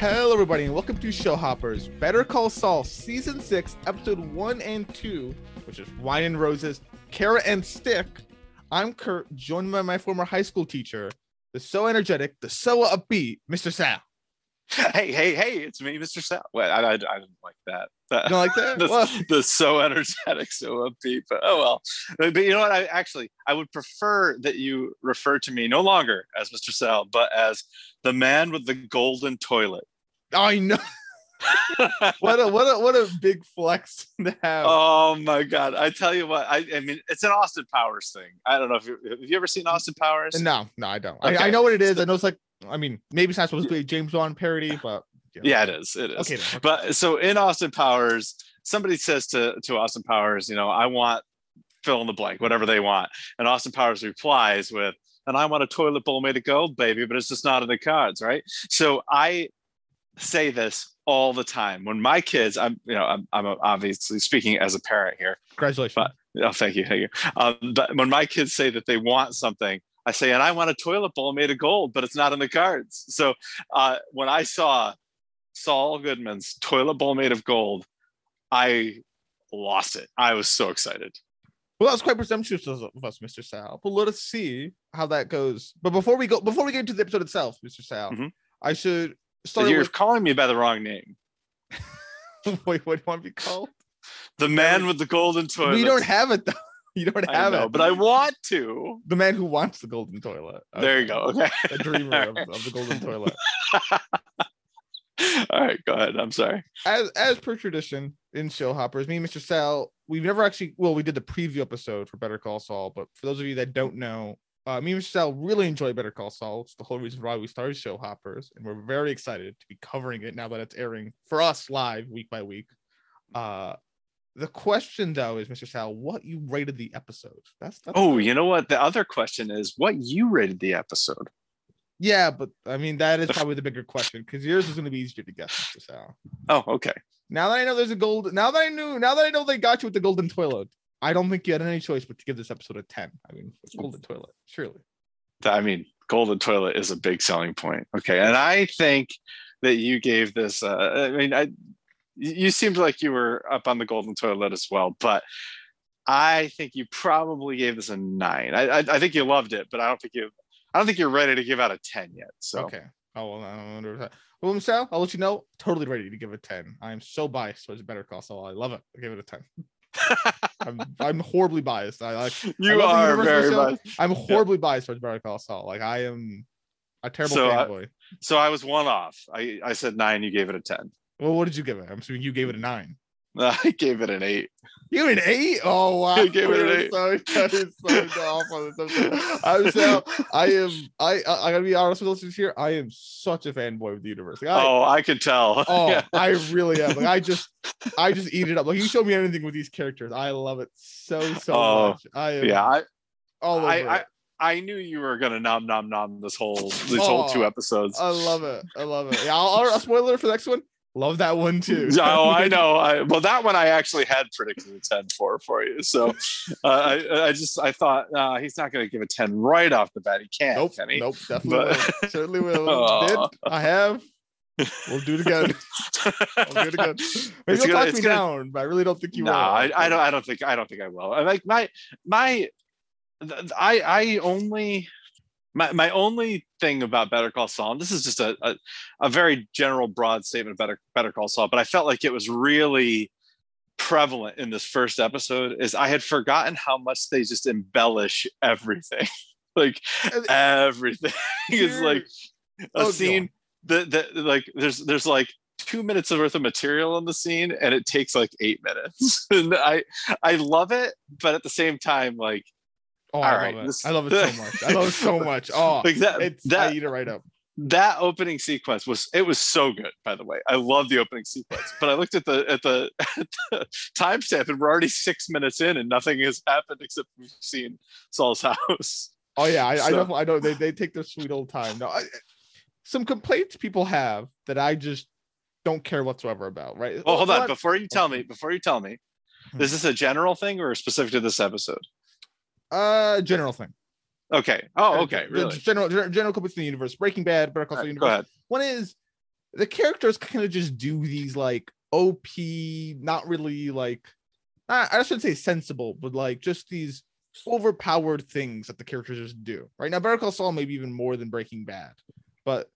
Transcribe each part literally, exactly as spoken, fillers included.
Hello, everybody, and welcome to Show Hoppers, Better Call Saul, Season six, Episode one and two, which is Wine and Roses, Carrot and Stick. I'm Kurt, joined by my former high school teacher, the so energetic, the so upbeat, Mister Sal. Hey, hey, hey, it's me, Mister Sal. Wait, I, I, I didn't like that. You don't like that? the, well. the so energetic, so upbeat, but oh well. But, but you know what? I actually, I would prefer that you refer to me no longer as Mister Sal, but as the man with the golden toilet. I know. what a what a what a big flex to have. Oh my god! I tell you what. I I mean, it's an Austin Powers thing. I don't know if you have you ever seen Austin Powers. No, no, I don't. Okay. I, I know what it is. I know it's like. I mean, maybe it's not supposed to be a James Bond parody, but you know. Yeah, it is. It is. Okay, okay. But so in Austin Powers, somebody says to to Austin Powers, you know, I want fill in the blank, whatever they want, and Austin Powers replies with, "And I want a toilet bowl made of gold, baby," but it's just not in the cards, right? So I say this all the time when my kids, I'm, you know, I'm, I'm obviously speaking as a parent here. Congratulations! But, oh, thank you, thank you. Um, but when my kids say that they want something, I say, "And I want a toilet bowl made of gold," but it's not in the cards. So uh, when I saw Saul Goodman's toilet bowl made of gold, I lost it. I was so excited. Well, that was quite presumptuous of us, Mister Sal. But let us see how that goes. But before we go, before we get into the episode itself, Mister Sal, mm-hmm. I should start. You're with... calling me by the wrong name. Wait, what do you want to be called? The man with the golden toilet. We don't have it though. You don't have I know, it, but I want to. The man who wants the golden toilet. Okay. There you go. Okay, a dreamer of, of the golden toilet. All right, go ahead. I'm sorry. As as per tradition in Show Hoppers, me and Mister Sal, we've never actually, well, we did the preview episode for Better Call Saul, but for those of you that don't know, uh, me and Mister Sal really enjoy Better Call Saul. It's the whole reason why we started Show Hoppers, and we're very excited to be covering it now that it's airing for us live week by week. Uh, the question, though, is, Mister Sal, what you rated the episode. That's, that's Oh, you know what? The other question is what you rated the episode. Yeah, but I mean, that is probably the bigger question because yours is going to be easier to guess, Mister Sal. Oh, okay. Now that I know there's a gold, now that I knew, now that I know they got you with the golden toilet, I don't think you had any choice but to give this episode a ten. I mean, it's golden toilet, surely. I mean, golden toilet is a big selling point. Okay, and I think that you gave this. Uh, I mean, I you seemed like you were up on the golden toilet as well, but I think you probably gave this a nine. I I, I think you loved it, but I don't think you. I don't think you're ready to give out a ten yet. So okay. Oh well, I don't wonder. Well, Sal, I'll let you know. Totally ready to give it a ten. I'm so biased towards Better Call Saul. I love it. I give it a ten. I'm I'm horribly biased. I like you I are very biased. I'm horribly yeah. biased towards Better Call Saul. Like I am a terrible so fanboy. I, so I was one off. I I said nine. You gave it a ten. Well, what did you give it? I'm assuming you gave it a nine. I gave it an eight. You an eight? Oh wow! I gave it an eight. So, that is so awful. I'm so I am. I I gotta be honest with listeners here. I am such a fanboy of the universe. Like, I, oh, I could tell. Oh, yeah. I really am. Like I just, I just eat it up. Like you show me anything with these characters, I love it so so oh, much. I am. Yeah. I, all over I, it. I, I knew you were gonna nom nom nom this whole these oh, whole two episodes. I love it. I love it. Yeah. I'll, I'll, I'll spoiler for the next one. Love that one too. Oh, I know. I, well, that one I actually had predicted a ten for for you. So uh, I, I just I thought uh, he's not going to give a ten right off the bat. He can't. Nope. Can he? Nope. Definitely. But... Certainly will. Oh. Did. I have. We'll do it again. I'll do it again. Maybe you'll talk me gonna... down, but I really don't think you no, will. No, I, I don't. I don't think. I don't think I will. I like my my. I I only. My my only thing about Better Call Saul, and this is just a, a, a very general, broad statement about Better, Better Call Saul, but I felt like it was really prevalent in this first episode, is I had forgotten how much they just embellish everything. Like, everything is like a oh, scene that, that, like, there's there's like two minutes worth of material in the scene, and it takes like eight minutes. And I I love it, but at the same time, like, Oh, All I, right. love it. This, I love it so much. I love it so much. Oh, like that, it's, that, I eat it right up. That opening sequence was, it was so good, by the way. I love the opening sequence, but I looked at the at the, at the timestamp and we're already six minutes in and nothing has happened except we've seen Saul's house. Oh, yeah. I, so. I, know, I know. They they take their sweet old time. No, I, some complaints people have that I just don't care whatsoever about, right? Oh, well, hold on. Not, before you tell okay. me, before you tell me, is this a general thing or specific to this episode? Uh, general thing. Okay. Oh, okay. Really. General, general, general complaints in the universe. Breaking Bad, Better Call Saul universe. One is the characters kind of just do these like O P, not really like, I shouldn't say sensible, but like just these overpowered things that the characters just do. Right now, Better Call Saul maybe even more than Breaking Bad, but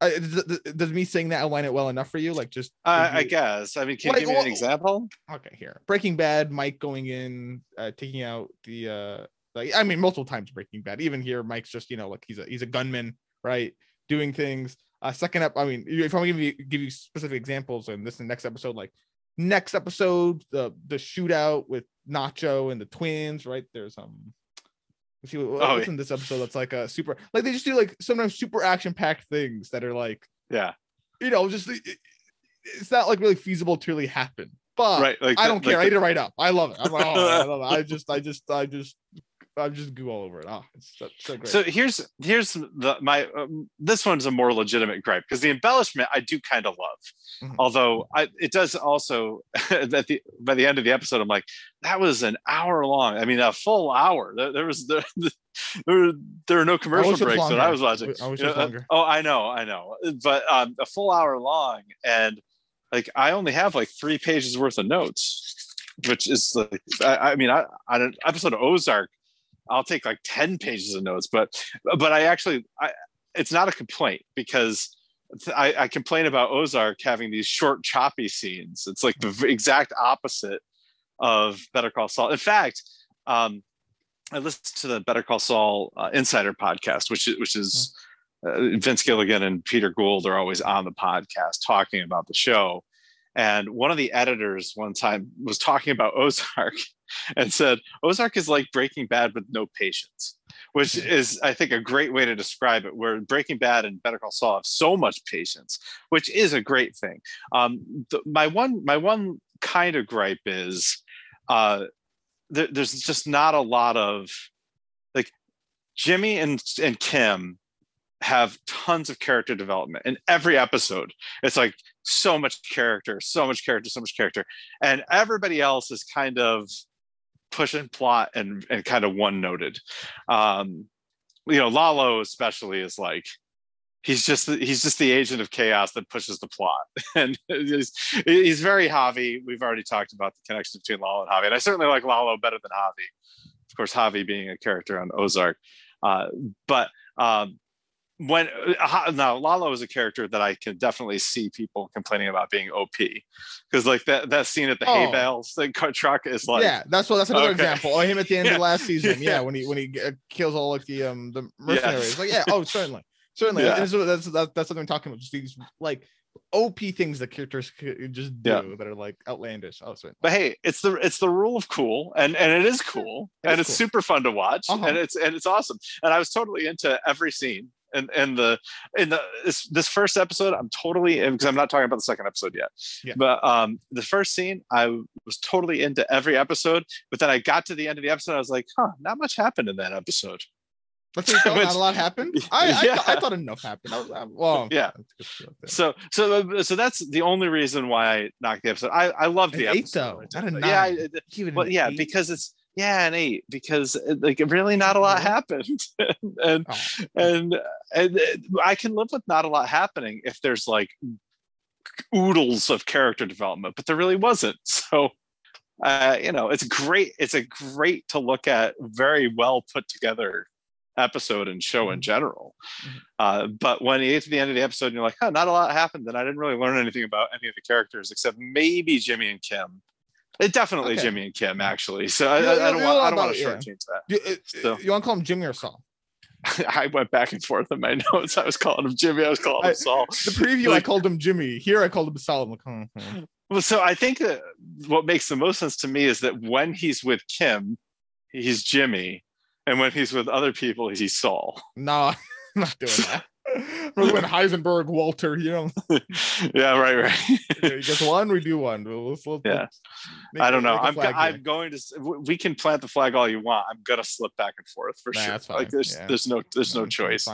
uh, th- th- does me saying that outline it well enough for you? Like just uh, you... I guess. I mean, can you like, give me an example? Okay, here, Breaking Bad, Mike going in, uh, taking out the uh, like I mean, multiple times Breaking Bad. Even here, Mike's just, you know, like he's a he's a gunman, right? Doing things. Uh, second up, I mean, if I'm gonna give you, give you specific examples, and this is the next episode, like. Next episode, the the shootout with Nacho and the twins, right? There's um, let's see what, oh, what's yeah. in this episode that's like a super, like they just do like sometimes super action packed things that are like, yeah, you know, just it, it's not like really feasible to really happen. But right, like I don't the, care. Like I eat it right up. I love it. I'm like, oh, I love it. I just, I just, I just, I just goo all over it. Oh, it's so, so great. So here's here's the my um, this one's a more legitimate gripe because the embellishment I do kind of love. Mm-hmm. Although I, it does also that the by the end of the episode I'm like that was an hour long. I mean a full hour. There, there was there, there there were no commercial breaks when I was watching. I wish it was longer. Oh, I know, I know. But um, a full hour long, and like I only have like three pages worth of notes, which is like I, I mean I on an episode of Ozark I'll take like ten pages of notes, but but I actually I, it's not a complaint because. I, I complain about Ozark having these short, choppy scenes. It's like the exact opposite of Better Call Saul. In fact, um, I listened to the Better Call Saul uh, Insider podcast, which is, which is uh, Vince Gilligan and Peter Gould are always on the podcast talking about the show. And one of the editors one time was talking about Ozark and said, Ozark is like Breaking Bad with no patience. Which is, I think, a great way to describe it, where Breaking Bad and Better Call Saul have so much patience, which is a great thing. Um, the, my one my one kind of gripe is uh, th- there's just not a lot of, like, Jimmy and, and Kim have tons of character development in every episode. It's like so much character, so much character, so much character. And everybody else is kind of, push and plot and, and kind of one noted. Um, you know, Lalo especially is like, he's just, he's just the agent of chaos that pushes the plot. And he's, he's very Javi. We've already talked about the connection between Lalo and Javi. And I certainly like Lalo better than Javi. Of course, Javi being a character on Ozark. Uh, but um, when, uh, now Lalo is a character that I can definitely see people complaining about being O P. Because like that, that scene at the oh. hay bales thing truck is like yeah that's what that's another okay. example. Oh, him at the end yeah. of the last season, yeah. yeah, when he when he kills all like the um the mercenaries, yeah. like yeah, oh certainly, certainly. Yeah. And so that's that, that's something I'm talking about. Just these like O P things that characters just do yeah. that are like outlandish. Oh, certainly. But hey, it's the it's the rule of cool, and and it is cool, it and is it's cool. super fun to watch, uh-huh. and it's and it's awesome. And I was totally into every scene. And and the in the this, this first episode, I'm totally because I'm not talking about the second episode yet. Yeah. But um, the first scene, I was totally into every episode. But then I got to the end of the episode, I was like, huh, not much happened in that episode. But you thought not a lot happened. I yeah. I, th- I thought enough happened. I was, I, well, yeah. So so so that's the only reason why I knocked the episode. I I loved the an episode. Eight, though. Not a yeah, I, Even well, yeah, eight? because it's. Yeah, an eight because like really not a lot happened, and oh. and and I can live with not a lot happening if there's like oodles of character development, but there really wasn't. So, uh, you know, it's great. It's a great to look at, very well put together episode and show in general. Mm-hmm. Uh, but when you get to the end of the episode, and you're like, oh, not a lot happened. Then I didn't really learn anything about any of the characters except maybe Jimmy and Kim. It definitely okay. Jimmy and Kim, actually. So I, I don't want I don't want to shortchange that. You, it, so. you want to call him Jimmy or Saul? I went back and forth in my notes. I was calling him Jimmy. I was calling him I, Saul. The preview, like, I called him Jimmy. Here, I called him Saul. I'm like, oh, oh. Well, so I think that what makes the most sense to me is that when he's with Kim, he's Jimmy, and when he's with other people, he's Saul. No, I'm not doing that. Remember when Heisenberg, Walter, you know? yeah, right, right. Okay, just one, we do one. Let's, let's, yeah. let's I don't know. I'm, go- I'm going to. We can plant the flag all you want. I'm gonna slip back and forth for nah, sure. That's fine. Like there's, yeah. there's no, there's no, no choice.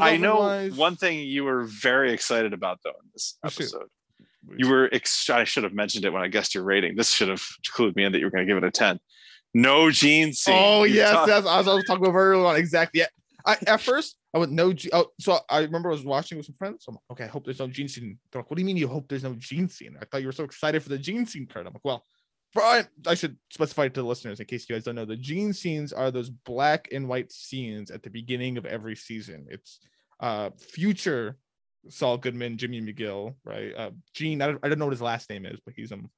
I know wise. One thing you were very excited about though in this episode. Shoot. You were. Ex- I should have mentioned it when I guessed your rating. This should have clued me in that you were going to give it a ten. No Gene scene. Oh you yes, talk- that's I was, I was talking about earlier on exactly. Yeah. I, at first. I went, no, G- oh, so I remember I was watching with some friends. I'm like, okay, I hope there's no Gene scene. They're like, what do you mean you hope there's no Gene scene? I thought you were so excited for the Gene scene part. I'm like, well, I, I should specify it to the listeners in case you guys don't know. The Gene scenes are those black and white scenes at the beginning of every season. It's uh, future Saul Goodman, Jimmy McGill, right? Uh, Gene, I don't, I don't know what his last name is, but he's um,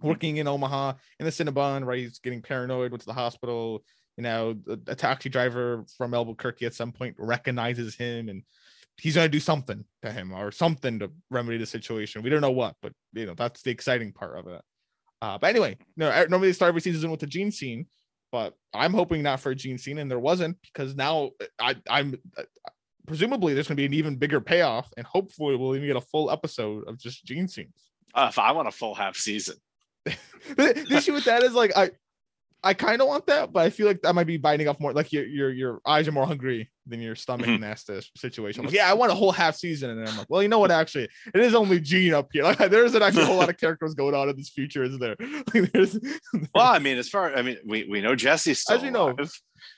working in Omaha in the Cinnabon, right? He's getting paranoid, went to the hospital. You know, a taxi driver from Albuquerque at some point recognizes him, and he's going to do something to him or something to remedy the situation. We don't know what, but, you know, that's the exciting part of it. Uh, but anyway, no, normally they start every season with a Gene scene, but I'm hoping not for a Gene scene, and there wasn't, because now I, I'm presumably there's going to be an even bigger payoff, and hopefully we'll even get a full episode of just Gene scenes. Uh, if I want a full half season. The issue with that is, like, I... I kind of want that, but I feel like I might be biting off more. Like your your your eyes are more hungry than your stomach in that situation. I'm like, yeah, I want a whole half season, and then I'm like, well, you know what? Actually, it is only Gene up here. Like, there isn't actually a whole lot of characters going on in this future, is there? Like, there's, well, I mean, as far I mean, we we know Jesse's still. As you know, alive.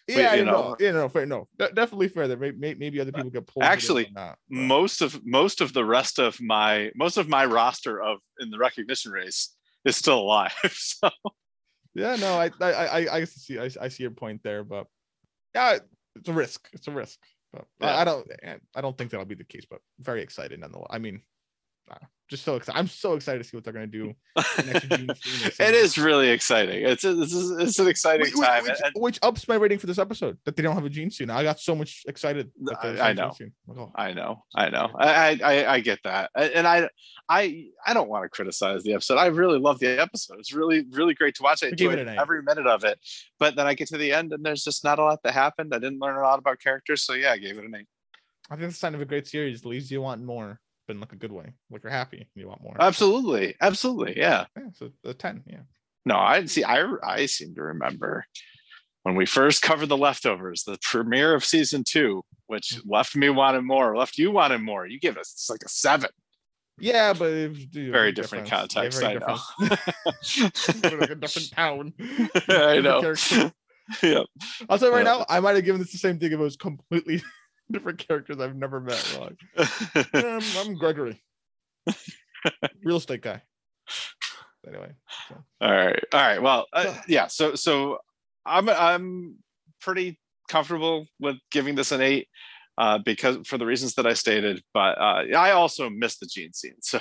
yeah, we, you know, know, yeah, no, fair, no, De- definitely fair. That maybe, maybe other people get pulled. Actually, not, most of most of the rest of my most of my roster of in the recognition race is still alive. So. Yeah, no, I, I, I, I see, I, I see your point there, but yeah, it's a risk. It's a risk. But yeah. I, I don't, I don't think that'll be the case. But very excited nonetheless. I mean, just so excited. I'm so excited to see what they're gonna do. Next Gene scene. It is really exciting. It's a, this is it's an exciting which, time, which, and, which ups my rating for this episode that they don't have a Gene scene. I got so much excited. I, I, know. Like, oh. I know. I know. I know. I, I I get that, and I I I don't want to criticize the episode. I really love the episode. It's really really great to watch. I enjoyed it every minute of it. But then I get to the end, and there's just not a lot that happened. I didn't learn a lot about characters, so yeah, I gave it an eight. I think it's a sign of a great series. It leaves you wanting more. In like a good way, like you're happy and you want more. Absolutely, absolutely, yeah. Yeah, so a ten, yeah. No, I see. I I seem to remember when we first covered The Leftovers, the premiere of season two, which left me wanting more, left you wanting more. You give us like a seven. Yeah, but it was, dude, very different difference. Context. Yeah, very I know. Like a different town. I know. Character. Yeah. Also, right yeah. now, I might have given this the same thing if it was completely. Different characters I've never met. Like, I'm, I'm Gregory, real estate guy. Anyway. So. All right. All right. Well, uh, yeah. So, so I'm I'm pretty comfortable with giving this an eight uh, because for the reasons that I stated. But uh, I also miss the Gene scene, so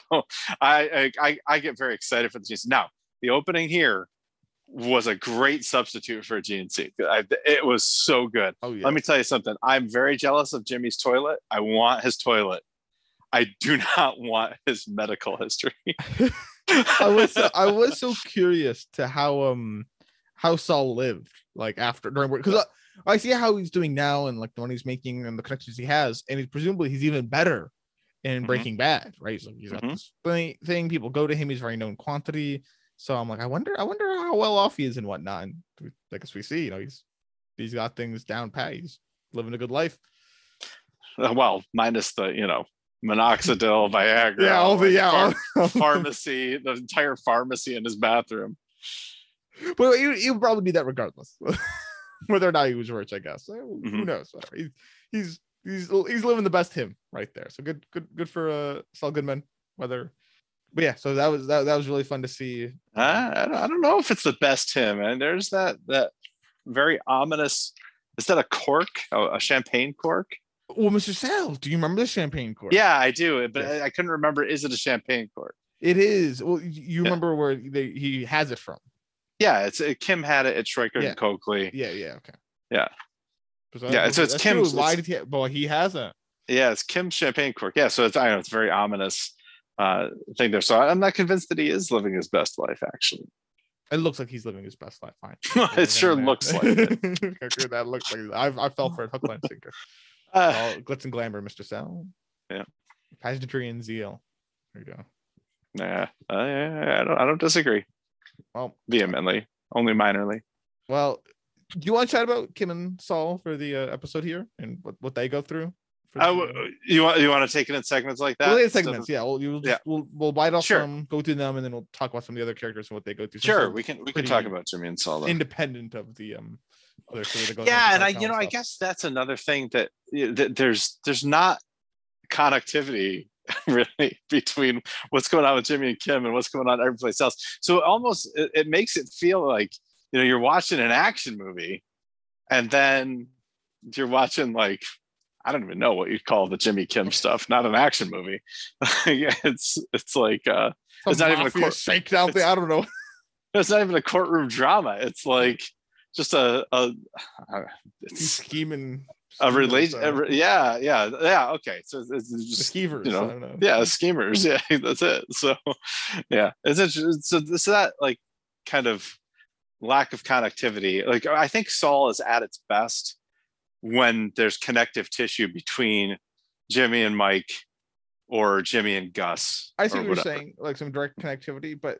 I I I get very excited for the Gene scene. Now, the opening here was a great substitute for a Gene scene. I, it was so good. Oh, yeah. Let me tell you something. I'm very jealous of Jimmy's toilet. I want his toilet. I do not want his medical history. I was so, I was so curious to how um how Saul lived like after during work, because I, I see how he's doing now and like the one he's making and the connections he has, and he's presumably he's even better in Breaking mm-hmm. Bad, right? So he's got mm-hmm. this thing, thing. People go to him. He's a very known quantity. So I'm like, I wonder, I wonder how well off he is and whatnot. And I guess we see, you know, he's he's got things down pat. He's living a good life. Uh, well, minus the, you know, minoxidil, Viagra, yeah, all the yeah, phar- pharmacy, the entire pharmacy in his bathroom. But he he would probably do that regardless, whether or not he was rich. I guess mm-hmm. who knows. He's, he's he's he's living the best him right there. So good good good for uh, Saul Goodman. Whether. But yeah, so that was that, that was really fun to see. I, I don't know if it's the best him, and there's that that very ominous. Is that a cork, oh, a champagne cork? Well, Mister Sal, do you remember the champagne cork? Yeah, I do, but yeah. I, I couldn't remember. Is it a champagne cork? It is. Well, you remember yeah. where they, he has it from? Yeah, it's it, Kim had it at Schroeker yeah. and Coakley. Yeah, yeah, okay, yeah, that, yeah. So it's Kim's. Why did he? Well, he has it. Yeah, it's Kim's champagne cork. Yeah, so it's I know it's very ominous. Uh, thing there, so I'm not convinced that he is living his best life. Actually, it looks like he's living his best life. Fine, it sure there. Looks like it. That looks like it. I've I fell for it. Hook, line, sinker. Uh, All glitz and glamour, Mister Sal. Yeah, pageantry and zeal. There you go. Yeah, uh, yeah, I don't. I don't disagree. Well, vehemently, only minorly. Well, do you want to chat about Kim and Saul for the uh, episode here and what, what they go through? Oh, you want you want to take it in segments like that? We'll in segments, so, yeah. We'll, you'll just, yeah. We'll we'll bite off sure. some, go through them, and then we'll talk about some of the other characters and what they go through. Sure, we can we can talk about Jimmy and Saul. Though. Independent of the um They're sort of going yeah, and I, you know, stuff. I guess that's another thing that, that there's there's not connectivity really between what's going on with Jimmy and Kim and what's going on every place else. So it almost it, it makes it feel like, you know, you're watching an action movie, and then you're watching, like, I don't even know what you'd call the Jimmy Kim stuff. Not an action movie. it's it's like uh, it's not even a court shakedown thing. I don't know. It's not even a courtroom drama. It's like just a a it's scheming a relation. Yeah, yeah, yeah. Okay, so it's, it's just the schemers. You know, I don't know. Yeah, schemers. Yeah, that's it. So yeah, it's interesting. So this that like kind of lack of connectivity. Like I think Saul is at its best when there's connective tissue between Jimmy and Mike or Jimmy and Gus. I see what whatever. You're saying, like some direct connectivity, but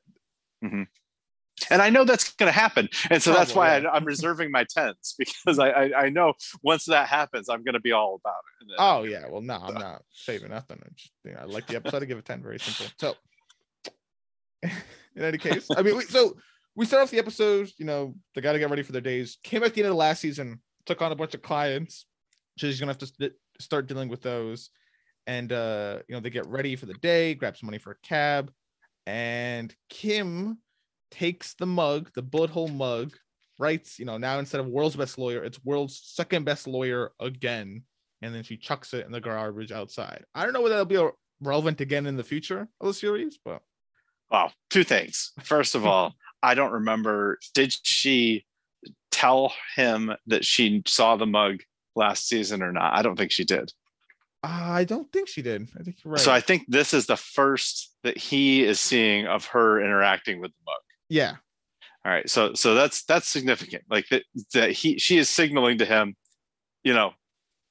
mm-hmm. And I know that's going to happen, and so Probably, that's why yeah. I, I'm reserving my tens, because I, I I know once that happens, I'm going to be all about it. Oh yeah, well no, I'm so. not saving nothing. I, just, you know, I like the episode. I give a ten. Very simple. So in any case, I mean, we, so we start off the episode. You know, they got to get ready for their days. Came at the end of the last season. Took on a bunch of clients, so she's gonna have to st- start dealing with those. And uh, you know, they get ready for the day, grab some money for a cab, and Kim takes the mug, the bullet hole mug, writes, you know, now instead of world's best lawyer, it's world's second best lawyer again. And then she chucks it in the garbage outside. I don't know whether that'll be relevant again in the future of the series, but well, two things. First of all, I don't remember. Did she tell him that she saw the mug last season or not? I don't think she did. Uh, I don't think she did. I think you're right. So I think this is the first that he is seeing of her interacting with the mug. Yeah. All right. So so that's that's significant. Like that that he she is signaling to him, you know,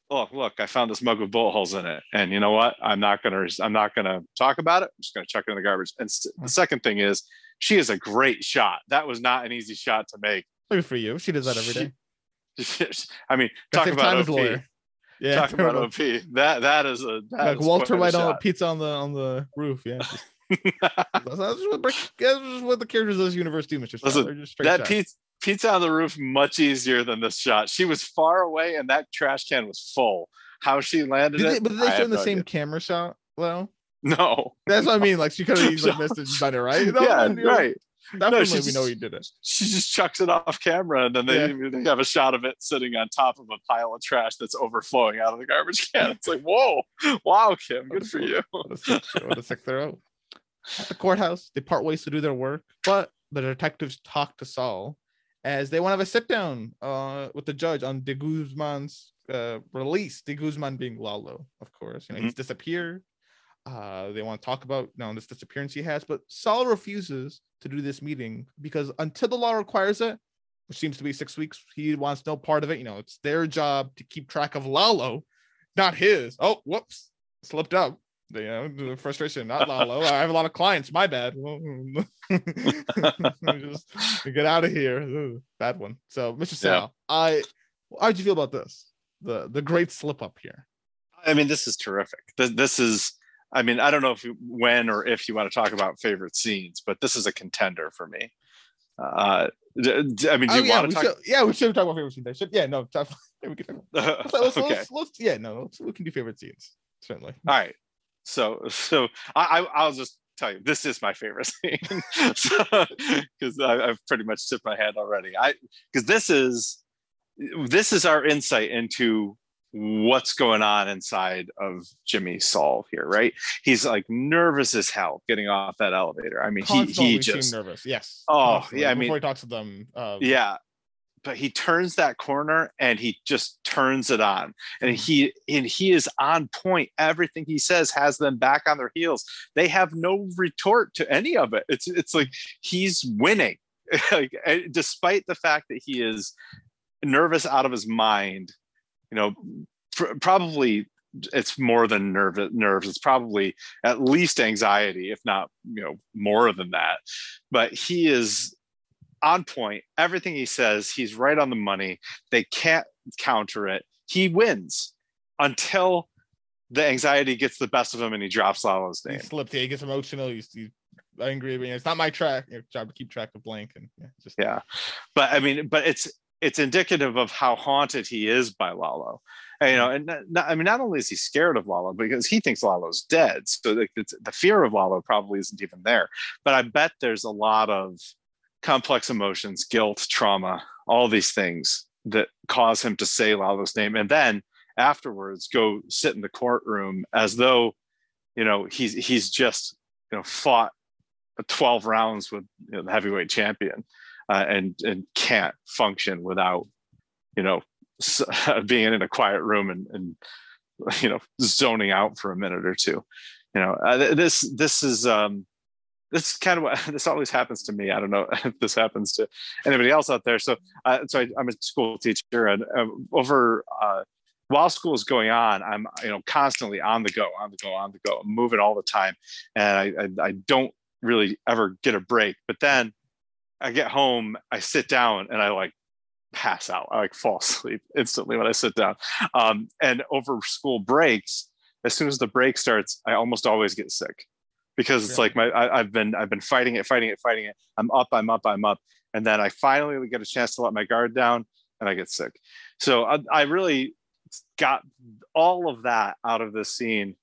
oh look, I found this mug with bullet holes in it, and you know what? I'm not gonna I'm not gonna talk about it. I'm just gonna chuck it in the garbage. And st- the second thing is, she is a great shot. That was not an easy shot to make. Maybe for you. She does that every day. She, she, I mean, talk about O P. Lawyer. Yeah, talk about O P. That that is a that like is Walter White on pizza on the on the roof. Yeah, that's, that's, what, that's what the characters of this universe do, Mister Listen, just that shots. pizza pizza on the roof much easier than this shot. She was far away, and that trash can was full. How she landed did it? They, but did they I show in the no same idea. camera shot though? No, that's what I mean. Like she could have easily missed it better, right? That yeah, was, right. Know, Definitely no, she we just, know he did it. She just chucks it off camera, and then they, yeah. they have a shot of it sitting on top of a pile of trash that's overflowing out of the garbage can. It's like, whoa, wow, Kim, good for you. What a six-year-old. At the courthouse, they part ways to do their work, but the detectives talk to Saul as they want to have a sit-down uh, with the judge on De Guzman's uh, release. De Guzman being Lalo, of course. You know, mm-hmm. He's disappeared. Uh, they want to talk about you know, this disappearance he has, but Saul refuses to do this meeting because until the law requires it, which seems to be six weeks, he wants no part of it. You know, it's their job to keep track of Lalo, not his. Oh, whoops, slipped up. You know, the frustration, not Lalo. I have a lot of clients. My bad. Just get out of here. Ooh, bad one. So, Mister Sal, yeah. I, how did you feel about this? The the great slip up here. I mean, this is terrific. This, this is. I mean, I don't know if you, when or if you want to talk about favorite scenes, but this is a contender for me. Uh, d- d- I mean, do you oh, yeah, want to talk? Should, yeah, we should talk about favorite scenes. Should, yeah, no, talk, yeah, we can talk about. Let's, let's, okay. let's, let's, yeah, no, let's, we can do favorite scenes certainly. All right, so so I, I I'll just tell you this is my favorite scene because so, I've pretty much tipped my hand already. I because this is this is our insight into what's going on inside of Jimmy Saul here, right? He's like nervous as hell getting off that elevator. I mean, Constantly he he just nervous. Yes. Oh Constantly. yeah. I mean, before he talks to them. Um... Yeah, but he turns that corner and he just turns it on, and he and he is on point. Everything he says has them back on their heels. They have no retort to any of it. It's it's like he's winning, like despite the fact that he is nervous out of his mind. You know, pr- probably it's more than nerve, nerves. It's probably at least anxiety, if not, you know, more than that. But he is on point. Everything he says, he's right on the money. They can't counter it. He wins until the anxiety gets the best of him and he drops Lalo's name. He slipped. Yeah, he gets emotional. He's, he's angry. But, you know, it's not my track. Your job to keep track of blank. And yeah, just yeah. But I mean, but it's it's indicative of how haunted he is by Lalo. And, you know, and not, I mean, not only is he scared of Lalo because he thinks Lalo's dead, so the, the fear of Lalo probably isn't even there. But I bet there's a lot of complex emotions, guilt, trauma, all these things that cause him to say Lalo's name, and then afterwards go sit in the courtroom as though, you know, he's he's just, you know, fought twelve rounds with, you know, the heavyweight champion, uh, and and can't function without, you know, being in a quiet room and, and, you know, zoning out for a minute or two. You know, uh, this this is um this is kind of what this always happens to me. I don't know if this happens to anybody else out there. So uh, so I, I'm a school teacher, and uh, over uh, while school is going on, I'm you know constantly on the go, on the go, on the go. I'm moving all the time, and I I, I don't really ever get a break. But then I get home, I sit down, and I like pass out. I like fall asleep instantly when I sit down. Um, and over school breaks, as soon as the break starts, I almost always get sick because it's yeah. like my I, I've been I've been fighting it, fighting it, fighting it. I'm up, I'm up, I'm up, and then I finally get a chance to let my guard down, and I get sick. So I, I really got all of that out of this scene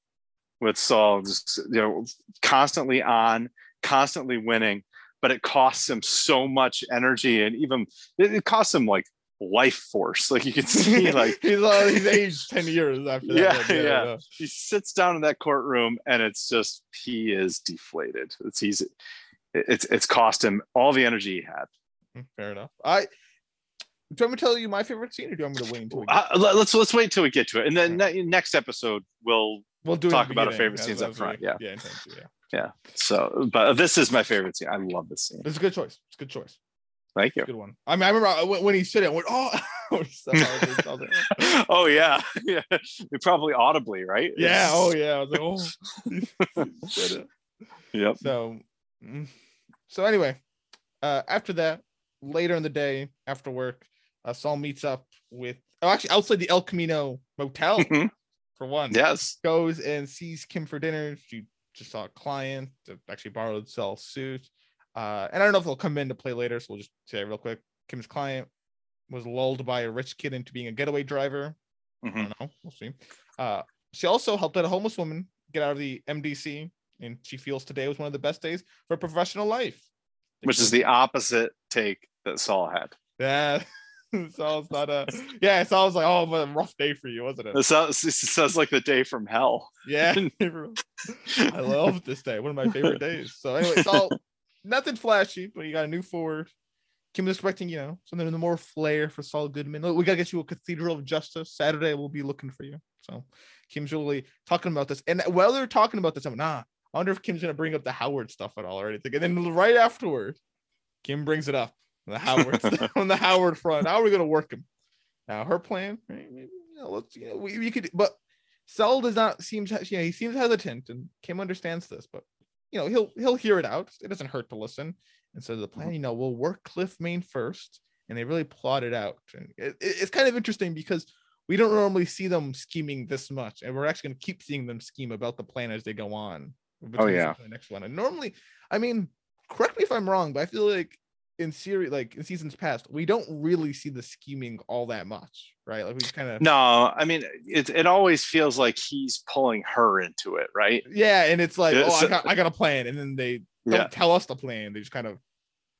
with Saul, just, you know, constantly on, constantly winning. But it costs him so much energy, and even it costs him like life force. Like you can see, like he's, uh, he's aged ten years after that. Yeah, like, yeah, yeah, yeah. He sits down in that courtroom, and it's just he is deflated. It's he's it's it's cost him all the energy he had. Fair enough. I do you want me to tell you my favorite scene, or do you want me to wait until we get to it? Uh, let's let's wait until we get to it, and then right. ne- next episode we'll we'll do talk about our favorite scenes up front. Yeah, yeah, yeah. Yeah. So, but this is my favorite scene. I love this scene. It's a good choice. It's a good choice. Thank you. It's a good one. I mean, I remember when he said it, I went, oh, oh yeah. Yeah. Probably audibly, right? Yeah. Oh yeah. I was like, oh. It. Yep. So, so anyway, uh, after that, later in the day, after work, uh, Saul meets up with, oh, actually outside the El Camino Motel mm-hmm. for one. Yes. Goes and sees Kim for dinner. She just saw a client that actually borrowed Saul's suit. Uh, and I don't know if they'll come in to play later, so we'll just say real quick. Kim's client was lulled by a rich kid into being a getaway driver. Mm-hmm. I don't know. We'll see. Uh, she also helped out a homeless woman get out of the M D C, and she feels today was one of the best days for professional life. Which is the opposite take that Saul had. Yeah. Saul's not a... Yeah, Saul's like, oh, what a rough day for you, wasn't it? It sounds, it sounds like the day from hell. Yeah. I love this day. One of my favorite days. So anyway, Saul, nothing flashy, but you got a new Ford. Kim was expecting, you know, something in the more flair for Saul Goodman. Look, we got to get you a Cathedral of Justice. Saturday, we'll be looking for you. So Kim's really talking about this. And while they're talking about this, I'm like, nah, I wonder if Kim's going to bring up the Howard stuff at all or anything. And then right afterward, Kim brings it up. The Howard on the Howard front. How are we going to work him? Now her plan, right? You know, let's you know we, we could, but Saul does not seem to. You know, he seems hesitant, and Kim understands this, but you know he'll he'll hear it out. It doesn't hurt to listen. And so the plan, you know, we'll work Cliff Main first, and they really plot it out. And it, it's kind of interesting because we don't normally see them scheming this much, and we're actually going to keep seeing them scheme about the plan as they go on. Oh yeah, the next one. And normally, I mean, correct me if I'm wrong, but I feel like. In series, like in seasons past, we don't really see the scheming all that much, right? Like we kind of no. I mean, it it always feels like he's pulling her into it, right? Yeah, and it's like, it's, oh, I got, I got a plan, and then they don't yeah. tell us the plan; they just kind of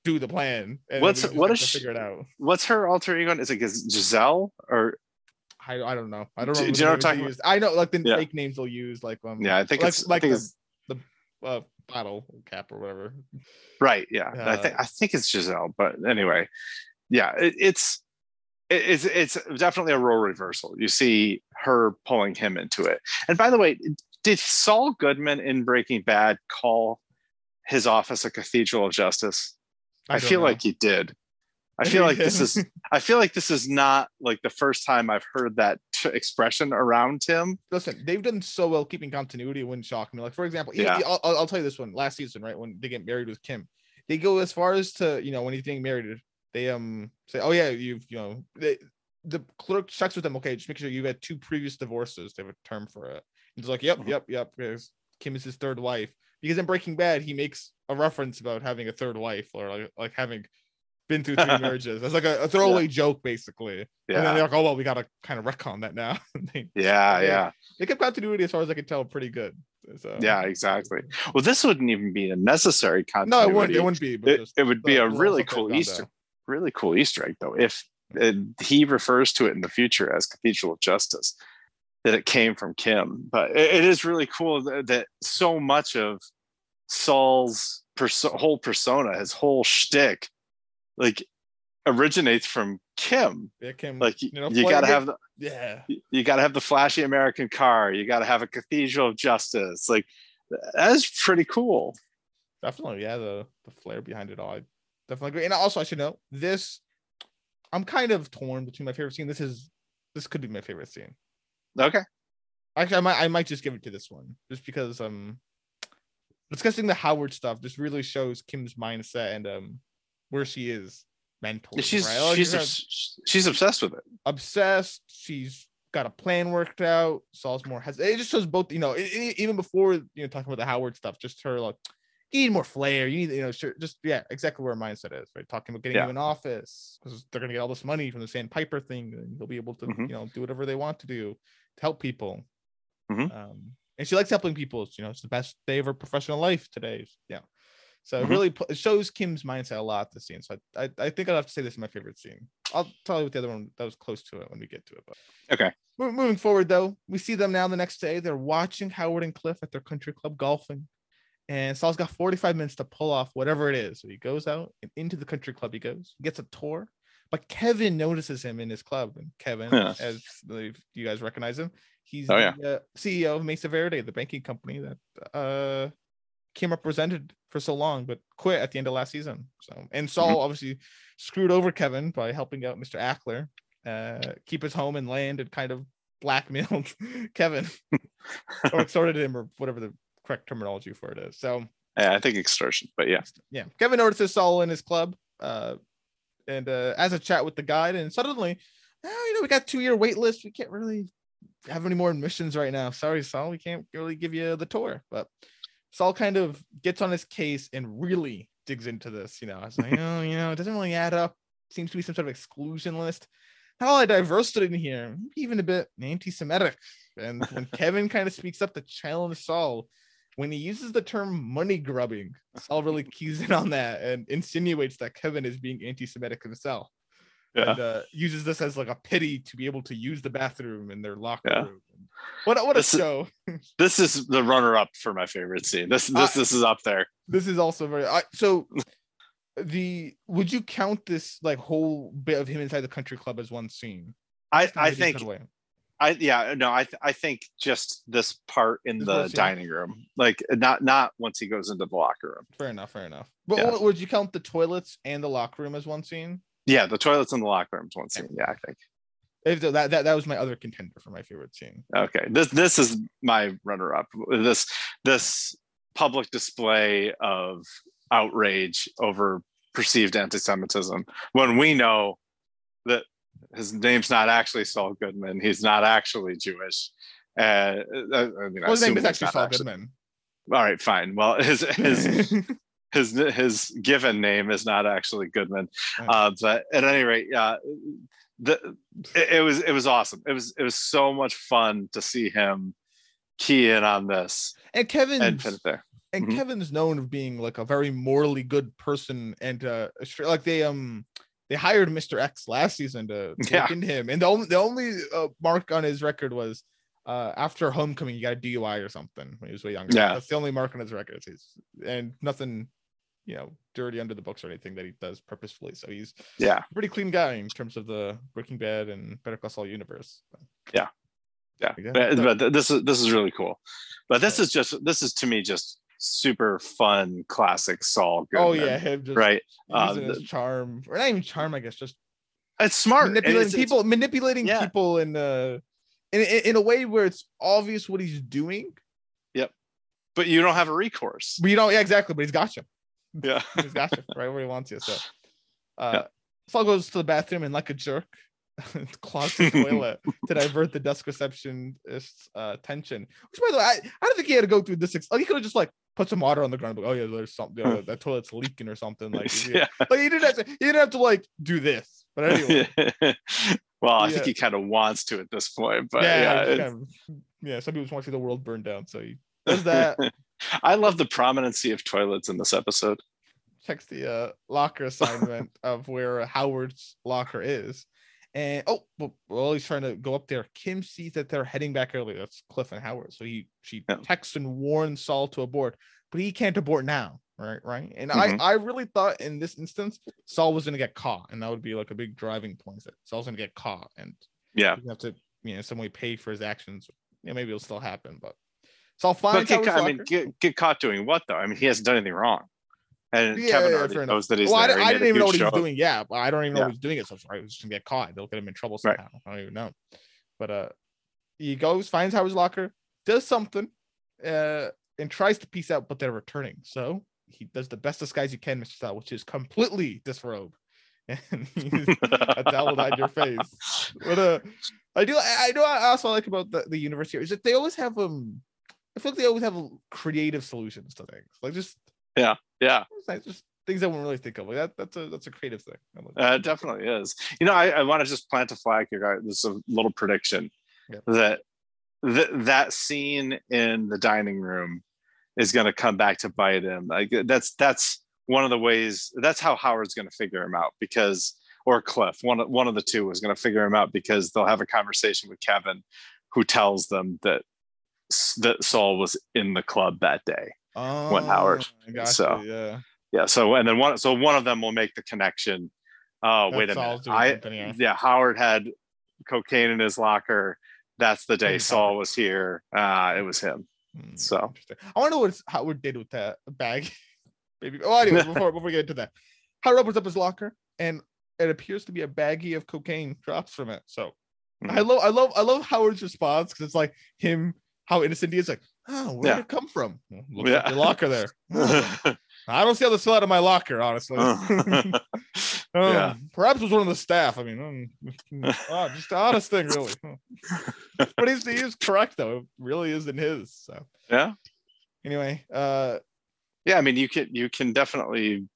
do the plan. And what's what is she, figure it out? What's her alter ego? Is it Giselle or? I I don't know. I don't know. Do, do you know what I'm talking about? I know, like the yeah. fake names they'll use, like um, yeah, I think like, it's like I think the, it's... the uh. bottle cap or whatever, right? Yeah, uh, I think I think it's Giselle, but anyway, yeah, it, it's it, it's it's definitely a role reversal. You see her pulling him into it. And by the way, did Saul Goodman in Breaking Bad call his office a Cathedral of Justice? I, I feel know. like he did. I feel like this is. I feel like this is not like the first time I've heard that t- expression around him. Listen, they've done so well keeping continuity. It wouldn't shock me. Like for example, yeah. he, I'll, I'll tell you this one. Last season, right when they get married with Kim, they go as far as to you know when he's getting married, they um say, "Oh yeah, you've you know." They, the clerk checks with them. Okay, just make sure you've had two previous divorces. They have a term for it. He's like, "Yep, mm-hmm. yep, yep." There's, Kim is his third wife because in Breaking Bad, he makes a reference about having a third wife or like, like having. been through three marriages. That's like a, a throwaway yeah. joke, basically. Yeah. And then they're like, oh, well, we got to kind of retcon that now. they, yeah, they, yeah. They kept continuity, as far as I can tell, pretty good. So. Yeah, exactly. Well, this wouldn't even be a necessary continuity. No, it wouldn't. It wouldn't be. But it, just, it would be a really cool Easter, really cool Easter egg, though, if it, he refers to it in the future as Cathedral of Justice, that it came from Kim. But it, it is really cool that, that so much of Saul's perso- whole persona, his whole shtick, like, originates from Kim. Yeah, Kim. Like, you, know, you gotta have the, yeah. You, you gotta have the flashy American car. You gotta have a Cathedral of Justice. Like, that's pretty cool. Definitely, yeah. The the flair behind it all, I definitely agree. And also, I should note this. I'm kind of torn between my favorite scene. This is this could be my favorite scene. Okay. Actually, I might I might just give it to this one, just because um, discussing the Howard stuff just really shows Kim's mindset and um where she is. Mental, she's right? oh, she's, obs- she's obsessed with it. Obsessed. She's got a plan worked out. Saul's more has. It just shows both. You know, it, it, even before you know talking about the Howard stuff, just her like, you need more flair. You need you know, sure, just yeah, exactly where her mindset is. Right, talking about getting yeah. you an office because they're gonna get all this money from the Sandpiper thing, and they'll be able to mm-hmm. you know do whatever they want to do to help people. Mm-hmm. Um, and she likes helping people. You know, it's the best day of her professional life today. Yeah. So it really mm-hmm. p- shows Kim's mindset a lot, this scene. So I, I I think I'll have to say this is my favorite scene. I'll tell you what the other one that was close to it when we get to it. But okay. We're moving forward, though. We see them now the next day. They're watching Howard and Cliff at their country club golfing. And Saul's got forty-five minutes to pull off whatever it is. So he goes out and into the country club he goes. He gets a tour. But Kevin notices him in his club. And Kevin, yeah. as the, you guys recognize him, he's oh, the yeah. uh, C E O of Mesa Verde, the banking company that... uh. Kim represented for so long, but quit at the end of last season. So, and Saul mm-hmm. obviously screwed over Kevin by helping out Mister Ackler uh, keep his home and land, and kind of blackmailed Kevin or extorted him, or whatever the correct terminology for it is. So, yeah, I think extortion, but yeah, yeah. Kevin notices Saul in his club, uh, and uh, as a chat with the guide, and suddenly, oh, you know, we got two year wait list. We can't really have any more admissions right now. Sorry, Saul, we can't really give you the tour, but. Saul kind of gets on his case and really digs into this, you know. I was like, oh, you know, it doesn't really add up. Seems to be some sort of exclusion list. Not all that diversity in here, even a bit anti-Semitic. And when Kevin kind of speaks up to challenge Saul, when he uses the term money grubbing, Saul really keys in on that and insinuates that Kevin is being anti-Semitic himself. Yeah. And uh, uses this as like a pity to be able to use the bathroom in their locker yeah. room. What what a this show! Is, this is the runner-up for my favorite scene. This this uh, this is up there. This is also very uh, so. The would you count this like whole bit of him inside the country club as one scene? I I think I yeah no I th- I think just this part in this the dining room, like not not once he goes into the locker room. Fair enough, fair enough. But yeah. would you count the toilets and the locker room as one scene? Yeah, the toilets and the locker rooms one scene. Yeah, I think. If that, that that was my other contender for my favorite scene. Okay, this this is my runner-up. This this public display of outrage over perceived anti-Semitism, when we know that his name's not actually Saul Goodman, he's not actually Jewish. Uh, I mean, well, his name is actually Saul actually... Goodman. All right, fine. Well, his his. His his given name is not actually Goodman, uh, but at any rate, uh, the it, it was it was awesome. It was it was so much fun to see him key in on this. And Kevin's and put it there. And mm-hmm. Kevin's known of being like a very morally good person, and uh, like they um they hired Mister X last season to look yeah. into him, and the only the only uh, mark on his record was. Uh, after homecoming, he got a D U I or something when he was way younger. Yeah, that's the only mark on his record. He's, and nothing, you know, dirty under the books or anything that he does purposefully. So he's yeah, a pretty clean guy in terms of the Breaking Bad and Better Call Saul universe. Yeah, yeah. But, but, but this is this is really cool. But this yeah. is just this is to me just super fun classic Saul. Goodman, oh yeah, him just, right. Um, the, his charm, or not even charm, I guess. Just it's smart manipulating it's, people, it's, manipulating yeah. people, and. Uh, In, in a way where it's obvious what he's doing. Yep. But you don't have a recourse. But you don't, yeah, exactly. But he's got you. Yeah. He's got you right where he wants you. So uh yeah. Saul goes to the bathroom and like a jerk, clogs the toilet to divert the desk receptionist's uh, attention. Which by the way, I, I don't think he had to go through this. Ex- like, he could have just like put some water on the ground. Like, oh yeah, there's something. Uh, that toilet's leaking or something. Like, yeah. Like you didn't have to. You didn't have to like do this. But anyway. Well, I yeah. think he kind of wants to at this point. But yeah, yeah, kind of, yeah some people just want to see the world burn down. So he does that. I love the prominency of toilets in this episode. Checks the uh, locker assignment of where Howard's locker is. And oh, well, well, he's trying to go up there. Kim sees that they're heading back early. That's Cliff and Howard. So he she yeah. texts and warns Saul to abort, but he can't abort now, right? Right. And mm-hmm. I, I really thought in this instance Saul was going to get caught, and that would be like a big driving point. That Saul's going to get caught, and yeah, have to you know some way pay for his actions. Yeah, maybe it'll still happen, but Saul finds. But get, I mean, get, get caught doing what though? I mean, he hasn't done anything wrong. And yeah, Kevin yeah, already knows that he's well, there. I, I didn't even know what he was doing. Yeah, but I don't even know yeah. what he was doing. It so I was just gonna get caught. They'll get him in trouble somehow. Right. I don't even know. But uh, he goes, finds Howard's locker, does something, uh, and tries to peace out. But they're returning, so he does the best disguise you can, Mister Style, which is completely disrobe and a towel on your face. But uh, I do. I, I do. I also like about the, the universe here is that they always have um. I feel like they always have creative solutions to things, like just. Yeah, yeah. Just things I wouldn't really think of. Like that, that's a that's a creative thing. Uh, it definitely is. You know, I, I want to just plant a flag here, guys. This is a little prediction yeah. that th- that scene in the dining room is going to come back to bite him. Like that's that's one of the ways. That's how Howard's going to figure him out because, or Cliff, one one of the two is going to figure him out because they'll have a conversation with Kevin, who tells them that that Saul was in the club that day. Oh, when Howard so you, yeah yeah so and then one so one of them will make the connection oh uh, wait a minute I, yeah. yeah Howard had cocaine in his locker. That's the day Saul was here. Uh it was him. hmm, so I wonder what Howard did with that bag. Maybe oh anyway before, before we get into that, Howard opens up his locker and it appears to be a baggie of cocaine drops from it. So mm. I love I love I love Howard's response because it's like him how innocent he is, like, oh, where yeah. did it come from? Look yeah. at your locker there. I don't see how this fell out of my locker, honestly. um, yeah. Perhaps it was one of the staff. I mean, um, oh, just the honest thing, really. But he's, he is correct, though. It really isn't his. So yeah. Anyway. Uh, yeah, I mean, you can, you can definitely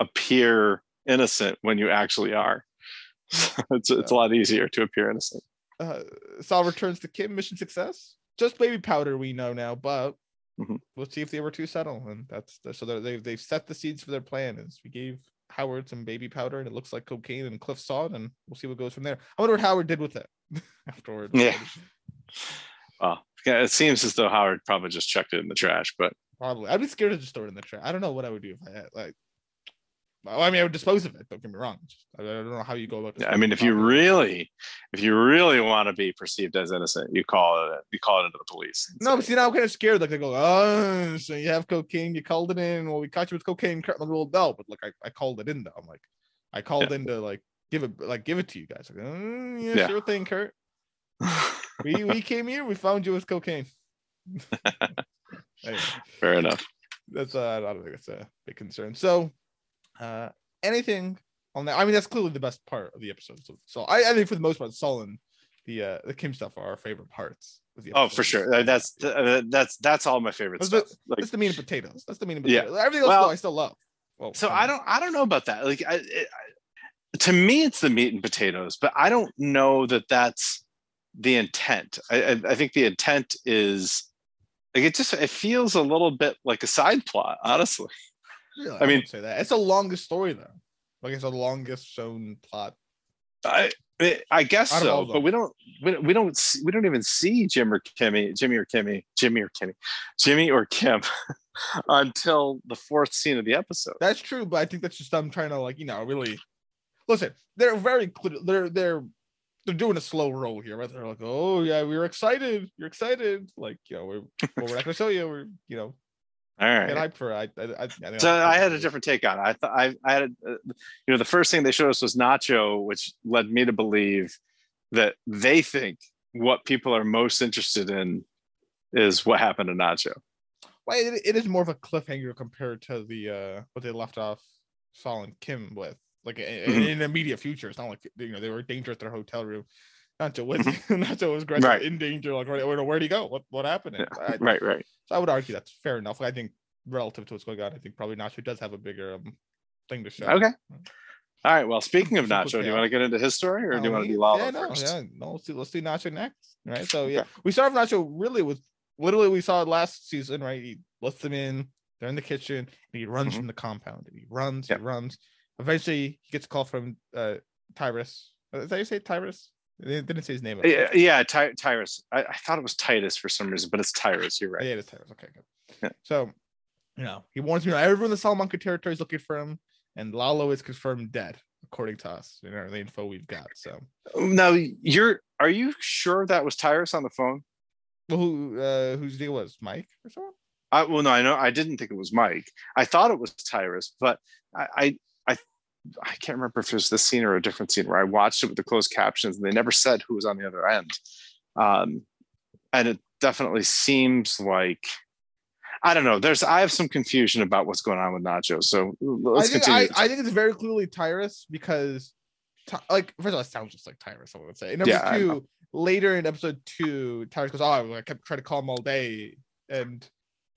appear innocent when you actually are. it's it's uh, a lot easier to appear innocent. Uh, Saul returns to Kim. Mission success. Just baby powder, we know now, but mm-hmm. we'll see if they were too subtle. And that's the, so they've they've set the seeds for their plan. Is we gave Howard some baby powder, and it looks like cocaine, and Cliff saw it, and we'll see what goes from there. I wonder what Howard did with it afterward. Yeah. Well, yeah, it seems as though Howard probably just chucked it in the trash, but probably I'd be scared to just throw it in the trash. I don't know what I would do if I had like. I mean, I would dispose of it. Don't get me wrong. I don't know how you go about it. Yeah, I mean, if you really, if you really want to be perceived as innocent, you call it. You call it into the police. It's no, like, but see, now I'm kind of scared. Like they go, oh, so you have cocaine? You called it in? Well, we caught you with cocaine. Well, no, but like I, I called it in though. I'm like, I called yeah. in to like give it, like give it to you guys. Like, mm, yeah, yeah, sure thing, Kurt. we we came here. We found you with cocaine. Anyway. Fair enough. That's uh, I don't think that's a big concern. So. Uh, anything on that? I mean, that's clearly the best part of the episode. So, so I, I think for the most part, Saul and the uh, the Kim stuff are our favorite parts. Of the oh, for sure. That's uh, that's that's all my favorite that's stuff. The, like, that's the meat and potatoes. That's the meat and potatoes. Yeah. Everything else well, though, I still love. Well, so I don't I don't know about that. Like, I, it, I, to me, it's the meat and potatoes, but I don't know that that's the intent. I, I, I think the intent is like it just it feels a little bit like a side plot, honestly. Really, I, I mean, say that it's the longest story though. Like it's the longest shown plot. I I guess I so, but we don't we, we don't we don't even see Jim or Kimmy, Jimmy or Kimmy, Jimmy or Kimmy, Jimmy or Kim until the fourth scene of the episode. That's true, but I think that's just I'm trying to like you know really listen. They're very clear. They're they're they're doing a slow roll here. Right? They're like, oh yeah, we were excited. You're excited. Like you know we're well, we're not gonna show you. We're you know. All right. And I, for, I, I, I think so I, I had a different take on it. I thought I, I had, uh, you know, the first thing they showed us was Nacho, which led me to believe that they think what people are most interested in is what happened to Nacho. Well, it, it is more of a cliffhanger compared to the uh, what they left off Saul and Kim with, like mm-hmm. in, in the immediate future. It's not like you know they were in danger at their hotel room. Nacho was mm-hmm. Nacho was right. in danger. Like, where, where did he go? What what happened? Yeah. I, right, right. So I would argue that's fair enough. I think relative to what's going on. I think probably Nacho does have a bigger um, thing to show. Okay. All right. Well, speaking of Nacho, do you want to get into his story, or no, do you want to do Lalo yeah, no, first? Yeah, no, let's do, let's do Nacho next. Right. So yeah, okay. We start with Nacho really with literally we saw it last season, right? He lets them in, they're in the kitchen, and he runs mm-hmm. from the compound. And he runs, yep. he runs. Eventually he gets a call from uh Tyrus. Is that how you say Tyrus? They didn't say his name. Yeah, yeah, Ty- Tyrus. I, I thought it was Titus for some reason, but it's Tyrus. You're right. Yeah, it's Tyrus. Okay, good. Yeah. So, you know, he warns me, you know, everyone in the Salamanca territory is looking for him, and Lalo is confirmed dead, according to us, you know, the info we've got. So now, you're are you sure that was Tyrus on the phone? Well, who uh, whose deal was Mike or someone? I well, no, I know I didn't think it was Mike. I thought it was Tyrus, but I. I I can't remember if it was this scene or a different scene where I watched it with the closed captions and they never said who was on the other end. Um, and it definitely seems like, I don't know. There's, I have some confusion about what's going on with Nacho. So let's I think, continue. I, I think it's very clearly Tyrus because like, first of all, it sounds just like Tyrus, I would say. And number yeah, two, later in episode two, Tyrus goes, oh, I kept trying to call him all day. And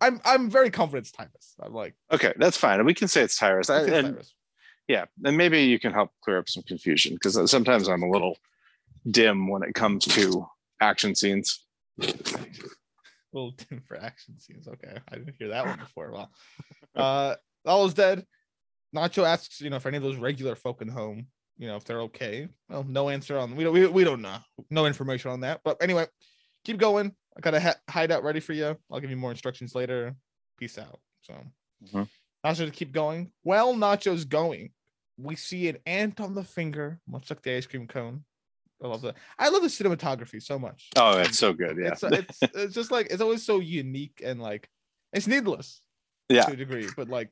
I'm, I'm very confident it's Tyrus. I'm like, okay, that's fine. We can say it's Tyrus. I, and, Tyrus. Yeah, and maybe you can help clear up some confusion because sometimes I'm a little dim when it comes to action scenes. A little dim for action scenes. Okay, I didn't hear that one before. Well, uh, Lalo's dead. Nacho asks, you know, if any of those regular folk in home, you know, if they're okay. Well, no answer on. We don't. We, we don't know. No information on that. But anyway, keep going. I got a ha- hideout ready for you. I'll give you more instructions later. Peace out. So mm-hmm. Nacho to keep going. Well, Nacho's going. We see an ant on the finger, much like the ice cream cone. I love that. I love the cinematography so much. Oh, it's so good. Yeah, it's, it's, it's just like it's always so unique and like it's needless, yeah, to a degree. But like,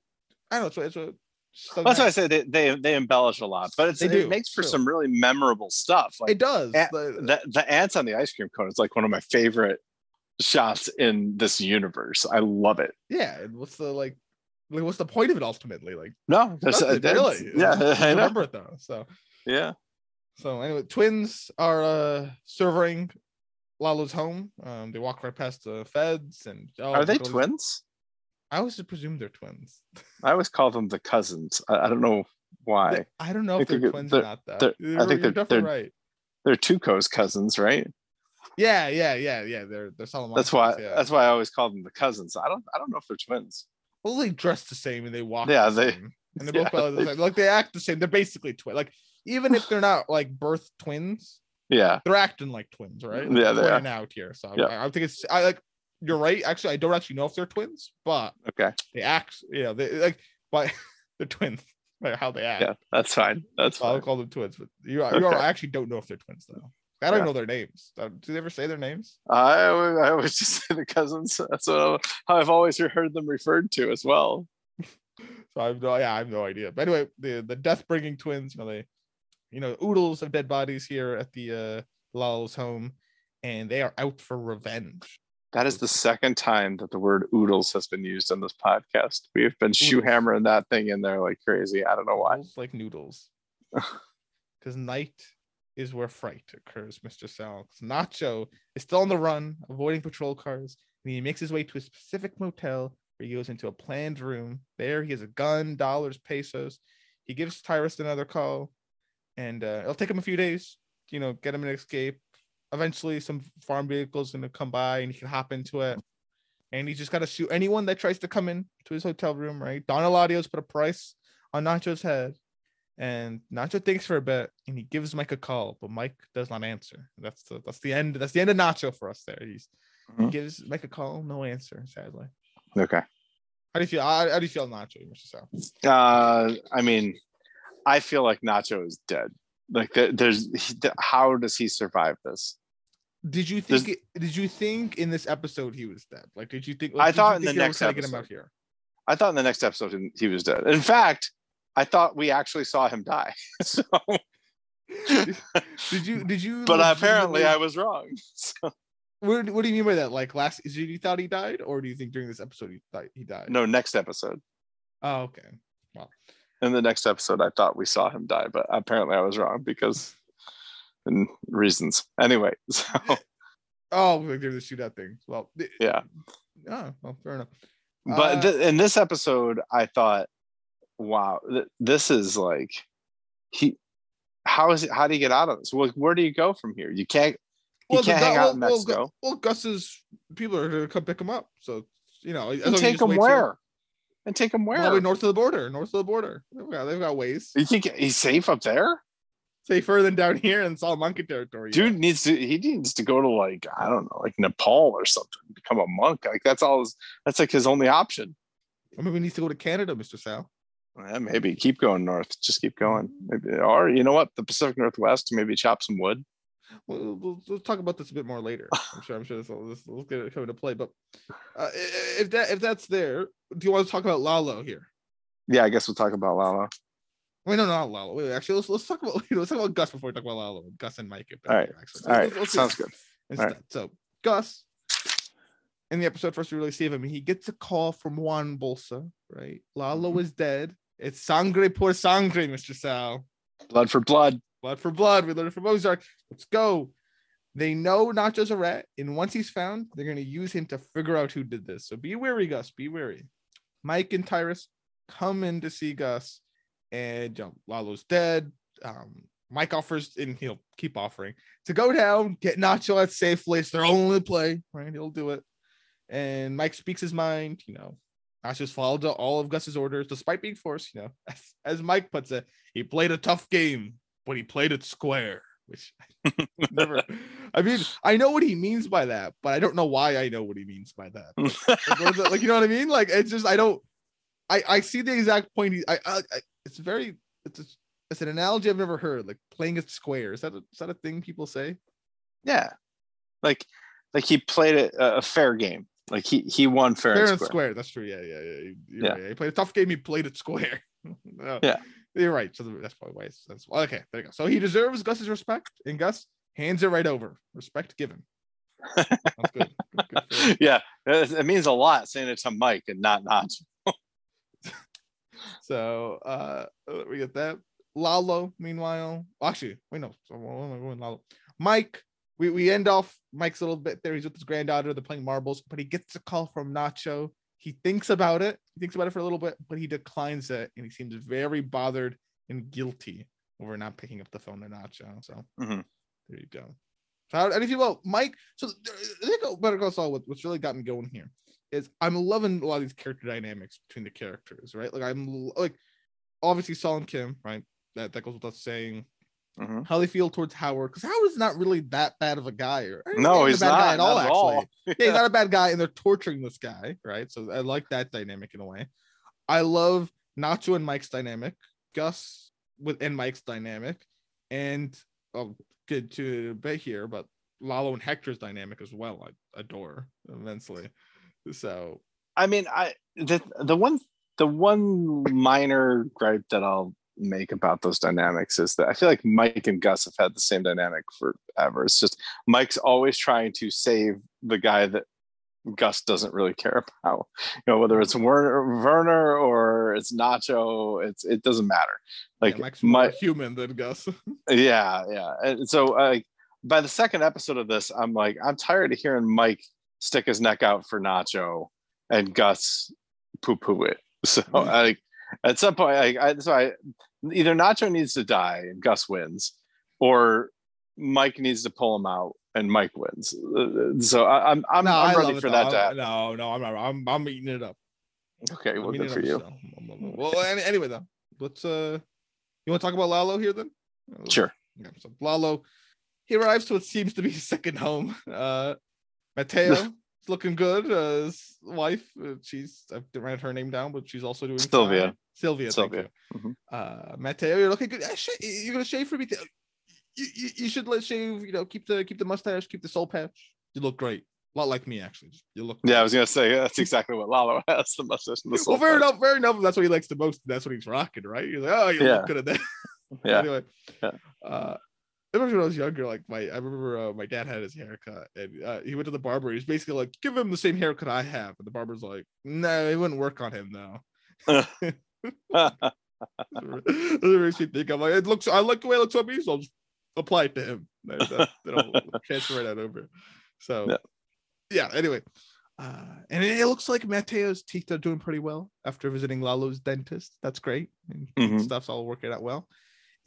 I don't know. It's, it's, it's so well, nice. That's why I say they, they they embellish a lot, but it's, it do, makes for true. some really memorable stuff. Like, it does. Ant, the, the ants on the ice cream cone is like one of my favorite shots in this universe. I love it. Yeah. What's the like? Like, what's the point of it ultimately? Like, no, that's uh, really, yeah, I remember it though. So, yeah. So anyway, twins are uh serving Lalo's home. Um, they walk right past the feds, and oh, are they twins? I always presume they're twins. I always call them the cousins. I, I don't know why. I don't know I if they're, they're twins they're, or not. Though I think they're definitely they're, right. They're Tuco's cousins, right? Yeah, yeah, yeah, yeah. They're they're Salamanca. That's why. Yeah. That's why I always call them the cousins. I don't. I don't know if they're twins. Well, they dress the same and they walk yeah, the they, same. And they're both yeah, the they, same. Like they act the same. They're basically twins. Like even if they're not like birth twins, yeah, they're acting like twins, right? Like, yeah, they're right out here. So yeah. I, I think it's I like you're right. Actually, I don't actually know if they're twins, but okay, they act. You know, they like, but they're twins. Like how they act. Yeah, that's fine. That's so fine. I'll call them twins, but you, okay. you are, I actually don't know if they're twins though. I don't yeah. know their names. Do they ever say their names? I I always just say the cousins. That's what I, I've always heard them referred to as well. So I've no, yeah, I have no idea. But anyway, the the death-bringing twins, you know, they, you know, oodles of dead bodies here at the uh, Lalo's home, and they are out for revenge. That is the second time that the word oodles has been used on this podcast. We have been shoe-hammering that thing in there like crazy. I don't know why. It's like noodles. Because night is where fright occurs, Mister Sal. Nacho is still on the run, avoiding patrol cars, and he makes his way to a specific motel where he goes into a planned room. There he has a gun, dollars, pesos. He gives Tyrus another call, and uh, it'll take him a few days, you know, get him an escape. Eventually, some farm vehicle's gonna come by, and he can hop into it. And he's just gotta shoot anyone that tries to come in to his hotel room, right? Don Eladio's put a price on Nacho's head. And Nacho thinks for a bit, and he gives Mike a call, but Mike does not answer. That's the that's the end. That's the end of Nacho for us. There, he's mm-hmm. he gives Mike a call, no answer, sadly. Okay. How do you feel? How, how do you feel, Nacho? Uh, I mean, I feel like Nacho is dead. Like there, there's, how does he survive this? Did you think? It, did you think in this episode he was dead? Like, did you think? Like, I thought in the next episode. Get him out here? I thought in the next episode he was dead. In fact, I thought we actually saw him die. So did you? Did you? But apparently, I was wrong. So. What, what do you mean by that? Like last, is you thought he died, or do you think during this episode he thought he died? No, next episode. Oh, okay. Wow. In the next episode, I thought we saw him die, but apparently, I was wrong because and reasons. Anyway, so oh, like there's a shootout thing. Well, yeah. Oh, well, fair enough. But uh, th- in this episode, I thought, wow, th- this is like, he, how is it, how do you get out of this? Well, where do you go from here? You can't, you well, can't the, hang well, out in Mexico. Well, well, Gus's people are going to come pick him up. So, you know. And take him where? Here. And take him where? Probably north of the border, north of the border. They've got, they've got ways. You think he's safe up there? Safer than down here in Salamanca territory. Dude yeah. needs to, he needs to go to like, I don't know, like Nepal or something, become a monk. Like that's all, his, that's like his only option. I mean, he needs to go to Canada, Mister Sal. Yeah, maybe keep going north. Just keep going. Maybe, or you know what? The Pacific Northwest, maybe chop some wood. We'll, we'll, we'll talk about this a bit more later. I'm sure, I'm sure this will, this will get come into play. But uh, if that, if that's there, do you want to talk about Lalo here? Yeah, I guess we'll talk about Lalo. Wait, no, not Lalo. Wait, actually, let's let's talk about let's talk about Gus before we talk about Lalo. Gus and Mike. All right, all right, let's, let's sounds good. All right. So Gus, in the episode first, we really see him. He gets a call from Juan Bolsa, right? Lalo mm-hmm. is dead. It's sangre por sangre, Mister Sal. Blood for blood. Blood for blood. We learned from Ozark. Let's go. They know Nacho's a rat, and once he's found, they're going to use him to figure out who did this. So be wary, Gus. Be wary. Mike and Tyrus come in to see Gus. And you know, Lalo's dead. Um, Mike offers, and he'll keep offering to go down, get Nacho at safe place. Their only play, right? He'll do it. And Mike speaks his mind. You know, Nacho's followed all of Gus's orders despite being forced. You know, as, as Mike puts it, he played a tough game, but he played it square. Which I never. I mean, I know what he means by that, but I don't know why I know what he means by that. Like, like, you know what I mean? Like, it's just I don't. I I see the exact point. He, I. I, I It's very, it's a, it's an analogy I've never heard. Like playing it square. Is that a, is that a thing people say? Yeah, like like he played a, a fair game. Like he he won fair, fair and, square. and square. That's true. Yeah, yeah, yeah. You're yeah. Right. He played a tough game. He played it square. No. Yeah, you're right. So that's probably why. It's, that's okay. There you go. So he deserves Gus's respect, and Gus hands it right over. Respect given. That's good. Good, good yeah, it means a lot saying it to Mike and not not. So uh we get that. Lalo, meanwhile, actually, wait no, so Lalo. Mike, we, we end off Mike's little bit there. He's with his granddaughter, they're playing marbles, but he gets a call from Nacho. He thinks about it, he thinks about it for a little bit, but he declines it, and he seems very bothered and guilty over not picking up the phone to Nacho. So mm-hmm. there you go. So how, and if you will, Mike, so I think Better Call Saul, what's really got me going here is I'm loving a lot of these character dynamics between the characters, right? Like I'm like, obviously Saul and Kim, right? That that goes without saying. Mm-hmm. How they feel towards Howard, because Howard's not really that bad of a guy, or no, he's not a bad guy at all. Actually, yeah, he's not a bad guy, and they're torturing this guy, right? So I like that dynamic in a way. I love Nacho and Mike's dynamic, Gus with and Mike's dynamic, and oh, good to be here, but Lalo and Hector's dynamic as well. I adore immensely. So I mean I the the one the one minor gripe that I'll make about those dynamics is that I feel like Mike and Gus have had the same dynamic forever. It's just Mike's always trying to save the guy that Gus doesn't really care about. You know, whether it's Werner, Werner or it's Nacho, it's it doesn't matter. Like yeah, Mike's more my, human than Gus. yeah, yeah. And so like uh, by the second episode of this, I'm like, I'm tired of hearing Mike stick his neck out for Nacho and Gus poo-poo it. So like at some point I, I so I either Nacho needs to die and Gus wins, or Mike needs to pull him out and Mike wins. So I, I'm I'm, no, I'm ready for it, that to happen. No, no, I'm not I'm I'm eating it up. Okay, well good for you. So. Well anyway though, let's uh you want to talk about Lalo here then? Sure. Yeah, so Lalo, he arrives to what seems to be his second home. Uh Mateo is looking good. Uh, his wife, uh, she's, I didn't write her name down, but she's also doing Sylvia. Fine. Sylvia, Sylvia. Thank you. Mm-hmm. Uh, Mateo, you're looking good. I sh- you're gonna shave for me. Th- you, you you should let shave. You know, keep the keep the mustache, keep the soul patch. You look great. A lot like me, actually. You look. Great. Yeah, I was gonna say that's exactly what Lalo has: the mustache and the soul. Well, fair patch. enough. Fair enough. That's what he likes the most. That's what he's rocking, right? You're like, oh, you yeah. look good at that. yeah. Anyway. Yeah. Uh, I remember when I was younger, like my, I remember uh, my dad had his haircut, and uh, he went to the barber. He was basically like, "Give him the same haircut I have," and the barber's like, "No, it wouldn't work on him though." It makes me think. I'm like, it looks, I like the way it looks on me, so I'll just apply it to him. They don't transfer it out over. So, yeah. yeah anyway, Uh, and it looks like Mateo's teeth are doing pretty well after visiting Lalo's dentist. That's great. And mm-hmm. stuff's all working out well.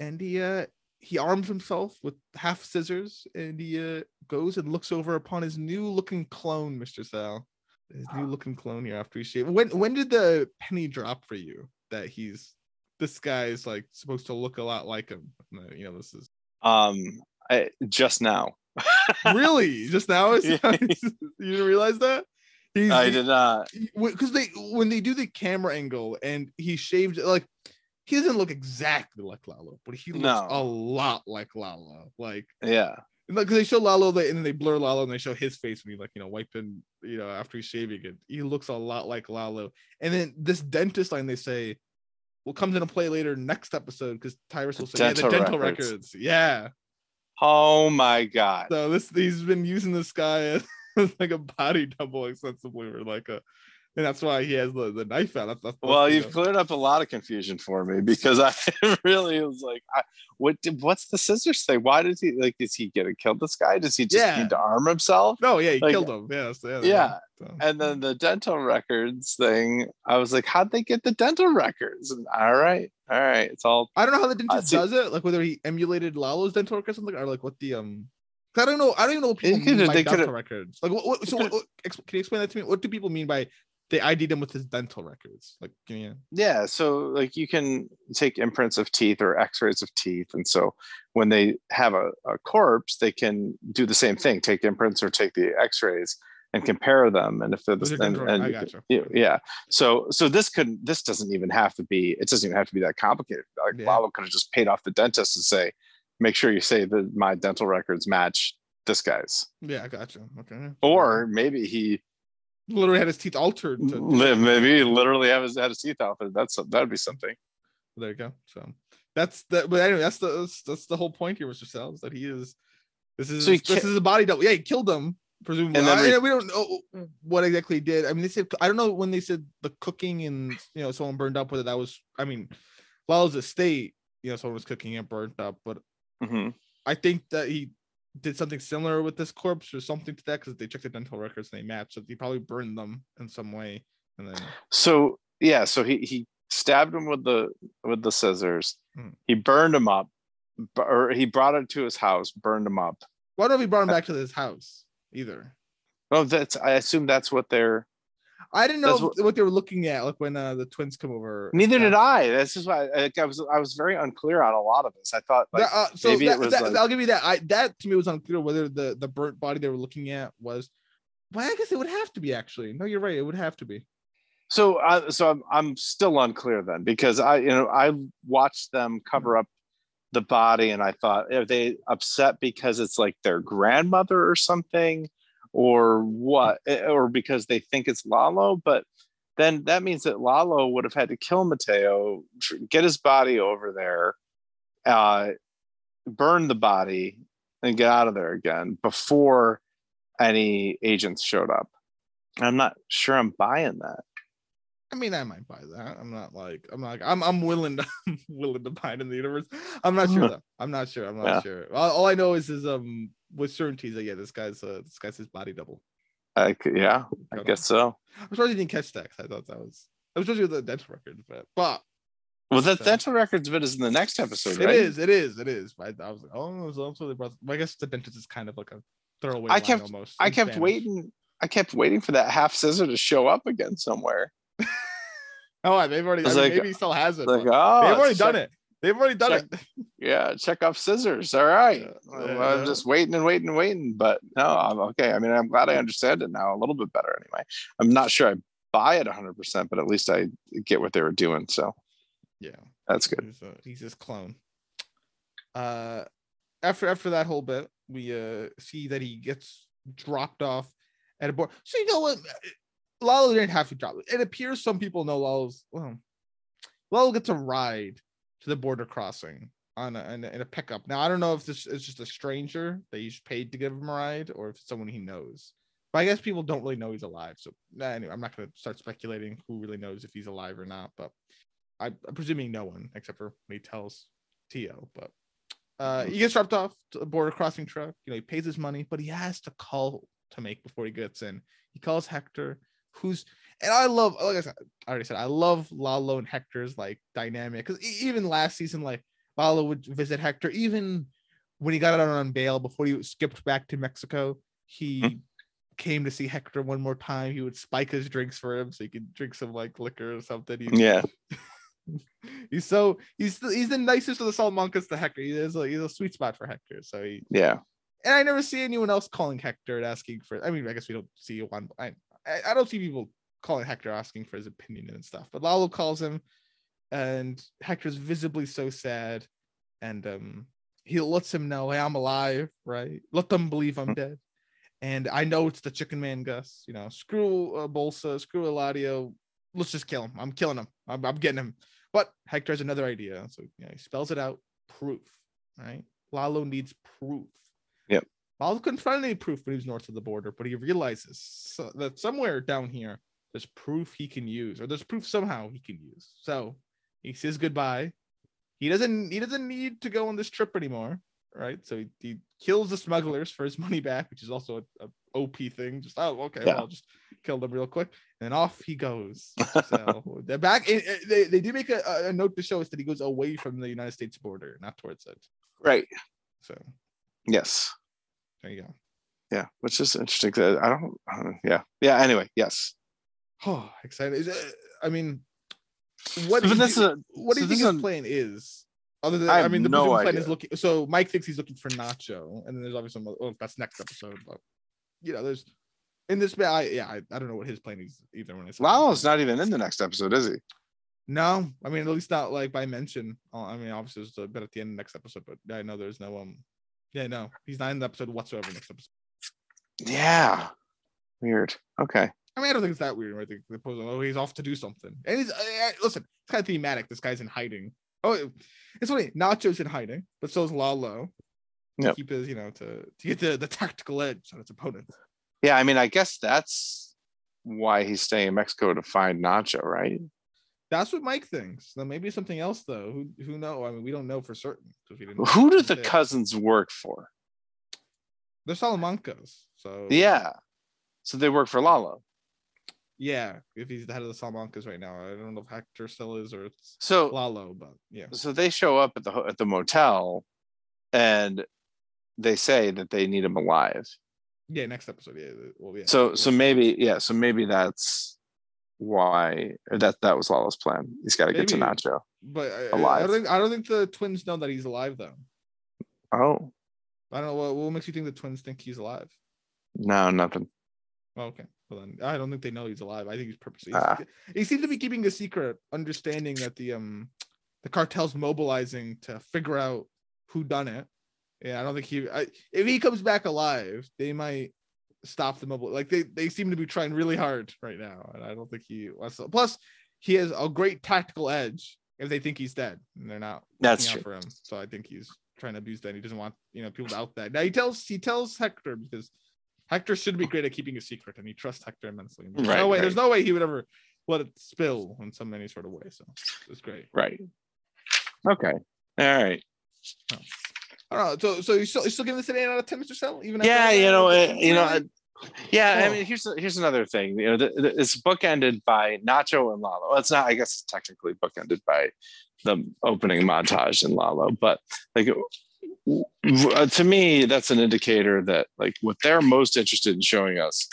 And he uh, he arms himself with half scissors, and he uh, goes and looks over upon his new looking clone, Mister Sal. His wow. new looking clone here after he shaved. When when did the penny drop for you that he's this guy is like supposed to look a lot like him? You know, this is um I, just now. Really? Just now? You didn't realize that? He's, I did not, because they when they do the camera angle and he shaved, like, he doesn't look exactly like Lalo, but he looks no. a lot like Lalo. Like, yeah, because they show Lalo and then they blur Lalo and they show his face when he, like, you know, wiping, you know, after he's shaving it. He looks a lot like Lalo. And then this dentist line they say will comes into play later next episode because Tyrus will say dental yeah, the dental records. records. Yeah. Oh my god. So this he's been using this guy as like a body double extensively, or like a, and that's why he has the, the knife out. That's, that's well, you've know. cleared up a lot of confusion for me, because I really was like, I, what? Did, what's the scissors thing? Why did he like? Is he gonna kill this guy? Does he just yeah. need to arm himself? No, yeah, he like, killed him. Yes, yeah, yeah. So. And then the dental records thing. I was like, how'd they get the dental records? And, all right, all right, it's all. I don't know how the dentist uh, does it. Like whether he emulated Lalo's dental records or something, or like what the um. I don't know. I don't even know what people mean by dental records. Like, what, what, so what, what, can you explain that to me? What do people mean by they I D'd him with his dental records? Like, can you... yeah. So, like, you can take imprints of teeth or X-rays of teeth, and so when they have a, a corpse, they can do the same thing: take imprints or take the X-rays and compare them. And if they're the and, and I gotcha. yeah, yeah. So, so this could this doesn't even have to be. It doesn't even have to be that complicated. Like, yeah. Lalo could have just paid off the dentist and say, make sure you say that my dental records match this guy's. Yeah, I got you. Okay. Or maybe he literally had his teeth altered. To- live, maybe he literally had his, had his teeth altered. That's that'd be something. Well, there you go. So that's that. But anyway, that's the that's, that's the whole point here, Mister Sells, that he is. This is so this, this is a body double. Yeah, he killed him. Presumably, I, we, we don't know what exactly he did. I mean, they said I don't know when they said the cooking and you know someone burned up. Whether that was, I mean, Lalo's estate, you know, someone was cooking and burnt up, but. Mm-hmm. I think that he did something similar with this corpse or something to that, because they checked the dental records and they matched, so he probably burned them in some way. And then so yeah, so he, he stabbed him with the with the scissors. Mm. He burned him up, or he brought him to his house, burned him up. Why don't he brought him back to his house either? Oh, that's I assume that's what they're. I didn't know what, what they were looking at, like when uh, the twins come over. Neither did I. That's just why I, I was I was very unclear on a lot of this. I thought like, uh, so maybe that, it was. That, like... I'll give you that. I, that to me was unclear whether the, the burnt body they were looking at was. Well, I guess it would have to be actually. No, you're right. It would have to be. So, uh, so I'm I'm still unclear then, because I you know I watched them cover up the body and I thought, are they upset because it's like their grandmother or something? Or what, or because they think it's Lalo, but then that means that Lalo would have had to kill Mateo, get his body over there, uh, burn the body, and get out of there again before any agents showed up. I'm not sure I'm buying that. I mean, I might buy that. I'm not like I'm not. Like, I'm I'm willing to I'm willing to buy it in the universe. I'm not sure though. I'm not sure. I'm not yeah. sure. All, all I know is is um with certainty that yeah, this guy's uh, this guy's his body double. I yeah, I, I guess know. so. I'm sorry you didn't catch that. I thought that was I was supposed to do the dental records, but but well, that so. dental records bit is in the next episode. Right? It is. It is. It is. I, I was like, oh, so they brought. Well, I guess the dentist is kind of like a throwaway. I kept line almost. I kept Spanish. waiting. I kept waiting for that half scissor to show up again somewhere. Oh, they've already. I mean, like, maybe he still has it. Like, oh, they've already done check, it. They've already done check, it. Yeah, check off scissors. All right, yeah, well, yeah. I'm just waiting and waiting and waiting. But no, I'm okay. I mean, I'm glad I understand it now a little bit better. Anyway, I'm not sure I buy it one hundred percent, but at least I get what they were doing. So, yeah, that's good. He's, a, he's his clone. Uh, after after that whole bit, we uh see that he gets dropped off at a bar. So you know what. Lalo didn't have to drop it. It appears some people know Lalo's. Well, Lalo gets a ride to the border crossing on a, in, a, in a pickup. Now I don't know if this is just a stranger that he's paid to give him a ride, or if it's someone he knows. But I guess people don't really know he's alive. So anyway, I'm not going to start speculating who really knows if he's alive or not. But I, I'm presuming no one except for when he tells Tio. But uh, he gets dropped off to a border crossing truck. You know, he pays his money, but he has to call to make before he gets in. He calls Hector, who's, and I love, like I, said, I already said, I love Lalo and Hector's like dynamic, because even last season, like Lalo would visit Hector, even when he got out on bail before he skipped back to Mexico, he mm-hmm. came to see Hector one more time. He would spike his drinks for him so he could drink some like liquor or something. He, yeah. he's so he's the, he's the nicest of the Salamancas to Hector. He is a, he's a sweet spot for Hector. So he yeah. And I never see anyone else calling Hector and asking for. I mean, I guess we don't see one. I I don't see people calling Hector asking for his opinion and stuff. But Lalo calls him, and Hector's visibly so sad, and um he lets him know, hey, I'm alive, right? Let them believe I'm dead. And I know it's the Chicken Man Gus. You know, screw uh, Bolsa, screw Eladio. Let's just kill him. I'm killing him. I'm, I'm getting him. But Hector has another idea. So you know, he spells it out. Proof, right? Lalo needs proof. Yep. Lalo couldn't find any proof when he was north of the border, but he realizes so, that somewhere down here, there's proof he can use, or there's proof somehow he can use. So he says goodbye. He doesn't. He doesn't need to go on this trip anymore, right? So he, he kills the smugglers for his money back, which is also a, a O P thing. Just oh, okay, yeah. well, I'll just kill them real quick, and then off he goes. So they're back. It, it, they they do make a, a note to show us that he goes away from the United States border, not towards it. Right. So. Yes. There you go. Yeah, which is interesting. I don't. I don't yeah. Yeah. Anyway, yes. Oh, excited! I mean, what? So do you, a, what so do you think his on, plan is? Other than I, I mean, the no plan idea. Is looking. So Mike thinks he's looking for Nacho, and then there's obviously some. Oh, that's next episode. But, you know, there's in this. I yeah, I, I don't know what his plan is either. When it's Lalo's not even in the next episode, is he? No, I mean at least not like by mention. I mean obviously there's a bit at the end of the next episode, but I know there's no um. Yeah, no, he's not in the episode whatsoever next episode. Yeah. Weird. Okay. I mean, I don't think it's that weird. Right? They, they pose, oh, he's off to do something. And he's, uh, listen, it's kind of thematic. This guy's in hiding. Oh, it's funny. Nacho's in hiding, but so is Lalo. Yep. To keep his, you know, to, to get the, the tactical edge on its opponent. Yeah, I mean, I guess that's why he's staying in Mexico, to find Nacho, right? That's what Mike thinks. Now maybe something else though. Who who know? I mean, we don't know for certain. We didn't who do the there. cousins work for? They're Salamancas. So yeah, so they work for Lalo. Yeah, if he's the head of the Salamancas right now, I don't know if Hector still is or it's so Lalo, but yeah. So they show up at the at the motel, and they say that they need him alive. Yeah, next episode. Yeah, well, yeah. So so maybe yeah, so maybe that's. Why that that was Lalo's plan. He's got to get to Nacho, but I, alive. I don't, think, I don't think the twins know that he's alive though. Oh, I don't know what, what makes you think the twins think he's alive. No, nothing. Oh, okay, well then I don't think they know he's alive. I think he's purposely. Uh, he seems to be keeping a secret, understanding that the um the cartel's mobilizing to figure out who done it. Yeah, I don't think he. I, if he comes back alive, they might. Stop the mobile like they they seem to be trying really hard right now, and I don't think he wants to, plus he has a great tactical edge if they think he's dead and they're not that's true for him. So I think he's trying to abuse that. He doesn't want, you know, people to out that. Now he tells he tells Hector, because Hector should be great at keeping a secret and he trusts Hector immensely. There's right, no way right. There's no way he would ever let it spill in some any sort of way, so it's great. Right. Okay. All right. Oh. I don't know. So, so you still you still giving this an eight out of ten, Mister Sell? Even yeah, you know, uh, you know, uh, yeah. Oh. I mean, here's here's another thing. You know, the, the, it's bookended by Nacho and Lalo. Well, it's not. I guess it's technically bookended by the opening montage and Lalo. But like, it, to me, that's an indicator that like what they're most interested in showing us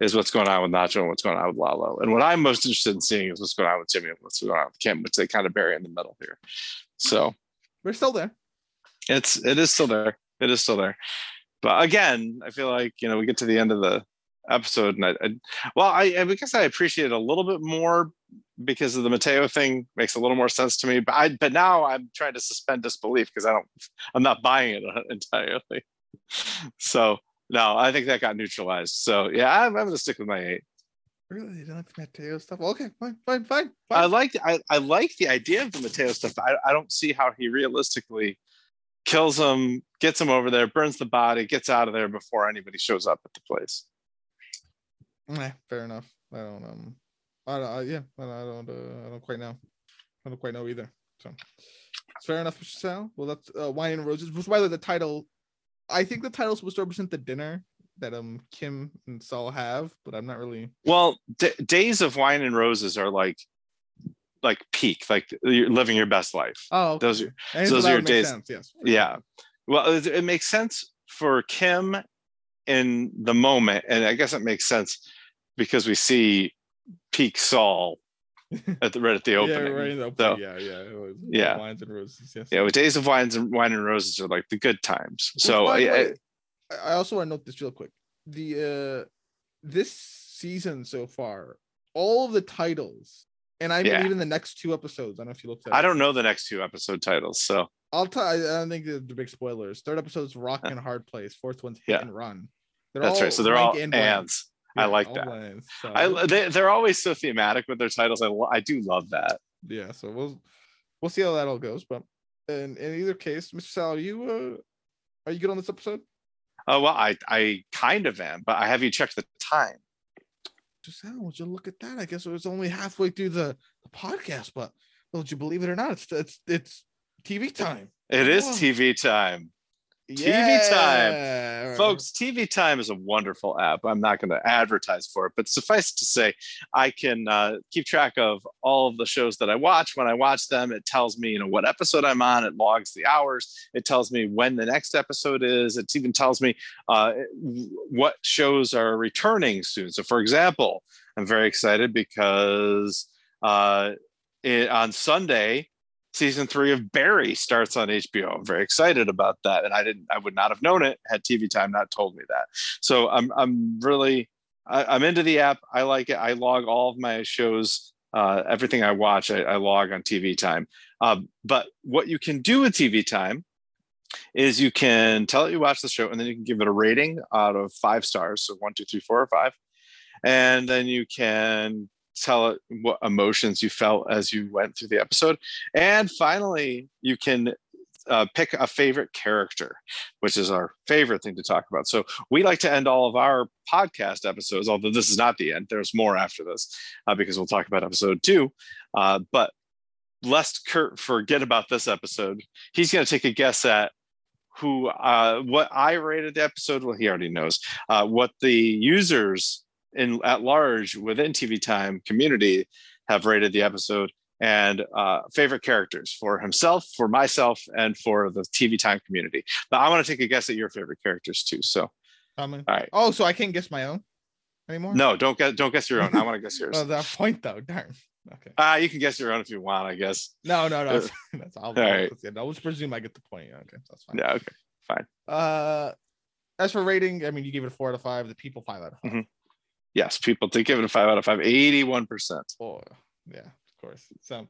is what's going on with Nacho and what's going on with Lalo. And what I'm most interested in seeing is what's going on with Jimmy and what's going on with Kim, which they kind of bury in the middle here. So we're still there. It's it is still there. It is still there. But again, I feel like, you know, we get to the end of the episode and I, I well, I, I guess I appreciate it a little bit more because of the Mateo thing makes a little more sense to me. But I but now I'm trying to suspend disbelief because I don't I'm not buying it entirely. So no, I think that got neutralized. So yeah, I'm, I'm gonna stick with my eight. Really, you don't like the Mateo stuff? Okay, fine, fine, fine. fine. I like I, I like the idea of the Mateo stuff. I, I don't see how he realistically kills him, gets him over there, burns the body, gets out of there before anybody shows up at the place. Eh, fair enough. I don't um, I don't, I, yeah, I don't, I don't, uh, I don't quite know. I don't quite know either. So it's fair enough, Mister Sal. Well, that's uh, Wine and Roses, which by the title, I think the title's supposed to represent the dinner that um Kim and Saul have, but I'm not really. Well, d- days of Wine and Roses are like like peak, like you're living your best life. Oh, okay. those are and those are your days. Sense, yes. Yeah. Well, it, it makes sense for Kim in the moment, and I guess it makes sense because we see peak Saul at the right at the opening. Yeah, right in the opening. So, yeah, yeah, it was, yeah. Wines and Roses. Yes. Yeah, well, days of wines and wine and roses are like the good times. Which, so I, way, I, I also want to note this real quick. The uh, this season so far, all of the titles, and I mean yeah. even the next two episodes. I don't know if you looked at. I it. don't know the next two episode titles, so I'll tell. I don't think they're the big spoilers. Third episode's Rock and Hard Place. Fourth one's Hit yeah. and Run. They're That's right. So they're all and ands. Yeah, I like that. Lines, so. I they, they're always so thematic with their titles. I I do love that. Yeah, so we'll we'll see how that all goes. But in, in either case, Mister Sal, are you uh, are you good on this episode? Oh well, I I kind of am, but I have you checked the time. Sal, would you look at that? I guess it was only halfway through the, the podcast, but would you believe it or not? It's it's it's T V time. It oh. is T V time. Yeah. T V Time, right. Folks, T V Time is a wonderful app. I'm not going to advertise for it, but suffice to say, I can uh, keep track of all of the shows that I watch. When I watch them, it tells me, you know, what episode I'm on. It logs the hours. It tells me when the next episode is. It even tells me uh, what shows are returning soon. So, for example, I'm very excited because uh, it, on Sunday, season three of Barry starts on H B O. I'm very excited about that. And I didn't, I would not have known it had T V Time not told me that. So I'm, I'm really, I, I'm into the app. I like it. I log all of my shows. Uh, everything I watch, I, I log on T V Time. Um, but what you can do with T V Time is you can tell it you watch the show, and then you can give it a rating out of five stars. So one, two, three, four, or five. And then you can tell it what emotions you felt as you went through the episode. And finally, you can uh, pick a favorite character, which is our favorite thing to talk about. So we like to end all of our podcast episodes, although this is not the end. There's more after this uh, because we'll talk about episode two. Uh, but lest Kurt forget about this episode, he's going to take a guess at who, uh, what I rated the episode. Well, he already knows uh, what the users in at large within T V Time community have rated the episode, and uh, favorite characters for himself, for myself, and for the T V Time community. But I want to take a guess at your favorite characters too. So, um, all right. Oh, so I can't guess my own anymore? No, don't guess. Don't guess your own. I want to guess yours. Well, that point though, darn. Okay. Ah, uh, you can guess your own if you want. I guess. No, no, no. That's all. All right. I was presume I get the point. Okay, that's fine. Yeah. Okay. Fine. Uh, as for rating, I mean, you gave it a four out of five. The people five out of five. Mm-hmm. Yes, people did give it a five out of five, eighty-one percent. Oh, yeah, of course. So,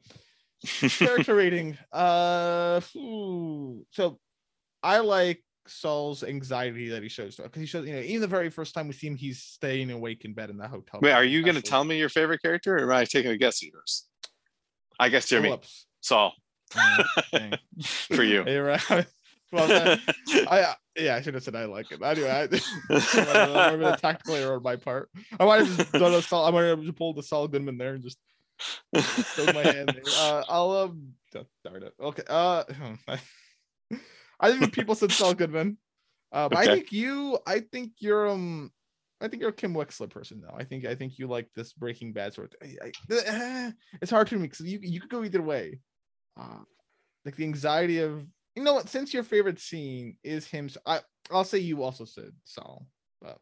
character rating. Uh, ooh. So, I like Saul's anxiety that he shows, because he shows, you know, even the very first time we see him, he's staying awake in bed in the hotel. Wait, are you going to tell me your favorite character, or am I taking a guess at yours? I guess you're me. Saul. Mm, For you. You're right. Well, I, I yeah, I should have said I like it. Anyway, I, I'm a tactical error on my part. I might have just done a Saul. I might have just pulled the Saul Goodman there and just throw my hand there. Uh, I'll um, oh, darn it. Okay. Uh, I think people said Saul Goodman, uh, but okay. I think you. I think you're um. I think you're a Kim Wexler person though. I think I think you like this Breaking Bad sort of thing. I, I, uh, it's hard for me because you you could go either way. Uh, like the anxiety of. You know what? Since your favorite scene is him, I, I'll say you also said Saul. But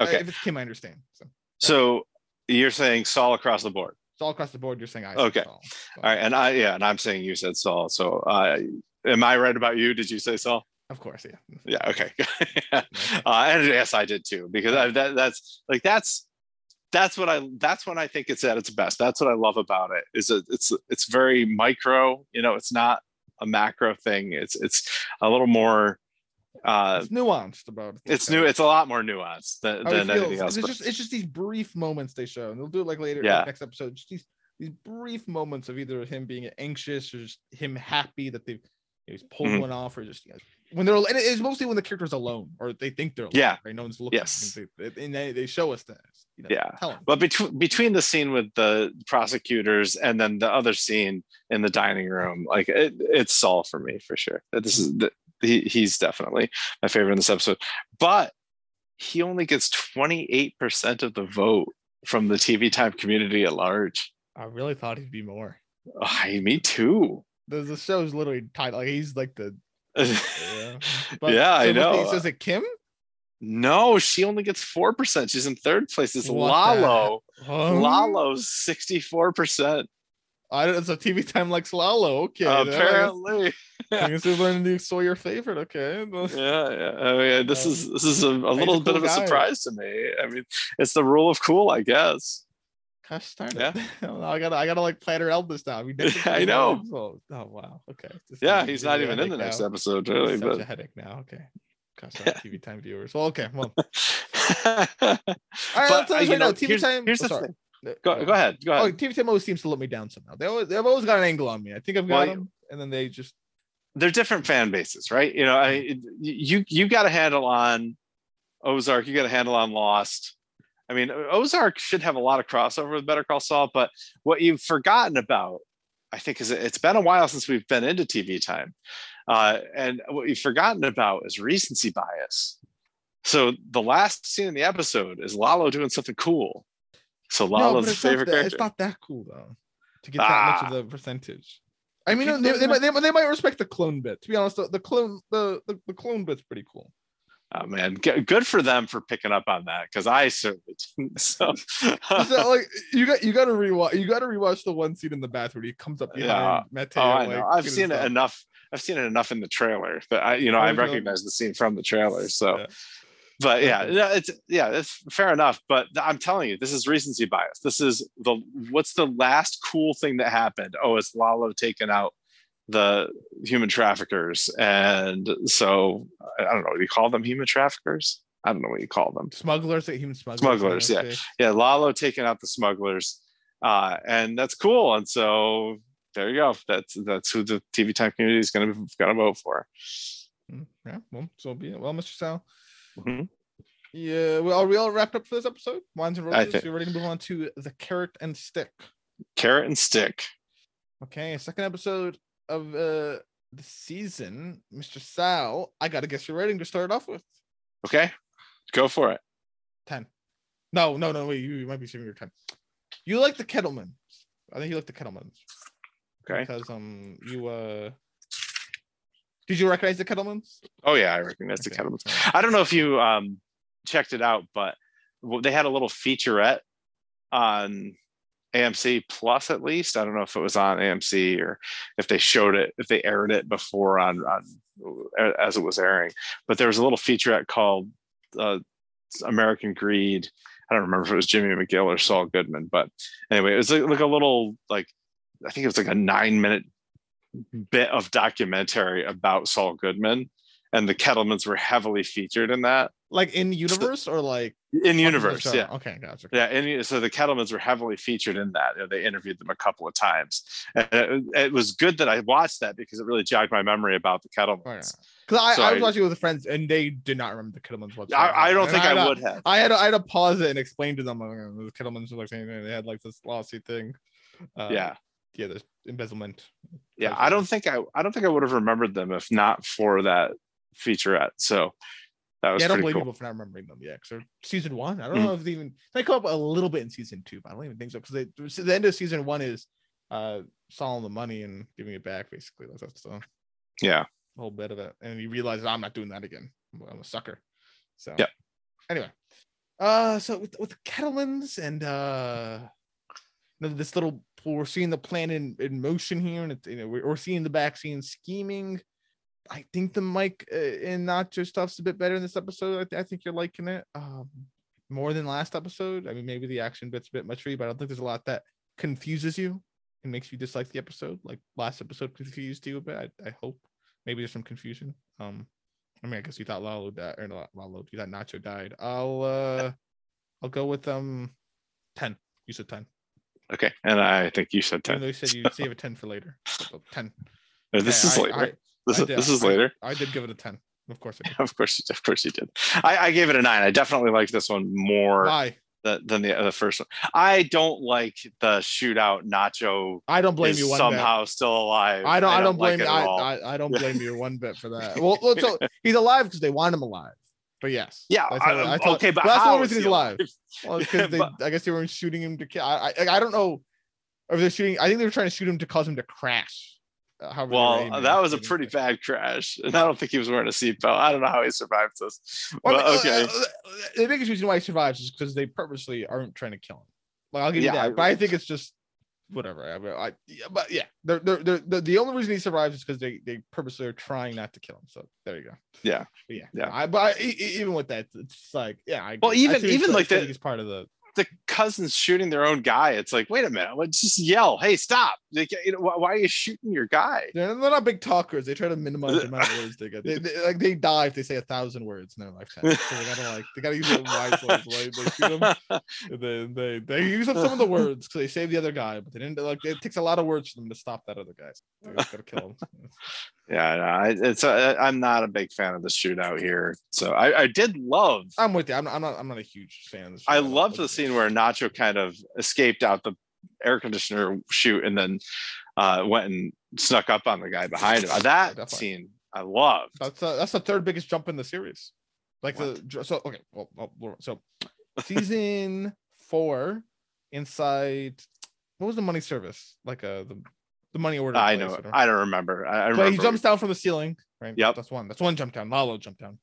okay. I, if it's Kim, I understand. So, so you're saying Saul across the board. Saul across the board. You're saying I. Okay. Said Saul, so. All right, and I yeah, and I'm saying you said Saul. So, uh, am I right about you? Did you say Saul? Of course, yeah. Yeah. Okay. yeah. Uh, and yes, I did too, because I, that that's like that's that's what I that's when I think it's at its best. That's what I love about it. Is it, it's it's very micro. You know, it's not a macro thing. It's it's a little more uh it's nuanced about it. it's new it's a lot more nuanced than, than anything else. It's just it's just these brief moments they show, and they'll do it like later, yeah. like next episode, just these these brief moments of either him being anxious or just him happy that they've you know, he's pulled mm-hmm. one off, or just you know, when they're, and it's mostly when the character's alone or they think they're alone, yeah right? No one's looking, yes and they, they show us that, you know, yeah tell them. But between between the scene with the prosecutors and then the other scene in the dining room, like it, it's Saul for me for sure. This is the, he, he's definitely my favorite in this episode. But he only gets twenty-eight percent of the vote from the T V Time community at large. I really thought he'd be more. Oh, me too. The, the show's literally titled, like, he's like the... yeah, but, yeah so I know. He says it Kim? No, she only gets four percent. She's in third place. It's what Lalo. Um, Lalo's sixty-four percent. I don't, so T V Time likes Lalo. Okay. Apparently. Yeah. I guess we're learning to soy your favorite. Okay. yeah, yeah. I mean, this um, is this is a, a little cool bit of a surprise guy. To me. I mean, it's the rule of cool, I guess. Gosh darn it. Yeah. I gotta I gotta like plan her eldest now. We I know. Oh wow. Okay. This yeah, he's not even in the next now. Episode, really. It's such but... a headache now. Okay. Gosh, yeah. T V Time viewers. Well, okay. Well. All right, but, let's uh, you know, T V here's, Time. Here's oh, the sorry. Thing. Go, go ahead. Go ahead. Oh, T V Time always seems to let me down somehow. They always, they've always got an angle on me. I think I've got well, them, and then they just. They're different fan bases, right? You know, I you you got a handle on Ozark. You got a handle on Lost. I mean, Ozark should have a lot of crossover with Better Call Saul, but what you've forgotten about, I think, is it's been a while since we've been into T V Time, uh, and what you've forgotten about is recency bias. So the last scene in the episode is Lalo doing something cool. So Lala's no, favorite that, character. It's not that cool though, to get ah. that much of the percentage. I mean, no, they, they, might, they, they might respect the clone bit. To be honest, the, the clone the, the, the clone bit's pretty cool. Oh man, G- good for them for picking up on that, because I certainly didn't. So, so like you got you got to rewatch you got to rewatch the one scene in the bathroom. He comes up behind yeah. Mateo. Oh, I know. Like, I've seen it enough. I've seen it enough in the trailer that I you know I, I recognize know. the scene from the trailer. So. Yeah. But yeah, it's yeah, it's fair enough. But I'm telling you, this is recency bias. This is the what's the last cool thing that happened? Oh, it's Lalo taking out the human traffickers, and so I don't know. Do you call them human traffickers? I don't know what you call them. Smugglers, human smugglers. Smugglers, yeah, yeah. Lalo taking out the smugglers, uh, and that's cool. And so there you go. That's that's who the T V Time community is going to going to vote for. Yeah, well, so be it. Well, Mister Sal. Mm-hmm. Yeah, well, are we all wrapped up for this episode? Wines and Roses, think... you're ready to move on to the Carrot and Stick. Carrot and Stick. Okay, second episode of uh, the season. Mister Sal, I gotta guess your rating to start off with. Okay, go for it. ten. No, no, no, wait, you, you might be saving your ten. You like the Kettlemans. I think you like the Kettlemans. Okay. Because um, you... uh. Did you recognize the Kettlemans? Oh yeah, I recognize okay. the Kettlemans. I don't know if you um, checked it out, but they had a little featurette on A M C Plus, at least. I don't know if it was on A M C or if they showed it, if they aired it before on, on as it was airing. But there was a little featurette called uh, American Greed. I don't remember if it was Jimmy McGill or Saul Goodman, but anyway, it was like, like a little like I think it was like a nine minute. Bit of documentary about Saul Goodman, and the Kettlemans were heavily featured in that, like in universe so, or like in universe yeah okay gotcha yeah and so the Kettlemans were heavily featured in that. They interviewed them a couple of times, and it, it was good that I watched that because it really jogged my memory about the Kettlemans. Oh, yeah. Because I, so I was I, watching it with friends, and they did not remember the Kettlemans website. I, I don't and think I, I would a, have I had, I had to pause it and explain to them the Kettlemans were like saying they had like this lossy thing um, yeah yeah there's embezzlement. Yeah, I don't think I I don't think I would have remembered them if not for that featurette. So that was yeah, I don't blame cool. people for not remembering them. Yeah, because season one, I don't mm-hmm. know if they even they come up a little bit in season two, but I don't even think so because the end of season one is uh selling the money and giving it back basically. Like that's so yeah, a whole bit of it, and you realize I'm not doing that again. I'm a sucker. So yeah. Anyway, uh, so with with Kettlemans and uh, this little. We're seeing the plan in, in motion here, and it's, you know, we're seeing the back scene scheming. I think the Mike uh, and Nacho stuff's a bit better in this episode. I, th- I think you're liking it um, more than last episode. I mean, maybe the action bit's a bit much for you, but I don't think there's a lot that confuses you and makes you dislike the episode. Like last episode confused you a bit. I, I hope maybe there's some confusion. Um, I mean, I guess you thought Lalo died, or not Lalo, you thought Nacho died. I'll uh, I'll go with um, ten. You said ten. Okay, and I think you said ten. Even though you said you save a ten for later. ten. No, this yeah, is I, later. I, this, I did, this is I, later. I did give it a ten. Of course I did. Of course, of course you did. I, I gave it a nine. I definitely liked this one more than, than the, the first one. I don't like the shootout Nacho. I don't blame you one somehow bit. Still alive. I don't. I don't, I don't blame. Like I, I, I don't blame you one bit for that. Well, so he's alive because they want him alive. But yes. Yeah. That's how, I, I thought, okay, but well, that's how the only reason he's alive. Well, because they, I guess they were shooting him to kill. I, I I don't know if they're shooting. I think they were trying to shoot him to cause him to crash. Uh, well, that was a pretty it. bad crash, and I don't think he was wearing a seatbelt. I don't know how he survived this. Well, but, okay. Uh, the biggest reason why he survives is because they purposely aren't trying to kill him. Like I'll give yeah, you that, I, but I think it's just whatever. I, mean, I yeah, but yeah, they're, they're, they're, they're, the only reason he survives is because they they purposely are trying not to kill him. So there you go. Yeah, but yeah, yeah. I, but I, even with that, it's like yeah. I, well, even I even like that is part of the. The cousins shooting their own guy. It's like, wait a minute, let's just yell, hey, stop! Like, you know, why are you shooting your guy? They're, they're not big talkers. They try to minimize the amount of words they get. They, they, like they die if they say a thousand words in their lifetime. So they gotta like they gotta use their wise words. Like, they shoot them. And then they they use up some of the words because they save the other guy, but they didn't. Like it takes a lot of words for them to stop that other guy. So they just gotta kill him. Yeah, no, I, it's a, I'm not a big fan of the shootout here. So I, I did love. I'm with you. I'm, I'm not. I'm not a huge fan of this. I love the scene where Nacho kind of escaped out the air conditioner chute and then uh, went and snuck up on the guy behind him. That yeah, scene I loved. That's a, that's the third biggest jump in the series. Like what? the so okay. Well, well so season four inside. What was the money service like? Uh, the The money order. I know. I don't remember. I remember. But he jumps down from the ceiling, right? Yep. That's one. That's one jump down. Lalo jumped down.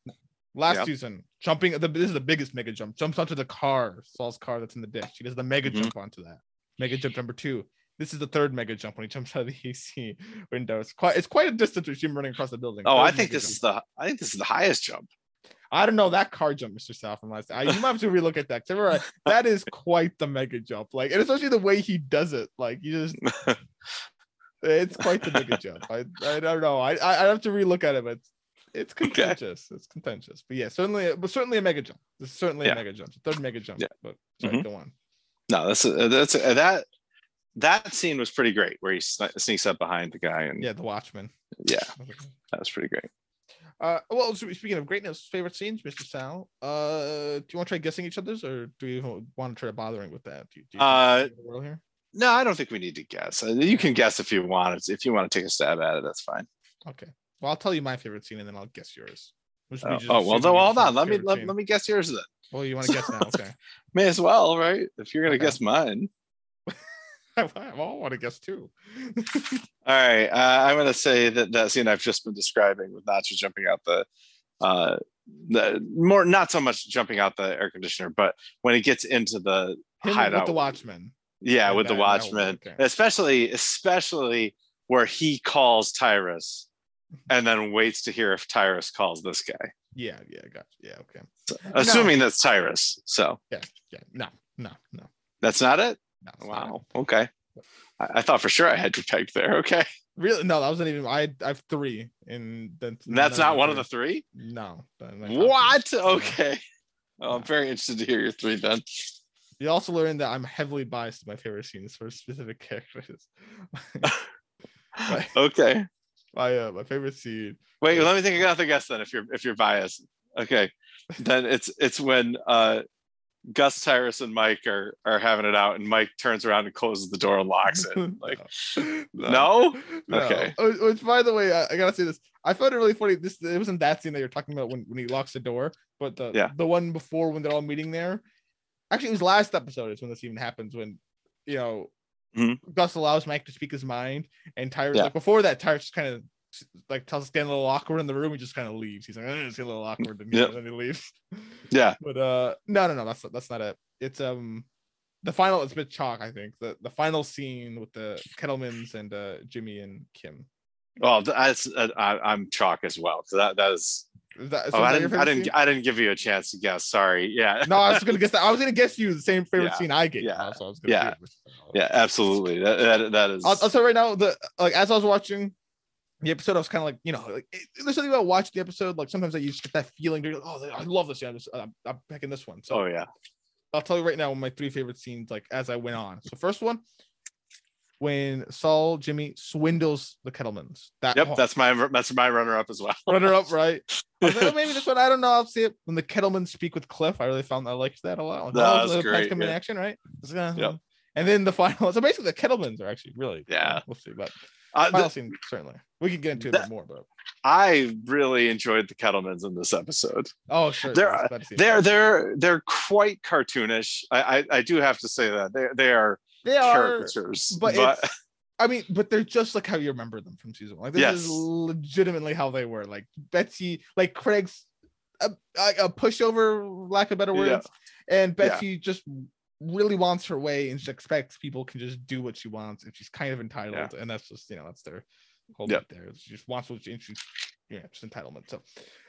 Last yep. season, jumping. The, this is the biggest mega jump. Jumps onto the car, Saul's car that's in the ditch. He does the mega mm-hmm. jump onto that. Mega jump number two. This is the third mega jump when he jumps out of the A C window. It's quite. It's quite a distance with him running across the building. Oh, third I think this jump. is the. I think this is the highest jump. I don't know that car jump, Mister South. From last, I, you might have to relook at that. Remember, that is quite the mega jump. Like, and especially the way he does it. Like, you just. It's quite the big jump. I I don't know. I I have to relook at it, but it's, it's contentious. Okay. It's contentious. But yeah, certainly, but certainly a mega jump. This is certainly yeah. a mega jump. The third mega jump. Yeah. But sorry, mm-hmm. go on. No, that's a, that's a, that that scene was pretty great where he sneaks up behind the guy and yeah, the Watchman. Yeah, that was pretty great. Uh, well, speaking of greatness, favorite scenes, Mister Sal. Uh, do you want to try guessing each other's, or do you even want to try bothering with that? Do you, do you uh, world here? No, I don't think we need to guess. You can guess if you want. If you want to take a stab at it, that's fine. Okay. Well, I'll tell you my favorite scene, and then I'll guess yours. Which oh, oh well, no, hold on. Let me let, let me guess yours then. Well, you want to guess now? Okay. May as well, right? If you're gonna okay. guess mine, I, I all want to guess too. All right, uh, I'm gonna say that that scene I've just been describing with Nacho jumping out the, uh, the more not so much jumping out the air conditioner, but when it gets into the Him hideout with the Watchman. Yeah, and with the Watchman, okay. especially especially where he calls Tyrus, and then waits to hear if Tyrus calls this guy. Yeah, yeah, gotcha. Yeah, okay. So, assuming no. that's Tyrus, so yeah, yeah, no, no, no. That's not it. No, wow. Not it. Okay. I, I thought for sure I had you pegged there. Okay. Really? No, that wasn't even. I I have three, and that's, and that's not one three. of the three. No. What? Three. Okay. No. Oh, I'm very interested to hear your three then. You also learned that I'm heavily biased to my favorite scenes for specific characters. my, okay. My uh, my favorite scene. Wait, is, let me think of another guess then. If you're if you're biased, okay, then it's it's when uh, Gus, Tyrus, and Mike are are having it out, and Mike turns around and closes the door and locks it. Like, no. no? no, okay. Which, by the way, I, I gotta say this. I found it really funny. This it wasn't that scene that you're talking about when when he locks the door, but the yeah. the one before when they're all meeting there. Actually, it was last episode is when this even happens, when, you know, mm-hmm. Gus allows Mike to speak his mind, and Tyrus, yeah. like, before that, Tyrus kind of, like, tells us to stand a little awkward in the room, he just kind of leaves. He's like, I'm just a little awkward to me, yep. and then he leaves. Yeah. But, uh, no, no, no, that's, that's not it. It's, um, the final, it's a bit chalk, I think. The the final scene with the Kettlemans and uh, Jimmy and Kim. Well, that's, uh, I, I'm chalk as well, so that that is... Is that, is oh, I didn't, I didn't, scene? I didn't give you a chance to guess. Sorry. Yeah. No, I was gonna guess that. I was gonna guess you the same favorite yeah, scene I gave. Yeah. So I was gonna yeah. yeah. Absolutely. That, that, that is. Also, right now, the like as I was watching the episode, I was kind of like, you know, like it, there's something about watching the episode. Like sometimes I used to get that feeling. Like, oh, I love this scene. I'm just, I'm, I'm picking this one. So oh yeah. I'll tell you right now my three favorite scenes. Like as I went on. So first one. When Saul Jimmy swindles the Kettlemans. That yep, home. that's my that's my runner-up as well. Runner-up, right? I was like, oh, maybe this one. I don't know. I'll see it when the Kettlemans speak with Cliff. I really found I liked that a lot. Like, no, oh, that's great. Come yeah. in action, right? Yep. And then the final. So basically, the Kettlemans are actually really. Yeah, we'll see, but uh, final the, scene certainly we could get into it a bit more. But I really enjoyed the Kettlemans in this episode. Oh, sure. They're they're they're they're quite cartoonish. I, I I do have to say that they they are they are caricatures, but, but it's, I mean, but they're just like how you remember them from season one. Like this yes. is legitimately how they were. Like Betsy, like Craig's a, a pushover, lack of better words, yeah. and Betsy yeah. just really wants her way and she expects people can just do what she wants, and she's kind of entitled, yeah. and that's just you know that's their. Hold yep. it there. She just wants what she, yeah, just entitlement. So,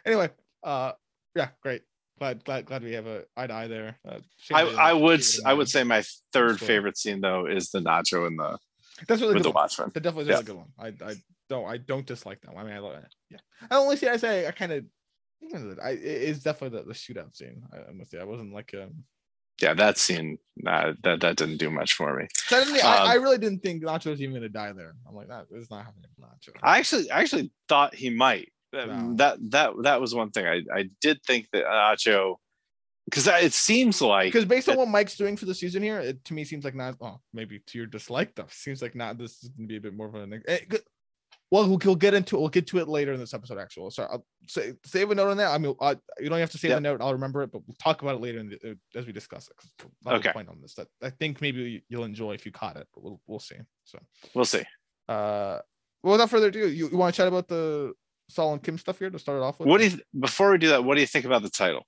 anyway, uh, yeah, great. Glad, glad, glad we have a eye to eye there. Uh, I, I would, I would say my third story. favorite scene though is the Nacho and the. That's really with good. The Watchman. That definitely is yeah. a good one. I, I don't, I don't dislike that one. I mean, I love it. Yeah, I only see. I say I kind of. I it's definitely the, the shootout scene. I, I must say I wasn't like um. Yeah, that scene, nah, that that didn't do much for me. Suddenly, um, I, I really didn't think Nacho was even going to die there. I'm like, that nah, is not happening to Nacho. I actually, I actually thought he might. No. That that that was one thing. I, I did think that Nacho, because it seems like because based on it, what Mike's doing for the season here, it to me seems like not. Oh, maybe to your dislike though, seems like not. This is going to be a bit more of an. It, well, we'll get into it. We'll get to it later in this episode. Actually, so I'll say, save a note on that. I mean, I, you don't have to save yep. the note. I'll remember it, but we'll talk about it later in the, uh, as we discuss it. Okay. Point on this that I think maybe you'll enjoy if you caught it, but we'll we'll see. So we'll see. Uh, well, without further ado, you, you want to chat about the Saul and Kim stuff here to start it off with? What do you, before we do that? What do you think about the title?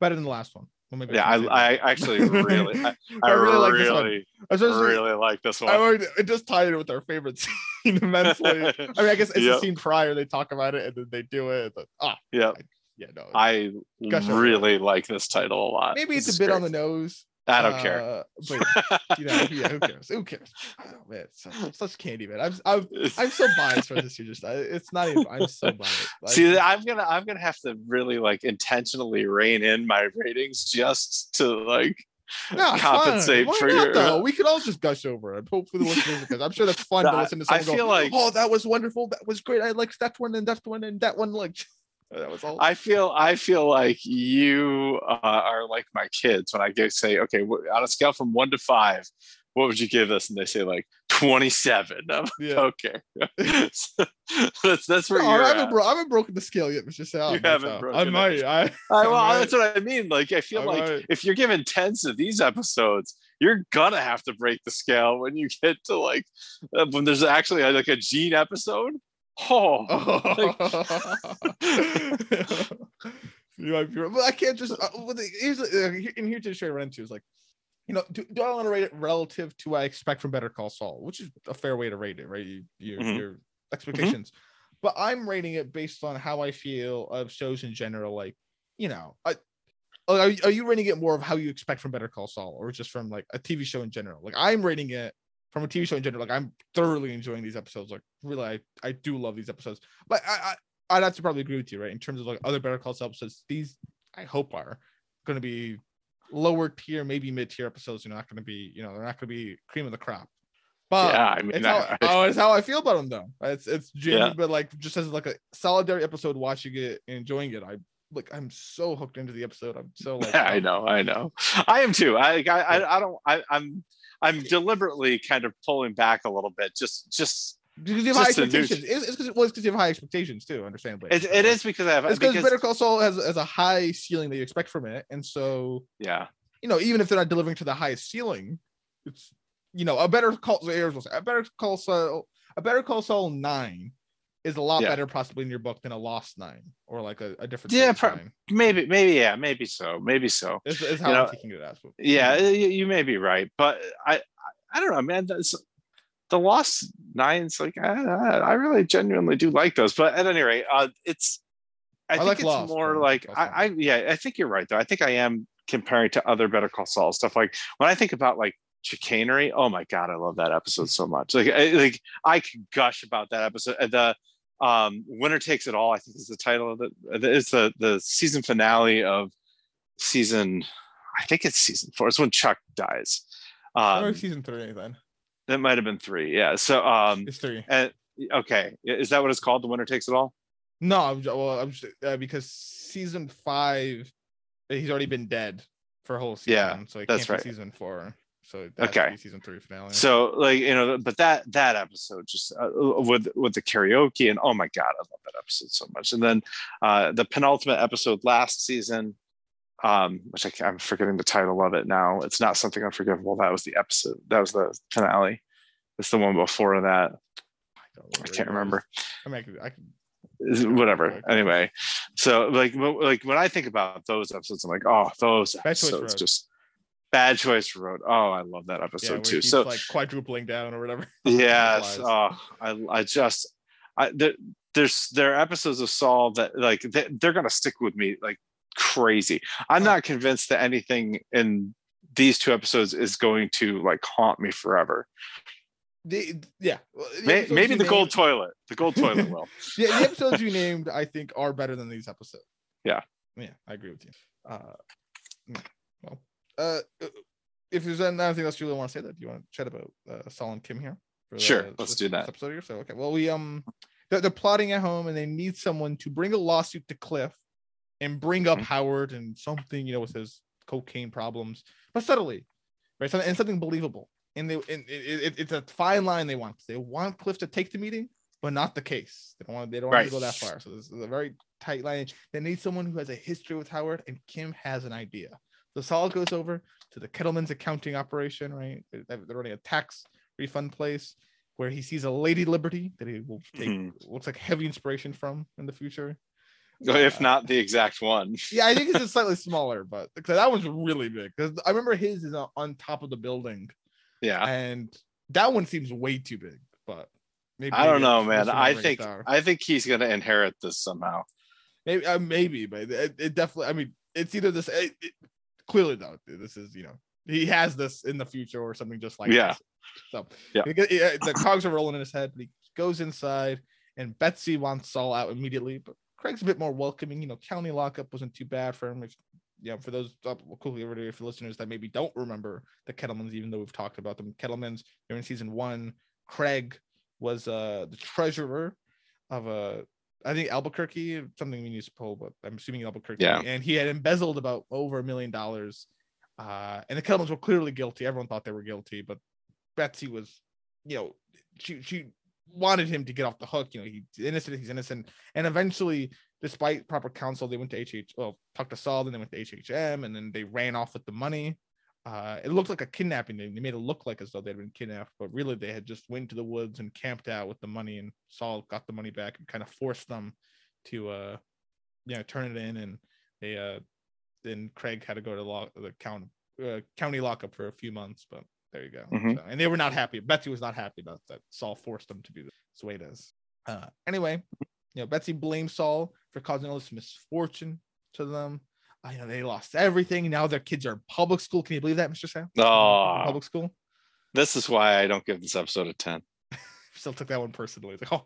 Better than the last one. Well, maybe yeah, I, I, I actually really, I, I, I really, really like this one. I really like this one. I already, it just tied in with our favorite scene immensely. I mean, I guess it's yep. a scene prior. They talk about it and then they do it. But, ah, yeah, yeah, no. I gosh, really no. like this title a lot. Maybe this it's a bit great. on the nose. I don't uh, care. But you know, yeah, who cares? Who cares? Oh, man, such, such candy, man. I'm, I'm, I'm so biased for this. You just, it's not even. I'm so biased. Like, see, I'm gonna, I'm gonna have to really like intentionally rein in my ratings just to like no, compensate for not, your. Though? We could all just gush over it. Hopefully, the listeners, because I'm sure that's fun no, to listen to. Someone I feel go, like, oh, that was wonderful. That was great. I liked that one and that one and that one. Like. That was all. I feel I feel like you uh, are like my kids when I go say, okay, on a scale from one to five, what would you give us? And they say like twenty-seven. I'm yeah. okay. So that's that's where no, you're I haven't, at. Bro- I haven't broken the scale yet, Mister Sal. You haven't so. broken. I might. It. I, I, I well, might. That's what I mean. Like I feel I like might. if you're giving tens to these episodes, you're gonna have to break the scale when you get to like uh, when there's actually like a Gene episode. Oh, you might be right. But I can't just. Uh, here's uh, in here to straight run into is like, you know, do, do I want to rate it relative to what I expect from Better Call Saul, which is a fair way to rate it, right? You, you, mm-hmm. Your expectations, mm-hmm. but I'm rating it based on how I feel of shows in general. Like, you know, I, are are you rating it more of how you expect from Better Call Saul, or just from like a T V show in general? Like, I'm rating it. From a T V show in general, like I'm thoroughly enjoying these episodes. Like really, I, I do love these episodes. But I, I I'd have to probably agree with you, right? In terms of like other Better Call Saul episodes, these I hope are going to be lower tier, maybe mid tier episodes. You know, not going to be, you know, they're not going to be cream of the crop. But yeah, I mean, it's, that, how, I, it's how I feel about them though. It's it's genuine, yeah. but like just as like a solidary episode, watching it and enjoying it, I. Like I'm so hooked into the episode. I'm so like I know, I know, I am too. I I I don't. I, I'm I'm deliberately kind of pulling back a little bit, just just because you have high expectations. New... It's because well, it's because you have high expectations too. Understandably, it, it is because I have. It's because Better Call Saul has has a high ceiling that you expect from it, and so yeah, you know, even if they're not delivering to the highest ceiling, it's you know a Better Call a Better Call Saul a Better Call Saul nine. Is a lot yeah. better possibly in your book than a lost nine or like a, a different yeah pro- nine. maybe maybe yeah maybe so maybe so is, is how you I'm know, taking it as well. yeah, yeah. You, you may be right, but I I don't know, man. That's, the lost nines like I, I really genuinely do like those, but at any rate, uh, it's I, I think like it's lost, more like I, I yeah I think you're right though. I think I am comparing to other Better Call Saul stuff. Like when I think about like chicanery, oh my god, I love that episode so much. Like I, like I could gush about that episode. The um Winner Takes It All, I think is the title of the it's the the season finale of season I think it's season four. It's when Chuck dies. Um or season three then. That might have been three. Yeah. So um it's three. And, okay. Is that what it's called? The Winner Takes It All? No, I'm well I'm just, uh, because season five he's already been dead for a whole season. Yeah, so he that's can't right. Season four. So that's okay, the season three finale. So like, you know, but that that episode just uh, with with the karaoke, and oh my god, I love that episode so much. And then uh, the penultimate episode last season, um, which I, I'm forgetting the title of it now. It's not Something Unforgivable. That was the episode. That was the finale. It's the one before that. I, I can't remember. I mean, I could, I could whatever anyway so like like when I think about those episodes, I'm like, oh, those episodes, just Bad Choice Road. Oh, I love that episode yeah, too. So like quadrupling down or whatever. Yes. Oh, I I just I there, there's there are episodes of Saul that like they, they're gonna stick with me like crazy. I'm oh. not convinced that anything in these two episodes is going to like haunt me forever. The, yeah, maybe, the, maybe the gold toilet. The gold toilet will. Yeah, the episodes you named, I think, are better than these episodes. Yeah, yeah, I agree with you. Uh, well, uh, if there's anything else you really want to say, that do you want to chat about uh, Saul and Kim here? For the, sure, let's this, do that. Episode here, so okay. Well, we um, they're, they're plotting at home, and they need someone to bring a lawsuit to Cliff, and bring up mm-hmm. Howard and something, you know, with his cocaine problems, but subtly, right? And something believable. And they, and it, it, it's a fine line they want. They want Cliff to take the meeting, but not the case. They don't want. They don't right. want to go that far. So this is a very tight line. They need someone who has a history with Howard, and Kim has an idea. So Saul goes over to the Kettleman's accounting operation. Right, they're running a tax refund place where he sees a Lady Liberty that he will take mm-hmm. looks like heavy inspiration from in the future. If uh, not the exact one. Yeah, I think it's slightly smaller, but because that one's really big. Because I remember his is on top of the building. Yeah, and that one seems way too big, but maybe I don't maybe know, man. I think I think he's gonna inherit this somehow. Maybe, uh, maybe, but it, it definitely. I mean, it's either this. It, it, clearly, though, this is you know he has this in the future or something just like yeah. This. So yeah, it, the cogs are rolling in his head. But he goes inside, and Betsy wants Saul out immediately, but Craig's a bit more welcoming. You know, county lockup wasn't too bad for him. If, Yeah, for those uh, quickly over for listeners that maybe don't remember the Kettlemans, even though we've talked about them, Kettlemans during season one, Craig was uh, the treasurer of a, I think Albuquerque, something municipal, but I'm assuming Albuquerque. Yeah. And he had embezzled about over a million dollars, uh, and the Kettlemans were clearly guilty. Everyone thought they were guilty, but Betsy was, you know, she she wanted him to get off the hook. You know, he's innocent. He's innocent, and eventually, despite proper counsel, they went to H H. Well, talked to Saul, then they went to H H M, and then they ran off with the money. Uh, it looked like a kidnapping. They made it look like as though they'd been kidnapped, but really they had just went to the woods and camped out with the money. And Saul got the money back and kind of forced them to, uh, you know, turn it in. And they uh, then Craig had to go to law, the county uh, county lockup for a few months. But there you go. Mm-hmm. So, and they were not happy. Betsy was not happy about that. Saul forced them to do this. That's the way it is. Uh, anyway. You know, Betsy blames Saul for causing all this misfortune to them. I you know they lost everything. Now their kids are in public school. Can you believe that, Mister Sam? Oh, in public school. This is why I don't give this episode a ten. Still took that one personally. It's like,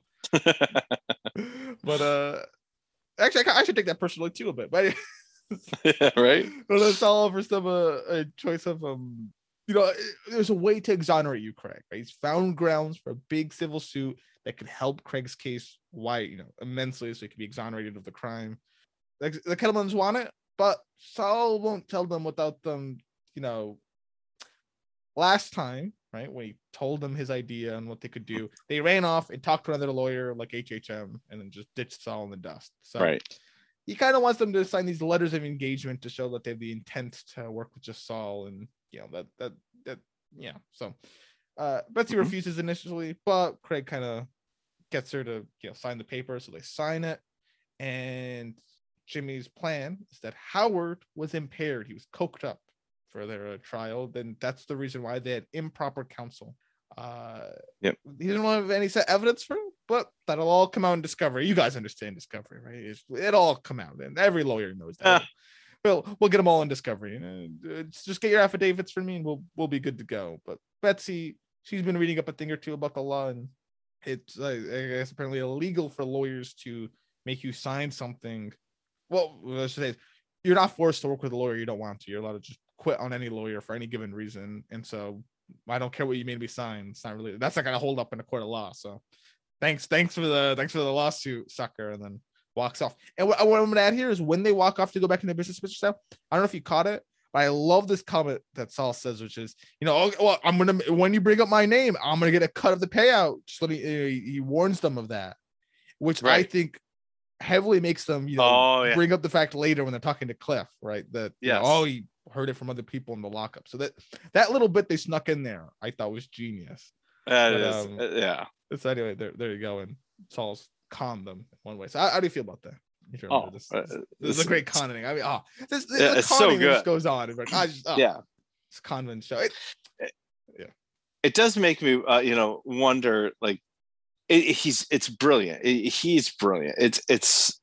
oh, but uh, actually, I, I should take that personally too a bit. But yeah, right. But that's all for some uh, a choice of um. You know, there's a way to exonerate you, Craig. Right? He's found grounds for a big civil suit that could help Craig's case, why you know, immensely, so he could be exonerated of the crime. Like the Kettlemans want it, but Saul won't tell them without them. You know, last time, right, when he told them his idea and what they could do, they ran off and talked to another lawyer like H H M, and then just ditched Saul in the dust. So right. He kind of wants them to sign these letters of engagement to show that they have the intent to work with just Saul and. You know that that that yeah. So uh Betsy mm-hmm. refuses initially, but Craig kind of gets her to you know sign the paper, so they sign it. And Jimmy's plan is that Howard was impaired; he was coked up for their uh, trial. Then that's the reason why they had improper counsel. Uh, yep. He didn't want to have any set evidence for him, but that'll all come out in discovery. You guys understand discovery, right? It's, it'll all come out, and every lawyer knows that. We'll, we'll get them all in discovery. Uh, just get your affidavits for me and we'll we'll be good to go. But Betsy, she's been reading up a thing or two about the law, and it's uh, I guess apparently illegal for lawyers to make you sign something. Well, let's say you're not forced to work with a lawyer you don't want to. You're allowed to just quit on any lawyer for any given reason. And so I don't care what you made me sign. It's not really that's not gonna hold up in a court of law. So thanks, thanks for the thanks for the lawsuit, sucker. And then walks off. And what, what I'm gonna add here is when they walk off to go back into business, Mister Sam, I don't know if you caught it. But I love this comment that Saul says, which is, you know, oh, well, I'm gonna when you bring up my name, I'm gonna get a cut of the payout. So he, he warns them of that, which right. I think heavily makes them, you know, oh, yeah. bring up the fact later when they're talking to Cliff, right? That yes. you know, oh, he heard it from other people in the lockup. So that that little bit they snuck in there, I thought was genius. That but, is, um, yeah. So anyway, there there you go, and Saul's conned them one way. So how, how do you feel about that? Oh, this, this, this, this is a great conning. I mean, oh, this, this yeah, it's so good. Just goes on. Like, oh, just, oh, yeah, it's a convent show. It, it, yeah, it does make me, uh, you know, wonder. Like, it, it, he's it's brilliant. It, he's brilliant. It's it's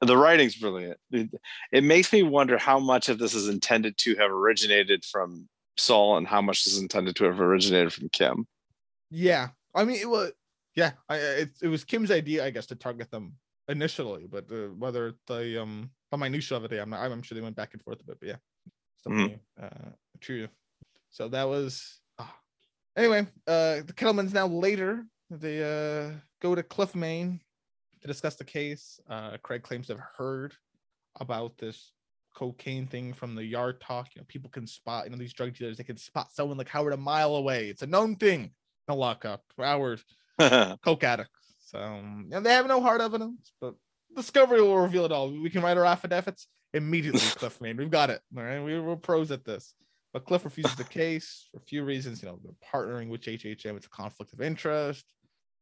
the writing's brilliant. It, it makes me wonder how much of this is intended to have originated from Saul, and how much is intended to have originated from Kim. Yeah, I mean, it was yeah, I, it it was Kim's idea, I guess, to target them initially, but uh, whether the um the minutia of it, I'm not, I'm sure they went back and forth a bit, but yeah, something mm. uh true. So that was oh. anyway. Uh, the Kettlemans now later they uh go to Cliff Main to discuss the case. Uh, Craig claims to have heard about this cocaine thing from the yard talk. You know, people can spot, you know, these drug dealers, they can spot someone like Howard a mile away. It's a known thing. No lockup for Howard, coke addict. So, um, and they have no hard evidence, but discovery will reveal it all. We can write our affidavits immediately, Cliff Main. We've got it. All right. We were pros at this. But Cliff refuses the case for a few reasons. You know, they're partnering with H H M. It's a conflict of interest.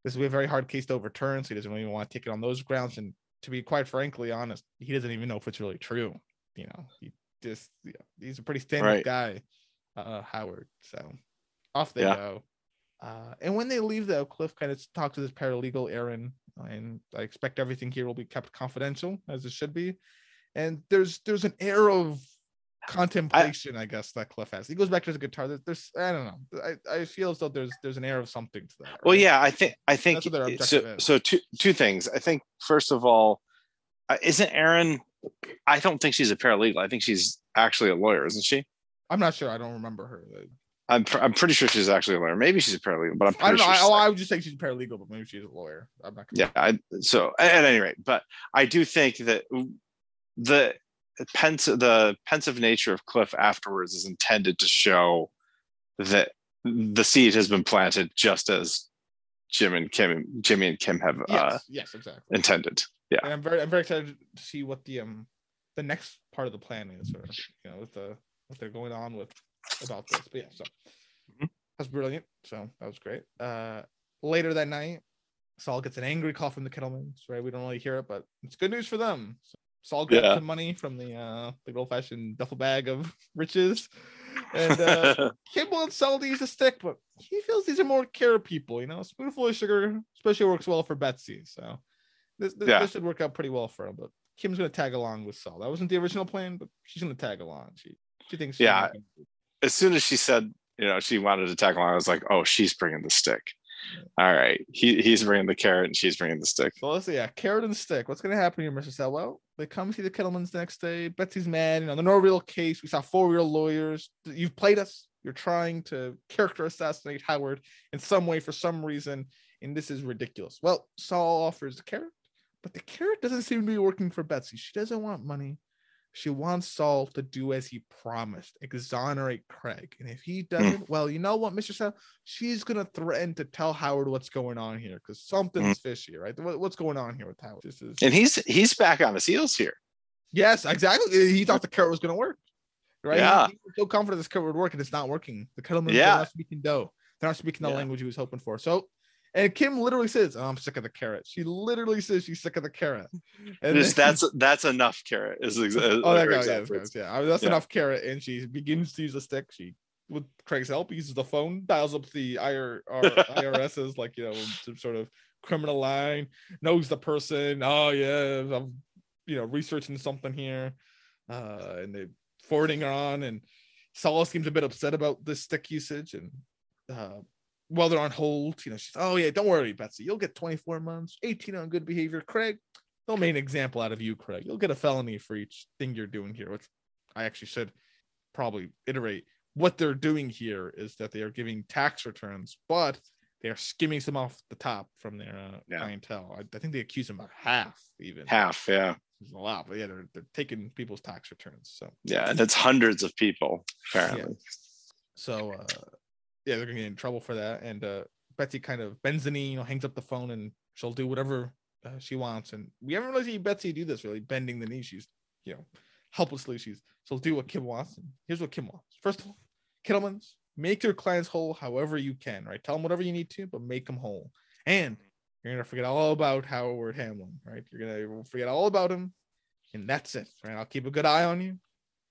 This will be a very hard case to overturn. So he doesn't really want to take it on those grounds. And to be quite frankly honest, he doesn't even know if it's really true. You know, he just, you know, he's a pretty stand-up right. guy, uh, Howard. So off they yeah. go. Uh, and when they leave, though, Cliff kind of talks to this paralegal, Aaron, and I expect everything here will be kept confidential, as it should be. And there's there's an air of contemplation, I, I guess, that Cliff has. He goes back to his guitar. There's I don't know. I, I feel as though there's there's an air of something to that. Right? Well, yeah, I think I think that's what their objective so. Is. So two two things. I think first of all, isn't Aaron? I don't think she's a paralegal. I think she's actually a lawyer, isn't she? I'm not sure. I don't remember her. I'm pr- I'm pretty sure she's actually a lawyer. Maybe she's a paralegal, but I'm pretty I don't sure know. I, well, I would just say she's a paralegal, but maybe she's a lawyer. I'm not. Yeah. I, so at any rate, but I do think that the pensive the pensive nature of Cliff afterwards is intended to show that the seed has been planted, just as Jim and Kim, Jimmy and Kim have yes, uh, yes, exactly intended. Yeah. And I'm very I'm very excited to see what the um the next part of the plan is, or you know, with the what they're going on with. About this, but yeah, so that's brilliant. So that was great. Uh, later that night, Saul gets an angry call from the Kettlemans, right? We don't really hear it, but it's good news for them. So Saul grabs yeah. some money from the uh, the old fashioned duffel bag of riches, and uh, Kim wants Saul to use a stick, but he feels these are more care people, you know. A spoonful of sugar, especially works well for Betsy, so this, this, yeah. this should work out pretty well for him. But Kim's gonna tag along with Saul. That wasn't the original plan, but she's gonna tag along. She she thinks, she yeah. As soon as she said, you know, she wanted to tackle on, I was like, oh, she's bringing the stick. All right. He, he's bringing the carrot and she's bringing the stick. So let's see. Yeah. Carrot and stick. What's going to happen here, Mister Selwell? They come see the Kettlemans the next day. Betsy's mad. You know, there's no real case. We saw four real lawyers. You've played us. You're trying to character assassinate Howard in some way for some reason. And this is ridiculous. Well, Saul offers the carrot, but the carrot doesn't seem to be working for Betsy. She doesn't want money. She wants Saul to do as he promised, exonerate Craig. And if he doesn't, well, you know what, Mister Saul? She's going to threaten to tell Howard what's going on here because something's fishy, right? What's going on here with Howard? This is... And he's he's back on his heels here. Yes, exactly. He thought the carrot was going to work, right? Yeah. He, he was so confident this carrot would work, and it's not working. The Kettlemans yeah. are not speaking dough. They're not speaking the yeah. language he was hoping for. So, and Kim literally says, oh, I'm sick of the carrot. She literally says she's sick of the carrot. And just, then, that's that's enough carrot. Is exa- oh, that goes, yeah, that's, yeah. I mean, that's yeah. enough carrot. And she begins to use a stick. She, with Craig's help, uses the phone, dials up the I R S's, like, you know, some sort of criminal line, knows the person. Oh, yeah, I'm, you know, researching something here. Uh, and they're forwarding her on. And Saul seems a bit upset about the stick usage. And, uh, while they're on hold, you know, she's, oh, yeah, don't worry, Betsy. You'll get twenty-four months, eighteen on good behavior. Craig, they'll make an example out of you, Craig. You'll get a felony for each thing you're doing here, which I actually should probably iterate. What they're doing here is that they are giving tax returns, but they are skimming some off the top from their uh, yeah. clientele. I, I think they accuse them of half, even. Half, yeah. there's a lot, but yeah, they're, they're taking people's tax returns. So yeah, and it's hundreds of people apparently. Yeah. So uh, yeah, they're gonna get in trouble for that. And uh, Betsy kind of bends the knee, you know, hangs up the phone, and she'll do whatever uh, she wants. And we haven't really seen Betsy do this, really bending the knee. She's, you know, helplessly, she's she'll do what Kim wants. And here's what Kim wants. First of all, Kettleman's, make your clients whole however you can, right? Tell them whatever you need to, but make them whole. And you're going to forget all about Howard Hamlin, right? You're going to forget all about him, and that's it, right? I'll keep a good eye on you.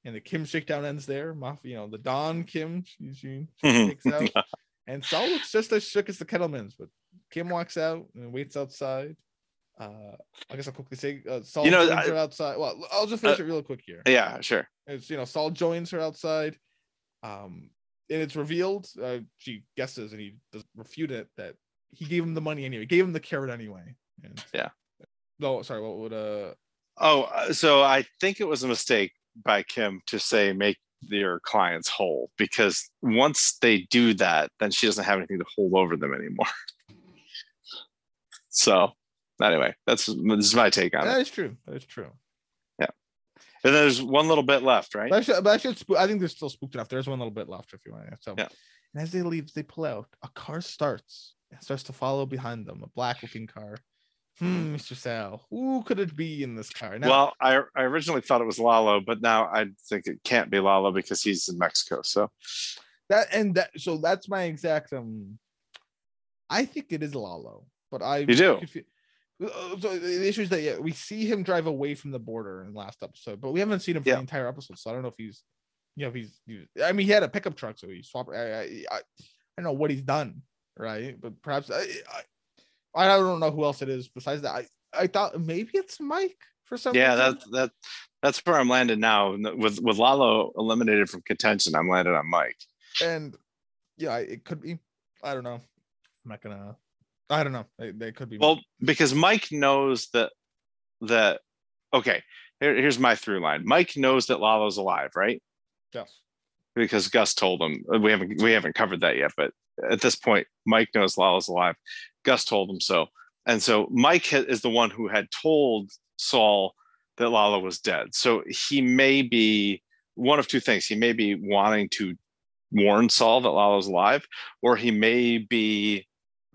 And the Kim shakedown ends there. Mafia, you know, the Don Kim, she, she, she takes out. And Saul looks just as shook as the Kettlemans, but Kim walks out and waits outside. Uh, I guess I'll quickly say uh, Saul you know, joins I, her outside. Well, I'll just finish uh, it real quick here. Yeah, sure. It's, you know, Saul joins her outside. Um, and it's revealed, uh, she guesses, and he does refute it, that he gave him the money anyway. He gave him the carrot anyway. And, yeah. No, sorry. What would uh? Oh, so I think it was a mistake by Kim to say make their clients whole, because once they do that, then she doesn't have anything to hold over them anymore. So anyway, that's this is my take on that it. That is true. That is true. Yeah. And there's one little bit left, right? But I should. But I, should sp- I think they're still spooked enough. There's one little bit left if you want. So, yeah. And as they leave, they pull out. A car starts. starts to follow behind them, a black looking car. Hmm, Mister Sal, who could it be in this car? Now, well, I, I originally thought it was Lalo, but now I think it can't be Lalo because he's in Mexico. So that and that, so that's my exact. Um, I think it is Lalo, but I you do. Confused. So the issue is that yeah, we see him drive away from the border in the last episode, but we haven't seen him for yeah. the entire episode, so I don't know if he's, you know, if he's. He, I mean, he had a pickup truck, so he swapped. I, I, I, I don't know what he's done. Right, but perhaps I, I I don't know who else it is besides that. I, I thought maybe it's Mike for some yeah, reason. Yeah, that that that's where I'm landed now. With with Lalo eliminated from contention, I'm landed on Mike. And yeah, it could be. I don't know. I'm not gonna. I don't know. They, they could be. Well, Mike. Because Mike knows that that. Okay, here, here's my through line. Mike knows that Lalo's alive, right? Yes. Because Gus told him. We haven't we haven't covered that yet, but. At this point, Mike knows Lalo's alive. Gus told him so. And so Mike is the one who had told Saul that Lalo was dead. So he may be one of two things. He may be wanting to warn Saul that Lalo's alive, or he may be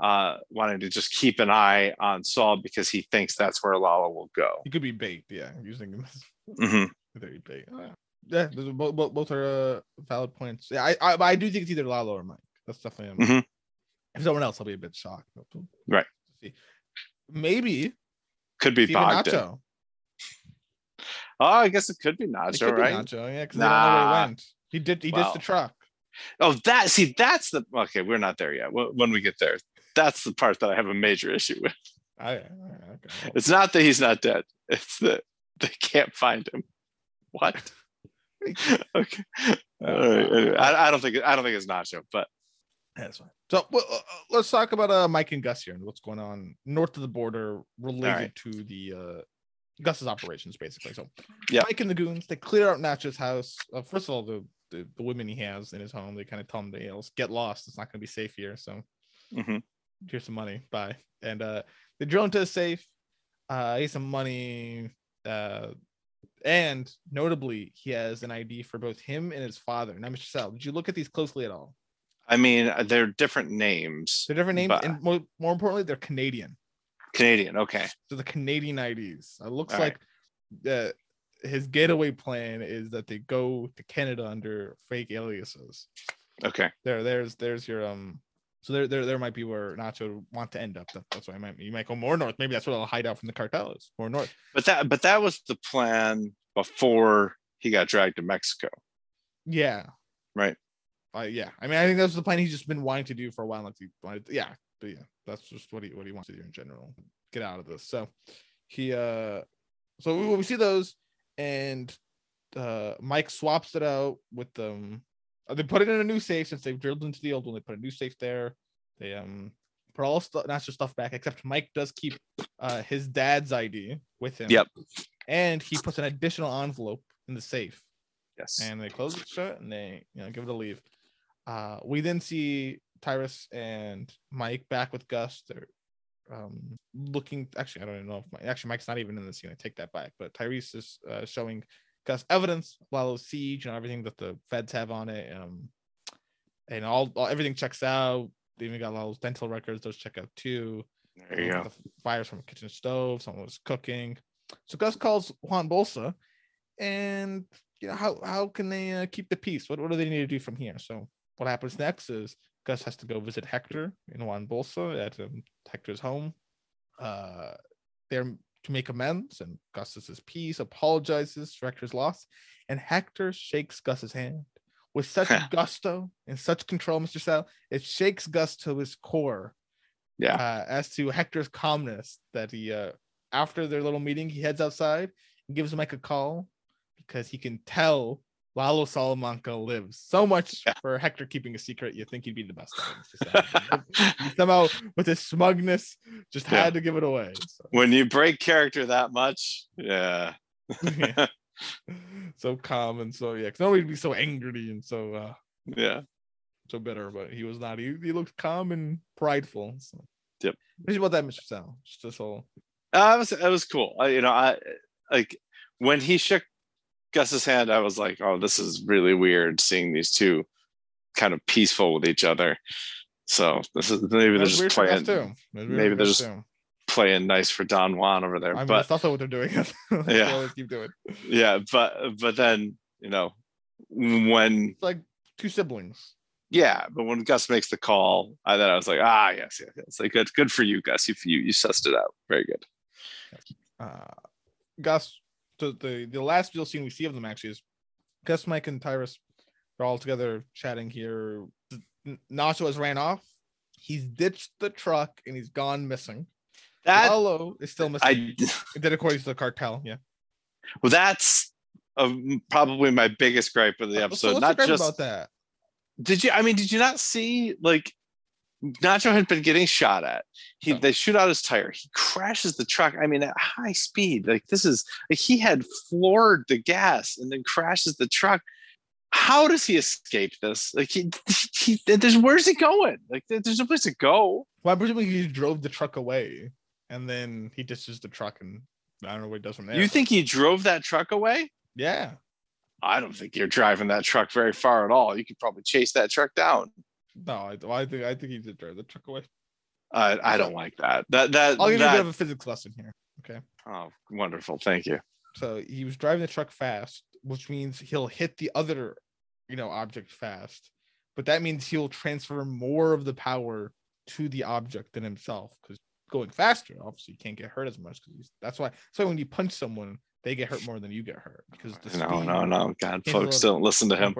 uh, wanting to just keep an eye on Saul because he thinks that's where Lalo will go. He could be bait, yeah. Using him as very bait. Yeah, both, both, both are uh, valid points. Yeah, I, I, I do think it's either Lalo or Mike. That's definitely mm-hmm. if someone else, I'll be a bit shocked. Right. Maybe could be Nacho. Oh, I guess it could be Nacho, it could right? Be Nacho, yeah, because nah. they don't know where he went. He did. He wow. dissed the truck. Oh, that. See, that's the okay. We're not there yet. When we get there, that's the part that I have a major issue with. I, I, okay, well. It's not that he's not dead. It's that they can't find him. What? Okay. All right. Anyway, I, I don't think. I don't think it's Nacho, but. That's fine. So well, uh, let's talk about uh, Mike and Gus here and what's going on north of the border related right. to the uh, Gus's operations, basically. So yeah. Mike and the goons, they clear out Nacho's house. Uh, first of all, the, the the women he has in his home, they kind of tell him, they, you know, get lost. It's not going to be safe here. So mm-hmm. here's some money. Bye. And uh, they drill into a safe. Uh, here's some money. Uh, and notably, he has an I D for both him and his father. Now, Mister Sal, did you look at these closely at all? I mean, they're different names. They're different names, but... and more, more importantly, they're Canadian. Canadian, okay. So the Canadian I Ds. It looks All like right. uh, his getaway plan is that they go to Canada under fake aliases. Okay. There, there's, there's your um. So there, there, there might be where Nacho would want to end up. That, that's why I might, you might go more north. Maybe that's where they'll hide out from the cartels, more north. But that, but that was the plan before he got dragged to Mexico. Yeah. Right. Uh, yeah, I mean, I think that's the plan he's just been wanting to do for a while. Like he wanted, to, yeah, but yeah, that's just what he what he wants to do in general. Get out of this. So he, uh, so we, we see those, and uh, Mike swaps it out with them. They put it in a new safe since they've drilled into the old one. They put a new safe there. They um put all stu- not just stuff back, except Mike does keep uh, his dad's I D with him. Yep, and he puts an additional envelope in the safe. Yes, and they close it shut and they you know give it a leave. Uh, we then see Tyrus and Mike back with Gus. They're um, looking. Actually, I don't even know if Mike, actually Mike's not even in the scene. I take that back. But Tyrese is uh, showing Gus evidence, Lalo's siege, and everything that the feds have on it. Um, and all, all everything checks out. They even got Lalo's dental records; those check out too. There you go. The fires from a kitchen stove. Someone was cooking. So Gus calls Juan Bolsa, and you know how how can they uh, keep the peace? What what do they need to do from here? So what happens next is Gus has to go visit Hector in Juan Bolsa at um, Hector's home. Uh, they're to make amends, and Gus is his peace, apologizes for Hector's loss, and Hector shakes Gus's hand with such gusto and such control, Mister Sal. It shakes Gus to his core. Yeah. Uh, as to Hector's calmness, that he uh, after their little meeting, he heads outside and gives Mike a call because he can tell Lalo Salamanca lives. So much yeah. for Hector keeping a secret. You think he'd be the best. Somehow, with his smugness, just yeah. had to give it away. So. When you break character that much, yeah. yeah. So calm and so yeah, because nobody would be so angry and so uh, yeah, so bitter. But he was not. He, he looked calm and prideful. So. Yep. What about that, Mister Sal? Just this whole. Uh, it was it was cool. I, you know, I like when he shook Gus's hand, I was like, oh, this is really weird seeing these two kind of peaceful with each other. So this is maybe That's they're just playing too. Maybe they're just too. playing nice for Don Juan over there. I mean, but that's also what they're doing. yeah. Always keep doing. Yeah, but but then, you know, when it's like two siblings. Yeah, but when Gus makes the call, I then I was like, ah yes, yes, yes. Like good good for you, Gus. You you you sussed it out. Very good. Uh Gus The, the the last real scene we see of them actually is Gus, Mike, and Tyrus. They're all together chatting here. Nacho has ran off. He's ditched the truck and he's gone missing. That Lalo is still missing. I did according to the cartel. Yeah. Well, that's uh, probably my biggest gripe of the episode. So not just about that. Did you? I mean, did you not see like? Nacho had been getting shot at. He oh. They shoot out his tire. He crashes the truck. I mean, at high speed. Like this is like he had floored the gas and then crashes the truck. How does he escape this? Like he, he there's where's he going? Like there's no place to go. Well, presumably he drove the truck away, and then he ditches the truck, and I don't know what he does from there. You think he drove that truck away? Yeah. I don't think you're driving that truck very far at all. You could probably chase that truck down. No, I, well, I think I think he did drive the truck away. Uh, I don't like that. That that I'll give that... you a bit of a physics lesson here. Okay. Oh, wonderful! Thank you. So he was driving the truck fast, which means he'll hit the other, you know, object fast. But that means he'll transfer more of the power to the object than himself because going faster, obviously, you can't get hurt as much. Because that's why. So when you punch someone, they get hurt more than you get hurt because the no, no, no, God, folks, don't listen to him.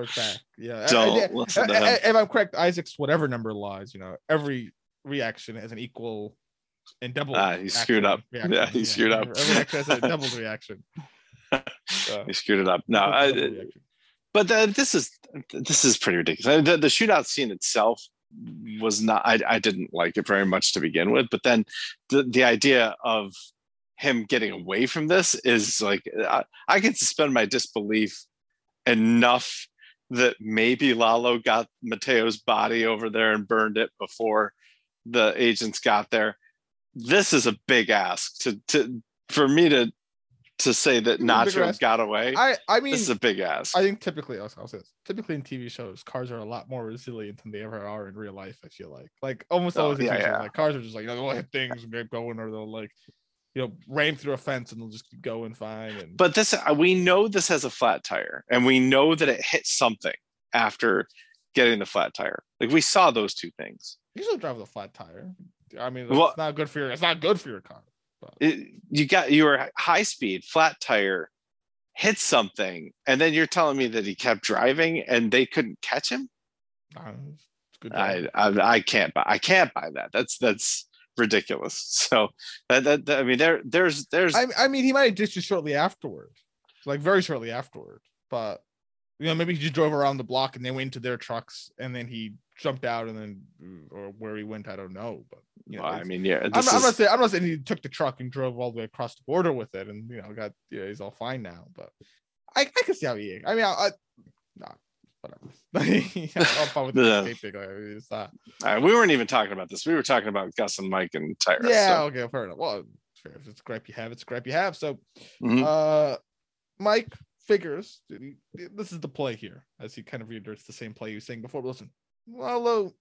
Yeah, don't I, I, listen I, to I, him. If I'm correct, Isaac's whatever number lies, you know, every reaction has an equal and double. Ah, he screwed up. Reaction. Yeah, he yeah, screwed yeah, up. Every reaction has a doubled reaction. So, he screwed it up. No, I, but the, this is this is pretty ridiculous. The, the shootout scene itself was not. I, I didn't like it very much to begin with, but then the the idea of him getting away from this is like I, I can suspend my disbelief enough that maybe Lalo got Mateo's body over there and burned it before the agents got there. This is a big ask to to for me to to say that Nacho got away. I I mean, this is a big ask. I think typically, I'll, I'll say this, typically in T V shows, cars are a lot more resilient than they ever are in real life. I feel like like almost oh, always yeah, yeah. like cars are just like you know, they'll hit things and get going or they'll like. You know, ram through a fence and they'll just go and find. And... But this, we know this has a flat tire, and we know that it hit something after getting the flat tire. Like we saw those two things. You still drive with a flat tire. I mean, it's well, not good for your. It's not good for your car. But... It, you got you were high speed, flat tire, hit something, and then you're telling me that he kept driving and they couldn't catch him. Uh, it's good I, I I can't buy. I can't buy that. That's that's. ridiculous. So that, that, that I mean, there, there's, there's. I, I mean, he might have ditched it shortly afterward, like very shortly afterward. But you know, maybe he just drove around the block and they went into their trucks, and then he jumped out, and then or where he went, I don't know. But you know, well, I mean, yeah, I'm, is... I'm not saying I'm not saying he took the truck and drove all the way across the border with it, and you know, got yeah, he's all fine now. But I, I can see how he. I mean, I, I nah, whatever. With yeah. Escaping. Not... Right, we weren't even talking about this. We were talking about Gus and Mike and Tyrus. Yeah, so. Okay, fair enough. Well, fair. If it's crap you have, it's crap you have. So, mm-hmm. uh, Mike figures this is the play here, as he kind of reiterates the same play you were saying before. But listen, although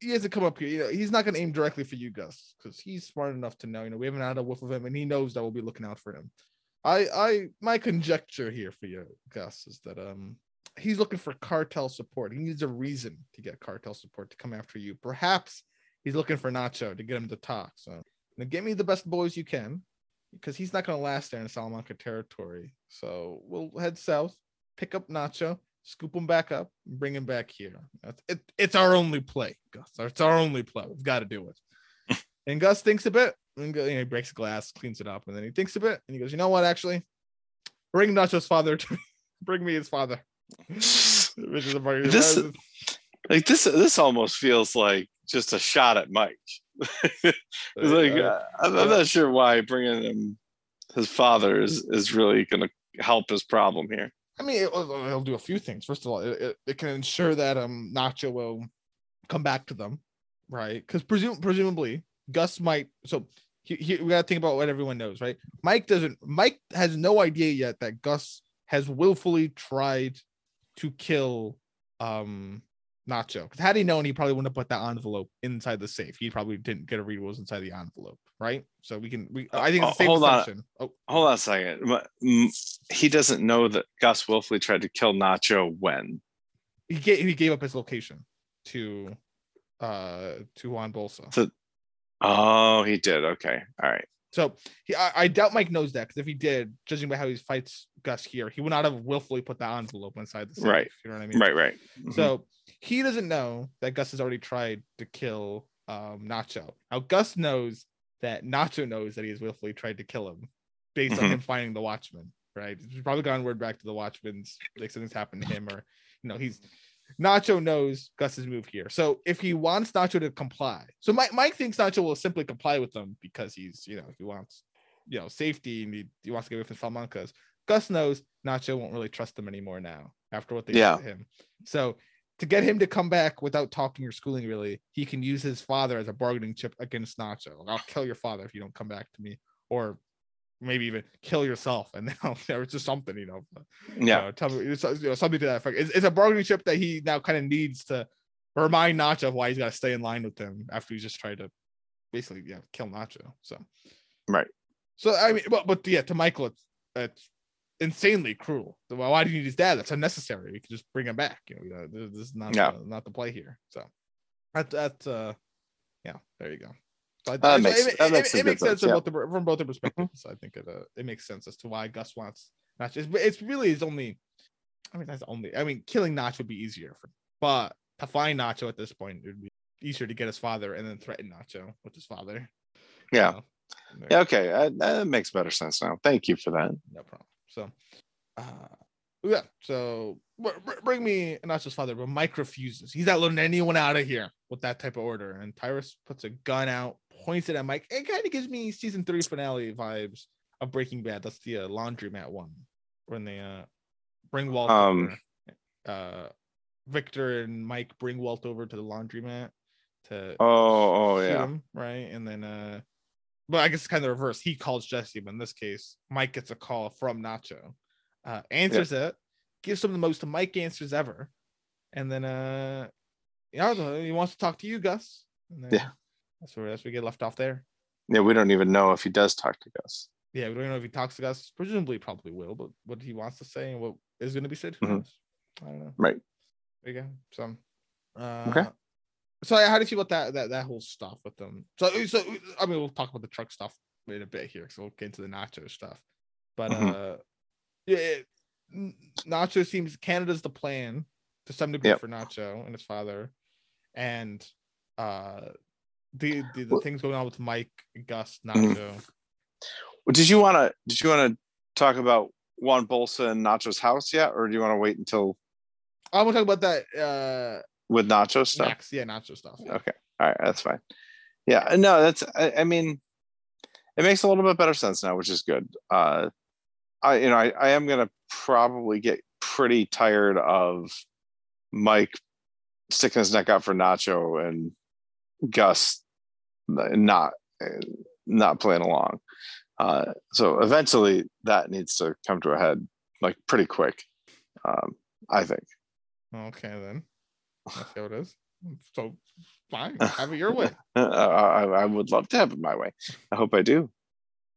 he hasn't come up here, you know, he's not going to aim directly for you, Gus, because he's smart enough to know. You know, we haven't had a whiff of him, and he knows that we'll be looking out for him. I, I, my conjecture here for you, Gus, is that um, he's looking for cartel support. He needs a reason to get cartel support to come after you. Perhaps he's looking for Nacho to get him to talk. So now get me the best boys you can, because he's not going to last there in Salamanca territory. So we'll head south, pick up Nacho, scoop him back up, and bring him back here. That's, it, it's our only play, Gus. It's our only play. We've got to do it. And Gus thinks a bit. And he breaks a glass, cleans it up, and then he thinks of it, and he goes, "You know what? Actually, bring Nacho's father to me. Bring me his father." Which is a part of this, like this. This almost feels like just a shot at Mike. It's like uh, I'm, I'm not sure why bringing him his father is is really going to help his problem here. I mean, it'll, it'll do a few things. First of all, it, it, it can ensure that um Nacho will come back to them, right? Because presume presumably. Gus might so he, he, we gotta think about what everyone knows, right? Mike doesn't Mike has no idea yet that Gus has willfully tried to kill um Nacho, because had he known, he probably wouldn't have put that envelope inside the safe. He probably didn't get a read what was inside the envelope, right? So we can we I think it's the same assumption. Oh, hold on a second. He doesn't know that Gus willfully tried to kill Nacho when he gave, he gave up his location to uh to Juan Bolsa. So, oh, he did. Okay. All right. So he, I, I doubt Mike knows that, because if he did, judging by how he fights Gus here, he would not have willfully put the envelope inside the safe. Right. You know what I mean? Right, right. Mm-hmm. So he doesn't know that Gus has already tried to kill um, Nacho. Now, Gus knows that Nacho knows that he has willfully tried to kill him based mm-hmm. on him finding the Watchman, right? He's probably gotten word back to the Watchman's, like something's happened to him, or, you know, he's... Nacho knows Gus's move here. So if he wants Nacho to comply, so Mike, Mike thinks Nacho will simply comply with them because he's, you know, he wants, you know, safety, and he, he wants to get away from Salamanca's. Gus knows Nacho won't really trust them anymore now after what they yeah. did to him. So to get him to come back without talking or schooling, really, he can use his father as a bargaining chip against Nacho. Like, I'll kill your father if you don't come back to me, or maybe even kill yourself, and then I'll, or just something, you know. You yeah, know, tell me, you know, something to that effect. It's, it's a bargaining chip that he now kind of needs to remind Nacho of why he's got to stay in line with him after he's just tried to basically, yeah, kill Nacho. So, right. So I mean, but, but yeah, to Michael, it's, it's insanely cruel. Why do you need his dad? That's unnecessary. You can just bring him back. You know, you know this is not yeah. uh, not the play here. So that that uh, yeah, there you go. So I, uh, it, makes, it, it, makes, it makes sense, sense yeah. both the, from both the perspectives. I think it uh, it makes sense as to why Gus wants Nacho. It's, it's really his only. I mean, that's only. I mean, killing Nacho would be easier, for, but to find Nacho at this point, it would be easier to get his father and then threaten Nacho with his father. Yeah. So, yeah. Okay. I, that makes better sense now. Thank you for that. No problem. So, uh, yeah. So bring me Nacho's father, but Mike refuses. He's not letting anyone out of here with that type of order. And Tyrus puts a gun out, points it at Mike. It kind of gives me season three finale vibes of Breaking Bad. That's the uh, laundromat one, when they uh bring Walt um, over. Uh, Victor and Mike bring Walt over to the laundromat to oh, oh yeah him, right, and then uh, but I guess it's kind of the reverse. He calls Jesse, but in this case, Mike gets a call from Nacho, uh, answers yeah. it, gives him the most Mike answers ever, and then uh, yeah, he wants to talk to you, Gus. And then, yeah. That's where, that's where we get left off there. Yeah, we don't even know if he does talk to Gus. Yeah, we don't know if he talks to Gus. Presumably, probably will, but what he wants to say and what is going to be said, who mm-hmm. knows? I don't know. Right. There you go. So, uh, okay. So, how do you feel about that, that that whole stuff with them? So, so I mean, we'll talk about the truck stuff in a bit here, because we'll get into the Nacho stuff. But mm-hmm. uh, yeah, it, Nacho seems Canada's the plan to some degree yep. for Nacho and his father, and uh. The, the the things going on with Mike, Gus, Nacho. Well, did you want to did you want to talk about Juan Bolsa and Nacho's house yet, or do you want to wait until? I'm gonna talk about that uh, with Nacho stuff. Next. Yeah, Nacho stuff. Okay, all right, that's fine. Yeah, no, that's. I, I mean, it makes a little bit better sense now, which is good. Uh, I you know I, I am gonna probably get pretty tired of Mike sticking his neck out for Nacho and Gus not not playing along. Uh, so eventually that needs to come to a head, like pretty quick, um, I think. Okay, then. That's how it is. So fine, have it your way. uh, I, I would love to have it my way. I hope I do.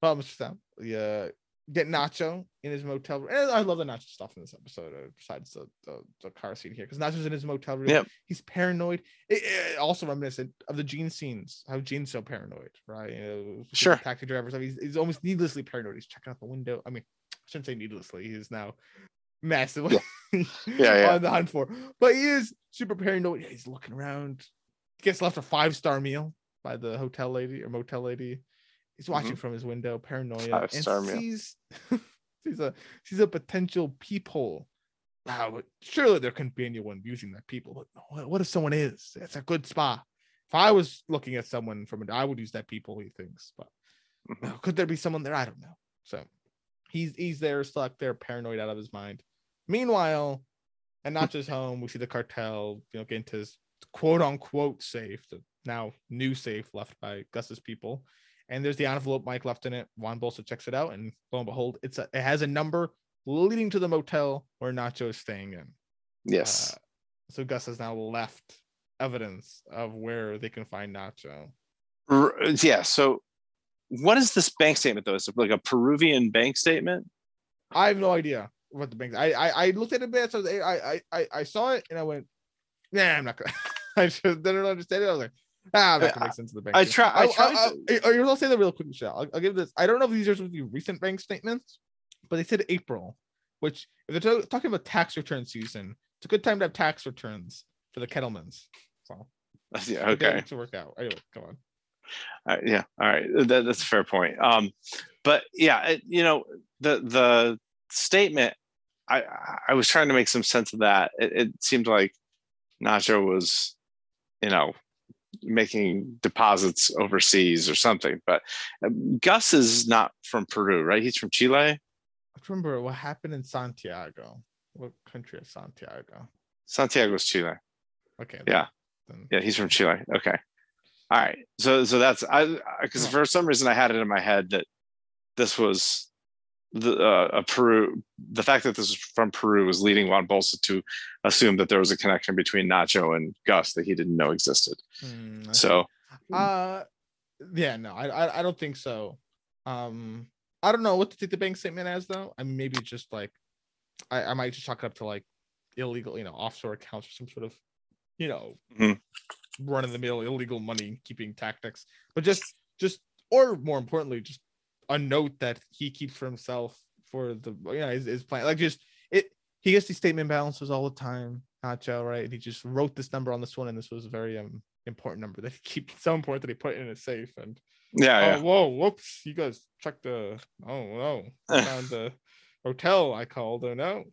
Well, Mister Sam, yeah, get Nacho in his motel room. And I love the Nacho stuff in this episode, besides the, the, the car scene here, because Nacho's in his motel room. Yep. He's paranoid. It, it, also reminiscent of the Gene scenes, how Gene's so paranoid, right? You know, sure. Taxi driver stuff. He's, he's almost needlessly paranoid. He's checking out the window. I mean, I shouldn't say needlessly. He's now massively yeah. Yeah, yeah. on the hunt for, but he is super paranoid. Yeah, he's looking around. He gets left a five-star meal by the hotel lady or motel lady. He's watching mm-hmm. from his window, paranoia, and sees, sees a sees a potential peephole. Wow, surely there couldn't be anyone using that peephole. But what if someone is? It's a good spot. If I was looking at someone from it, I would use that peephole. He thinks, but mm-hmm. no, could there be someone there? I don't know. So he's he's there, stuck there, paranoid out of his mind. Meanwhile, at Nacho's home, we see the cartel, you know, get into his quote unquote safe, the now new safe left by Gus's people. And there's the envelope Mike left in it. Juan Bolsa checks it out, and lo and behold, it's a, it has a number leading to the motel where Nacho is staying in. Yes. Uh, so Gus has now left evidence of where they can find Nacho. Yeah. So what is this bank statement, though? Is it like a Peruvian bank statement? I have no idea what the bank. I I, I looked at it a bit. So I I I saw it, and I went, nah, I'm not gonna. I just didn't understand it. I was like. Ah, that makes sense of the bank. I try. I try. I, I, I, I, I'll say that real quick, Michelle. I'll, I'll give this. I don't know if these are supposed to be recent bank statements, but they said April, which if they're t- talking about tax return season, it's a good time to have tax returns for the Kettlemans. So yeah, okay, to work out. Anyway, come on. All right, yeah, all right. That, that's a fair point. Um, but yeah, it, you know the the statement. I I was trying to make some sense of that. It, it seemed like Nacho was, you know. making deposits overseas or something, but um, Gus is not from Peru, right? He's from Chile. I remember what happened in Santiago. What country is Santiago? Santiago's Chile. Okay. Yeah. Then, yeah, he's from Chile. Okay. All right. So, so that's I because for some reason I had it in my head that this was the uh, a Peru. The fact that this was from Peru was leading Juan Bolsa to assume that there was a connection between Nacho and Gus that he didn't know existed. Mm, so, uh, yeah, no, I, I, I don't think so. Um, I don't know what to take the bank statement as though. I mean, maybe just like, I, I might just chalk it up to like illegal, you know, offshore accounts or some sort of, you know, mm-hmm. run of the mill illegal money keeping tactics. But just, just, or more importantly, just a note that he keeps for himself for the, you know, his, his plan. Like just it. He gets these statement balances all the time, Nacho, right? And he just wrote this number on this one, and this was a very um, important number that he keeps, so important that he put it in a safe. And yeah, oh, yeah. Whoa, whoops! You guys checked the. Oh no, I found the hotel I called. Oh no.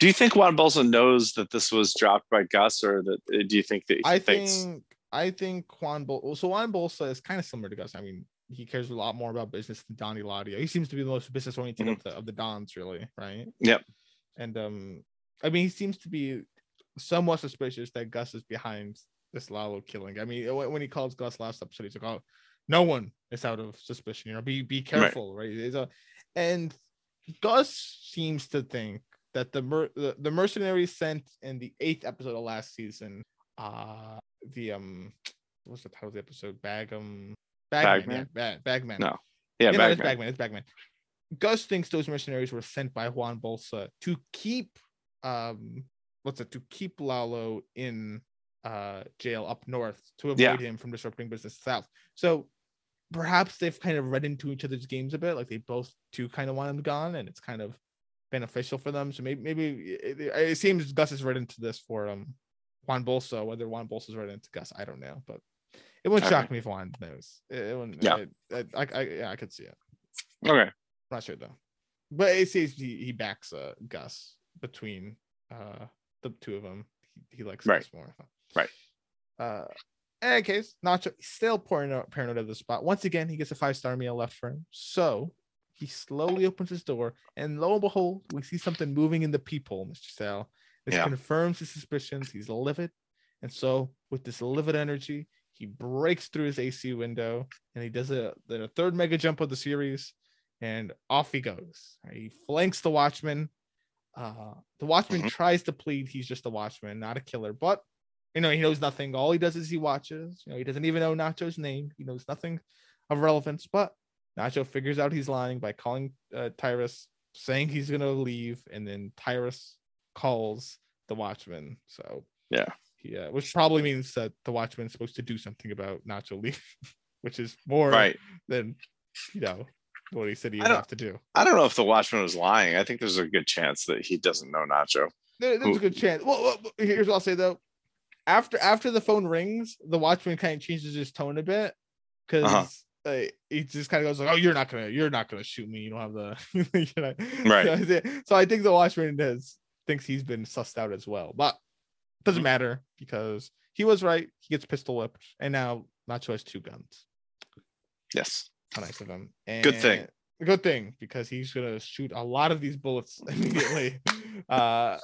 Do you think Juan Bolsa knows that this was dropped by Gus, or that do you think that he I thinks? Think, I think Juan Bolsa. So Juan Bolsa is kind of similar to Gus. I mean. He cares a lot more about business than Don Eladio. He seems to be the most business oriented mm-hmm. of, the, of the Dons, really, right? Yep. And um, I mean, he seems to be somewhat suspicious that Gus is behind this Lalo killing. I mean, when he calls Gus last episode, he's like, "Oh, no one is out of suspicion. You know, be be careful, right?" right? It's a, and Gus seems to think that the mer- the, the mercenaries sent in the eighth episode of last season, uh, the um, what's the title of the episode? Bagum. Bagman, Bagman. Yeah, bag, Bagman. No, yeah, yeah Bagman. No, it's Bagman. It's Bagman. Gus thinks those mercenaries were sent by Juan Bolsa to keep, um, what's it? To keep Lalo in uh jail up north to avoid yeah. him from disrupting business south. So perhaps they've kind of read into each other's games a bit. Like they both too kind of want him gone, and it's kind of beneficial for them. So maybe, maybe it, it seems Gus is read into this for um Juan Bolsa. Whether Juan Bolsa is read into Gus, I don't know, but. It wouldn't shock right. me if Juan knows. It wouldn't. Yeah. It, I, I, yeah, I could see it. Okay. Not sure though. But it says he, he backs uh, Gus between uh, the two of them. He, he likes right. Gus more. Right. Uh, in any case, Nacho still pouring out paranoid at the spot. Once again, he gets a five star meal left for him. So He slowly opens his door, and lo and behold, we see something moving in the peephole, Mister Sal. This yeah. confirms his suspicions. He's livid. And so, with this livid energy, he breaks through his A C window, and he does a, a third mega jump of the series, and off he goes. He flanks the Watchman. Uh, the Watchman mm-hmm. tries to plead he's just a Watchman, not a killer. But, you know, he knows nothing. All he does is he watches. You know, he doesn't even know Nacho's name. He knows nothing of relevance, but Nacho figures out he's lying by calling uh, Tyrus, saying he's going to leave, and then Tyrus calls the Watchman. So, yeah, yeah, which probably means that the Watchman is supposed to do something about Nacho leaving, which is more right. than, you know, what he said he'd have to do. I don't know if the Watchman was lying. I think there's a good chance that he doesn't know Nacho. There, there's Ooh. a good chance. Well, well, here's what I'll say, though. After, after the phone rings, the Watchman kind of changes his tone a bit, because uh-huh. Uh, he just kind of goes like, "Oh, you're not gonna, you're not gonna shoot me. You don't have the you know? Right." So, so I think the Watchman has thinks he's been sussed out as well, but it doesn't matter because he was right. He gets pistol whipped, and now Nacho has two guns. Yes, how nice of him. And good thing. Good thing, because he's gonna shoot a lot of these bullets immediately. uh,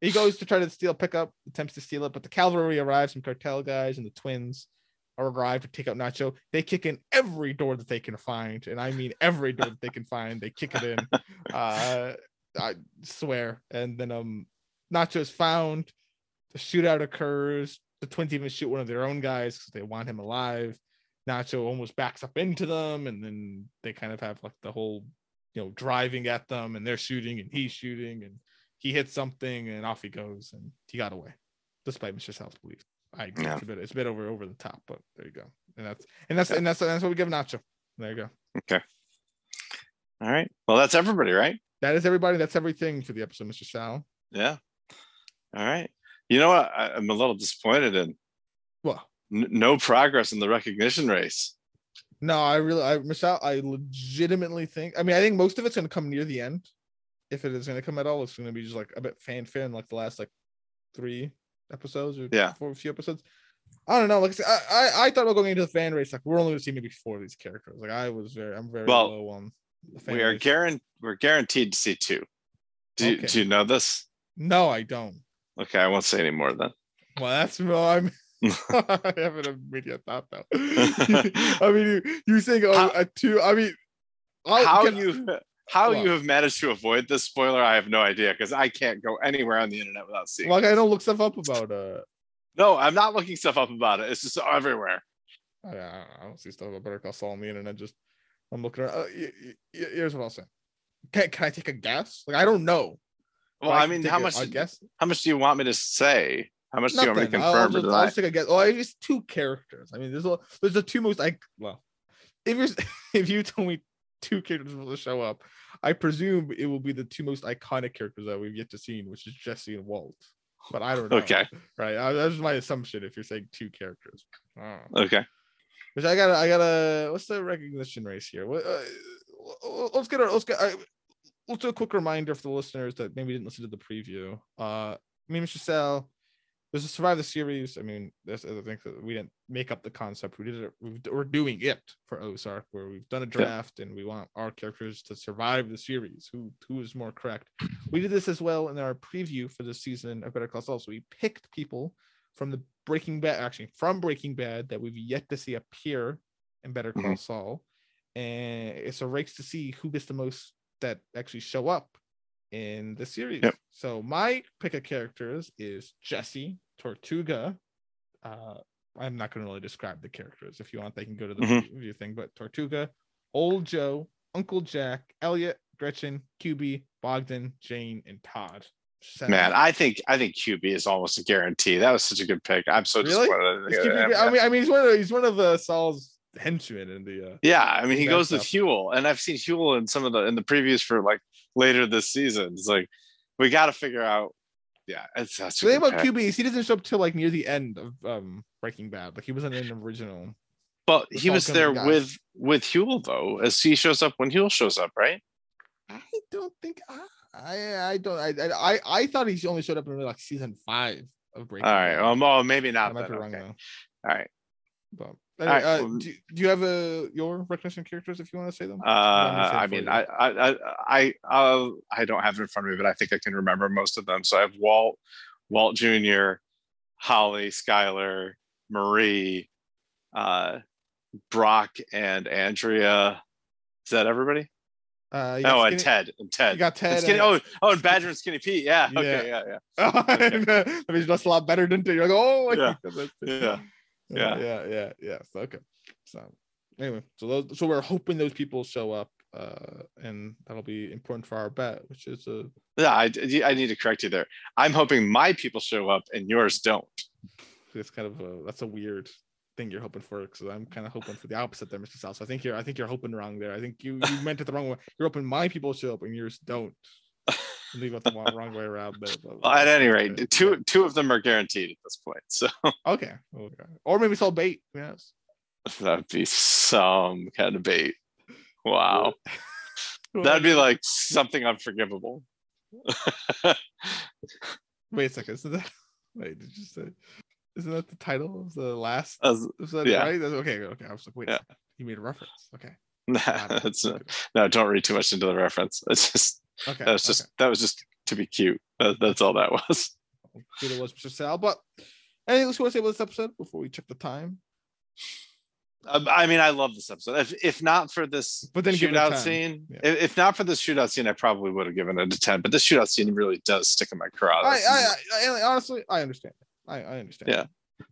he goes to try to steal pickup, attempts to steal it, but the cavalry arrives, some cartel guys, and the twins arrive to take out Nacho. They kick in every door that they can find, and I mean every door that they can find. They kick it in, uh I swear. And then um Nacho is found. The shootout occurs. The twins even shoot one of their own guys because they want him alive. Nacho almost backs up into them, and then they kind of have like the whole, you know, driving at them, and they're shooting and he's shooting, and he hits something, and off he goes, and he got away, despite Mister South's belief. I agree. Yeah. It's a bit, it's a bit over, over the top, but there you go. And that's and that's yeah. and that's that's what we give Nacho. There you go. Okay. All right. Well, that's everybody, right? That is everybody. That's everything for the episode, Mister Sal. Yeah. All right. You know what? I, I'm a little disappointed in what? N- no progress in the recognition race. No, I really, I miss out. I legitimately think. I mean, I think most of it's going to come near the end. If it is going to come at all, it's going to be just like a bit fanfare in like the last like three episodes or yeah for a few episodes. I don't know, like I, I I thought about going into the fan race like we're only gonna see maybe four of these characters. Like I was very I'm very well, low on the fan we are race. Guaran- we're guaranteed to see two. Do okay. you do you know this? No, I don't. Okay, I won't say any more then. Well, that's well, I'm I haven't immediate thought though. I mean you, you think oh how, a two I mean I'll, how can, you How well, you have managed to avoid this spoiler, I have no idea, because I can't go anywhere on the internet without seeing Well, it. I don't look stuff up about it. No, I'm not looking stuff up about it. It's just everywhere. I, I don't see stuff about Better Call Saul on the internet. Just, I'm looking around. Uh, here's what I'll say. Can, can I take a guess? Like, I don't know. Well, I, I mean, how much, a, guess? how much do you want me to say? How much Nothing. do you want me to confirm I'll just, or deny? I'll just take a guess. Oh, it's two characters. I mean, there's a, there's the two most, I, well, if you're, if you told me two characters will show up, I presume it will be the two most iconic characters that we've yet to see, which is Jesse and Walt. But I don't know. Okay. Right. I, that's my assumption if you're saying two characters. Oh. Okay. Which I gotta, I gotta, what's the recognition race here? What, uh, let's get our, let's get, uh, let's do a quick reminder for the listeners that maybe didn't listen to the preview. Uh, me and Mister Sal, there's a Survive the Series. I mean, that's I think that we didn't make up the concept. We did it. We've, we're doing it for Ozark, where we've done a draft, yeah. and we want our characters to survive the series. Who who is more correct? We did this as well in our preview for the season of Better Call Saul. So we picked people from the Breaking Bad, actually from Breaking Bad, that we've yet to see appear in Better Call mm-hmm. Saul, and it's a race to see who gets the most that actually show up in the series. Yep. So my pick of characters is Jesse, Tortuga. Uh, I'm not going to really describe the characters. If you want, they can go to the mm-hmm. review thing, but Tortuga, Old Joe, Uncle Jack, Elliot, Gretchen, Q B, Bogdan, Jane, and Todd. Seven. Man, I think I think Q B is almost a guarantee. That was such a good pick. I'm so really? disappointed. I mean, I mean, he's one of the, he's one of the Saul's henchmen in the uh, yeah I mean he goes stuff. with Huel, and I've seen Huel in some of the in the previews for like later this season. It's like we got to figure out yeah it's that's the thing about Q B is he doesn't show up till like near the end of um Breaking Bad. Like he wasn't in the original, but he was there with with Huel though, as he shows up when Huel shows up, right? I don't think I I, I don't I, I I thought he only showed up in like season five of Breaking Bad. All right, well, maybe not. I might be wrong though. All right. But anyway, right, uh, well, do, do you have a your recognition characters if you want to say them? Uh, I mean, I I I I, uh, I don't have it in front of me, but I think I can remember most of them. So I have Walt, Walt Junior, Holly, Skylar, Marie, uh, Brock, and Andrea. Is that everybody? Uh, oh, skinny, and Ted, and Ted. You got Ted. And skinny, and, oh, oh, and Badger and Skinny Pete. Yeah. yeah. Okay. Yeah, yeah. Okay. And, uh, I mean, that's a lot better than you're like, oh, I yeah. That. yeah, yeah, uh, yeah, yeah, yeah. So, okay. So anyway, so those, so we're hoping those people show up, uh, and that'll be important for our bet, which is a. Yeah, I, I need to correct you there. I'm hoping my people show up and yours don't. It's kind of a that's a weird thing you're hoping for, because I'm kind of hoping for the opposite there, Mister South. So I think you're I think you're hoping wrong there. I think you, you meant it the wrong way. You're hoping my people show up and yours don't. Leave it the wrong way around. But, but, well, at any rate, but, two yeah. two of them are guaranteed at this point. So okay, okay. Or maybe it's all bait. Yes, that'd be some kind of bait. Wow, that'd be like something unforgivable. Wait a second. Isn't that? Wait, did you say? Isn't that the title of the last? Uh, is that yeah. right? Okay, okay. I was like, wait, yeah. you made a reference. Okay. Nah, that's not, no, don't read too much into the reference. It's just okay. That was just okay. that was just to be cute. That, that's all that was. Cute it was, Mister Sal. But anything else you want to say about this episode before we check the time? Um, I mean, I love this episode. If, if not for this but then shootout scene, yeah. if, if not for this shootout scene, I probably would have given it a ten. But this shootout scene really does stick in my craw. I, I, I, I honestly, I understand. I, I understand. Yeah,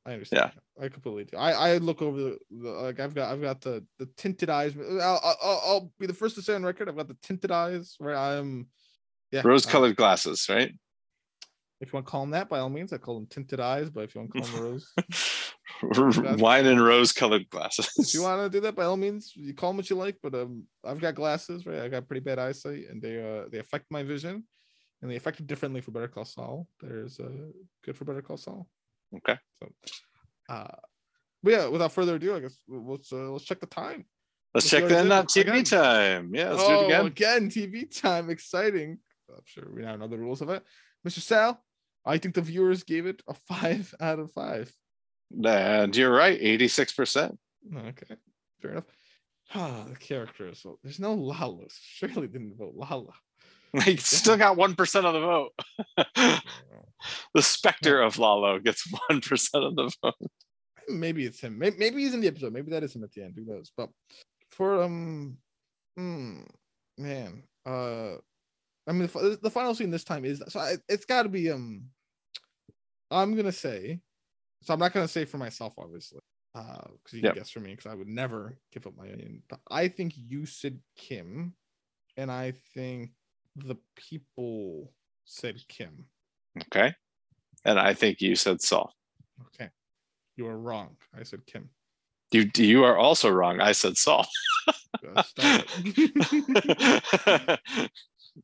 I understand. Yeah. I completely do. I, I look over the, the like I've got I've got the, the tinted eyes. I'll, I'll I'll be the first to say on record. I've got the tinted eyes where I'm, yeah, rose-colored I, glasses, right? If you want to call them that, by all means, I call them tinted eyes. But if you want to call them rose, glasses, wine and rose-colored glasses. If you want to do that, by all means, you call them what you like. But um, I've got glasses, right? I got pretty bad eyesight, and they uh they affect my vision. And they affected differently for Better Call Saul. There's a good for Better Call Saul. Okay. So, uh, but yeah, without further ado, I guess let's uh, let's check the time. Let's, let's check the uh, T V again. Time. Yeah, let's oh, do it again. Again, T V time. Exciting. I'm sure we now know the rules of it. Mister Sal, I think the viewers gave it a five out of five. And you're right, eighty-six percent. Okay, fair enough. Ah, the characters. Well, there's no Lalo. Surely didn't vote Lala. Like, still got one percent of the vote. The specter of Lalo gets one percent of the vote. Maybe it's him. Maybe, maybe he's in the episode. Maybe that is him at the end. Who knows? But for um, mm, man, uh, I mean, the, the final scene this time is so I, it's got to be um. I'm gonna say, so I'm not gonna say for myself, obviously, because uh, you yep. can guess for me, because I would never give up my opinion. But I think you said Kim, and I think. The people said Kim. Okay. And I think you said Saul. Okay. You are wrong. I said Kim. You you are also wrong. I said Saul. Stop it.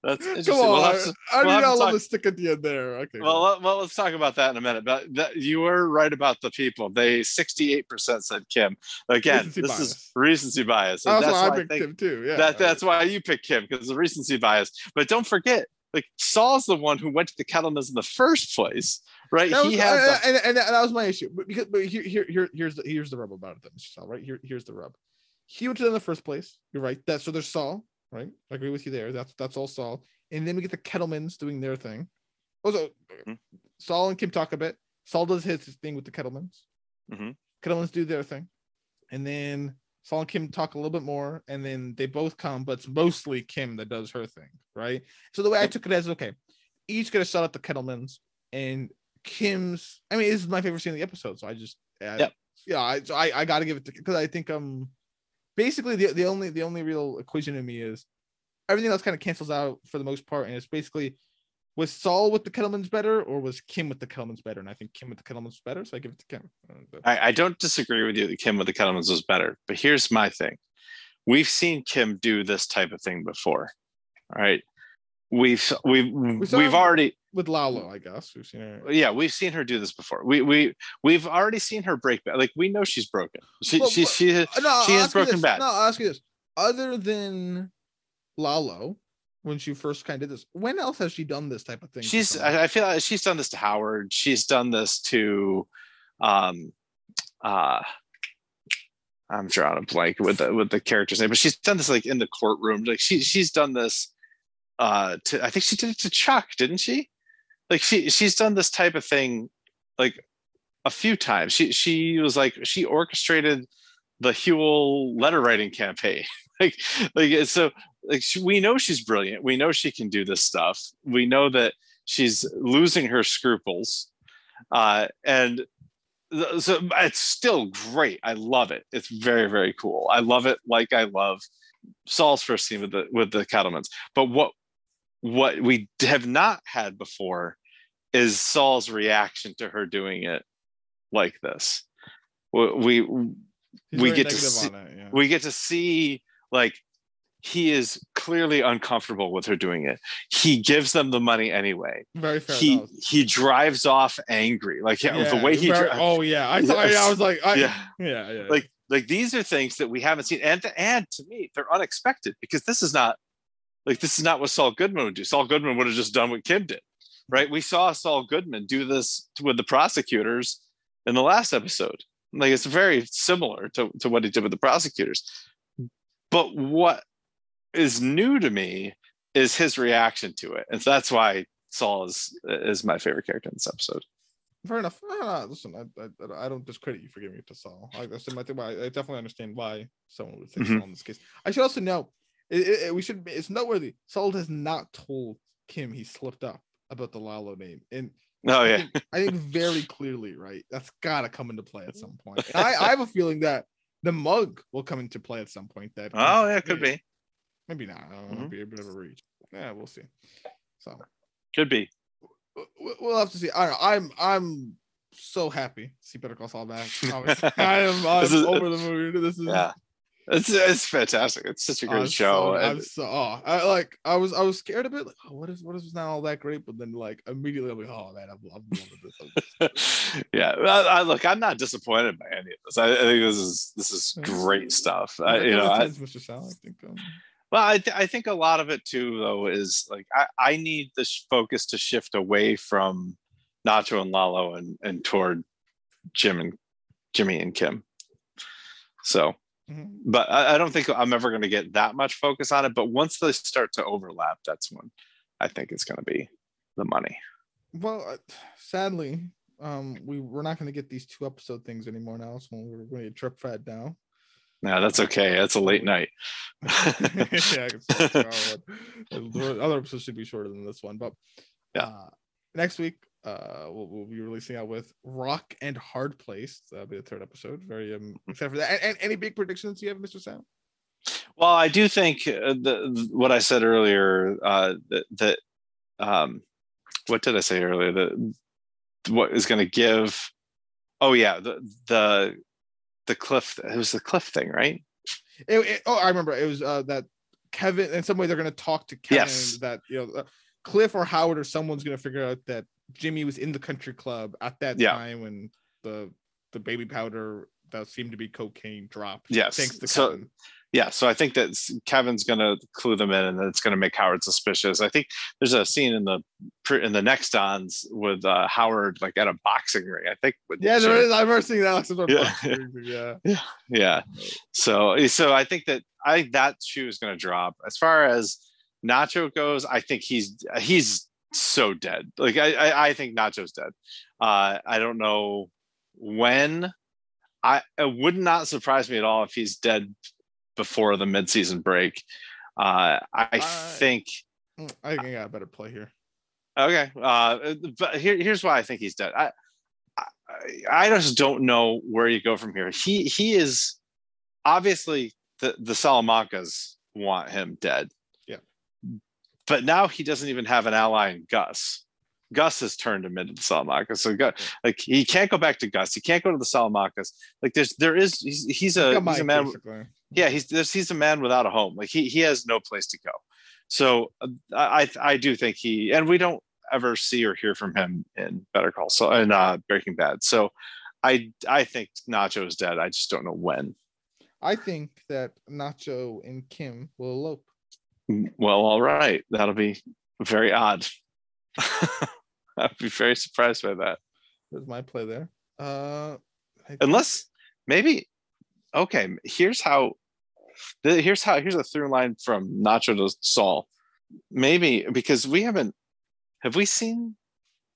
That's interesting. Come on. We'll have to, I we'll do not love the stick at the end there. Okay. Well, well, well, let's talk about that in a minute. But that, you were right about the people. They sixty-eight percent said Kim. Again, recency this bias. is recency bias. And that's, that's why, why I picked Kim too. Yeah. That, that's why you picked Kim, because the recency bias. But don't forget, like Saul's the one who went to the Kettlemans in the first place, right? Was, he had uh, the... and, and, and that was my issue. But because but here, here, here, here's the here's the rub about it, then, Mister Saul. Right here, here's the rub. He went to them in the first place. You're right. That's so there's Saul. Right, I agree with you there. That's that's all Saul, and then we get the Kettlemans doing their thing. Also, mm-hmm. Saul and Kim talk a bit. Saul does his thing with the Kettlemans. Mm-hmm. Kettlemans do their thing, and then Saul and Kim talk a little bit more, and then they both come, but it's mostly Kim that does her thing, right? So the way I took it as okay, each gonna shout out the Kettlemans, and Kim's. I mean, this is my favorite scene in the episode, so I just I, yep. yeah, I, so I I gotta give it to because I think um. Basically, the, the only the only real equation to me is everything else kind of cancels out for the most part, and it's basically was Saul with the Kettlemans better or was Kim with the Kettlemans better? And I think Kim with the Kettlemans better, so I give it to Kim. I, I don't disagree with you that Kim with the Kettlemans was better, but here's my thing: we've seen Kim do this type of thing before, all right? We've we've we've, we've already with Lalo, I guess we've seen her. Yeah, we've seen her do this before. We we we've already seen her break bad. Like we know she's broken. She well, she she, no, she I'll has broken bad. No, I'll ask you this: other than Lalo, when she first kind of did this, when else has she done this type of thing? She's I, I feel like she's done this to Howard. She's done this to, um, uh, I'm drawing a blank with the, with the character's name, but she's done this like in the courtroom. Like she she's done this. Uh, to, I think she did it to Chuck, didn't she? Like she she's done this type of thing, like a few times. She she was like she orchestrated the Huel letter writing campaign. like like so like she, we know she's brilliant. We know she can do this stuff. We know that she's losing her scruples, uh, and. So it's still great. I love it. It's very, very cool. I love it. Like I love Saul's first scene with the with the Kettlemans. But what what we have not had before is Saul's reaction to her doing it like this. We we, we get to see, it, yeah. we get to see like he is clearly uncomfortable with her doing it. He gives them the money anyway. Very fair. He enough. he drives off angry. Like yeah, yeah the way he. Very, dri- oh yeah, I thought yeah, I was like I, yeah. yeah yeah like like these are things that we haven't seen, and to add to me, they're unexpected because this is not like this is not what Saul Goodman would do. Saul Goodman would have just done what Kim did, right? We saw Saul Goodman do this with the prosecutors in the last episode. Like it's very similar to to what he did with the prosecutors, but what is new to me is his reaction to it, and so that's why Saul is is my favorite character in this episode. Fair enough. Uh, listen, I, I I don't discredit you for giving it to Saul. I, I definitely understand why someone would say mm-hmm. Saul in this case. I should also note it, it, we should it's noteworthy. Saul has not told Kim he slipped up about the Lalo name, and oh I yeah, think, I think very clearly, right? That's got to come into play at some point. And I I have a feeling that the mug will come into play at some point. That oh yeah, it could be. Maybe not. I don't know. It'd be a bit of a reach. Yeah, we'll see. So could be. We'll have to see. I don't know. I'm I'm so happy to see Better Call Saul back. I am I'm is, over the movie. This is yeah. It's it's fantastic. It's such a great I'm show. So, I'm so oh, I like I was I was scared a bit. Like oh, what if what if it's not all that great? But then like immediately I'm like oh man, I'm loving this. yeah, I, I, look, I'm not disappointed by any of this. I, I think this is this is great stuff. Yeah, I, you know, I, Mister Sal, I think. Um, Well, I, th- I think a lot of it too, though, is like I, I need the sh- focus to shift away from Nacho and Lalo and, and toward Jim and Jimmy and Kim. So, mm-hmm. but I, I don't think I'm ever going to get that much focus on it. But once they start to overlap, that's when I think it's going to be the money. Well, uh, sadly, um, we we're not going to get these two episode things anymore now. So we're going to trip fat now. No, that's okay. That's a late night. yeah, other episodes should be shorter than this one, but yeah. Uh, next week, uh, we'll, we'll be releasing out with Rock and Hard Place. That'll be the third episode. Very um, excited for that. And, and any big predictions you have, Mister Sam? Well, I do think uh, the, what I said earlier. Uh, that, that um, what did I say earlier? That what is going to give? Oh yeah, the the. The cliff it was the cliff thing right it, it, oh I remember it was uh that Kevin in some way they're going to talk to Kevin yes. that you know uh, Cliff or Howard or someone's going to figure out that Jimmy was in the country club at that yeah. time when the the baby powder that seemed to be cocaine dropped yes thanks to so Kevin. yeah so I think that Kevin's going to clue them in and it's going to make Howard suspicious. I think there's a scene in the in the next ons with uh Howard like at a boxing ring I think with yeah there is, I've never seen that yeah. Yeah. yeah yeah so so I think that I that shoe is going to drop. As far as Nacho goes, I think he's he's so dead. Like I I, I think Nacho's dead. uh I don't know when. I it would not surprise me at all if he's dead before the mid-season break. Uh, I, I think I think I got a better play here. Okay, uh, but here, here's why I think he's dead. I, I I just don't know where you go from here. He he is obviously the the Salamancas want him dead. Yeah, but now he doesn't even have an ally in Gus. Gus has turned him into the Salamanca, so like he can't go back to Gus. He can't go to the Salamancas. Like there's, there is, he's, he's a, he's Mike, a man. Basically. Yeah, he's he's a man without a home. Like he he has no place to go. So uh, I I do think he, and we don't ever see or hear from him in Better Call Saul and uh, Breaking Bad. So I I think Nacho is dead. I just don't know when. I think that Nacho and Kim will elope. Well, all right, that'll be very odd. I'd be very surprised by that. There's my play there. Uh, I Unless maybe okay, here's how, here's how, here's a through line from Nacho to Saul. Maybe because we haven't, have we seen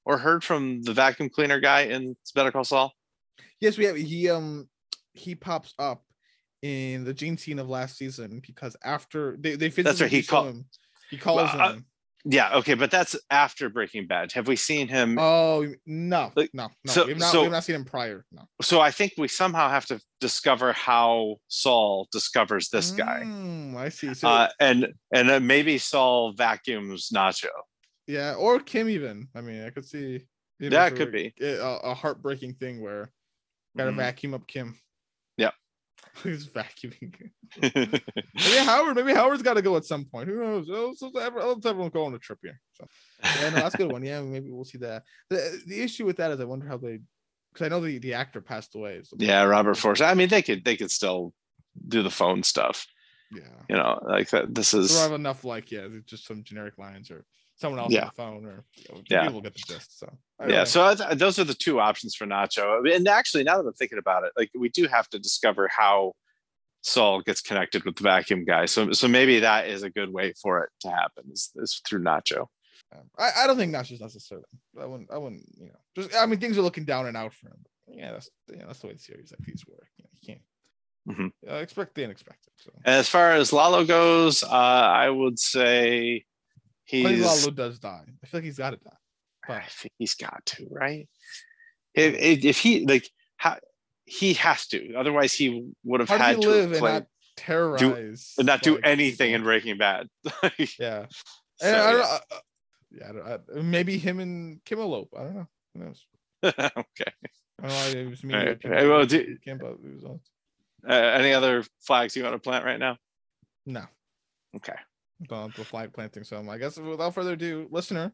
or heard from the vacuum cleaner guy in Better Call Saul? Yes, we have. He um he pops up in the Gene scene of last season because after they they physically that's right. He called him. He calls well, him. Uh, yeah, okay, but that's after Breaking Bad. Have we seen him? Oh no, like, no, no. So, we've not so, we've not seen him prior. No. So I think we somehow have to discover how Saul discovers this guy. Mm, I see. So, uh, and and then maybe Saul vacuums Nacho. Yeah, or Kim even. I mean, I could see you know, that could be a, a heartbreaking thing where gotta mm. vacuum up Kim. Yeah, who's vacuuming? maybe Howard. Maybe Howard's got to go at some point. Who knows? Let's everyone go on a trip here. So, yeah, no, that's a good one. Yeah, maybe we'll see that. The the issue with that is I wonder how they, because I know the, the actor passed away. So yeah, Robert Forster. I mean, they could they could still do the phone stuff. Yeah, you know, like that. This is. Have enough like yeah, just some generic lines or. Someone else yeah. on the phone, or you know, yeah, people get the gist. So I yeah, know. so I th- those are the two options for Nacho. I mean, and actually, now that I'm thinking about it, like we do have to discover how Saul gets connected with the vacuum guy. So, so maybe that is a good way for it to happen is, is through Nacho. Um, I, I don't think Nacho's necessary. I wouldn't. I wouldn't. You know, just I mean, things are looking down and out for him. Yeah, that's yeah, that's the way the series like these work. You know, you can't. Mm-hmm. Uh, expect the unexpected. So. As far as Lalo goes, uh, I would say. He's, Lalo does die. I feel like he's got to die. But. I think he's got to, right? If, if, if he like, how, he has to. Otherwise, he would have how had to live play, and not terrorize, do, and not do like, anything in Breaking Bad. yeah. So, and I don't, yeah. I, yeah I don't, I, maybe him and Kim elope. I don't know. Who knows? okay. I don't know. It was me. Right. Hey, well, do, was uh, any other flags you want to plant right now? No. Okay. Going to flag planting, so I guess without further ado, listener,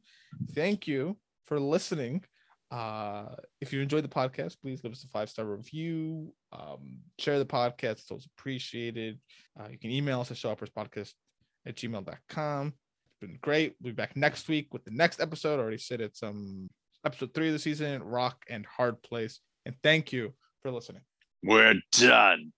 thank you for listening. Uh, if you enjoyed the podcast, please give us a five-star review. Um, share the podcast, so it's appreciated. Uh, you can email us at showhopperspodcast at gmail dot com. It's been great. We'll be back next week with the next episode. I already said it's um, episode three of the season, Rock and Hard Place. And thank you for listening. We're done.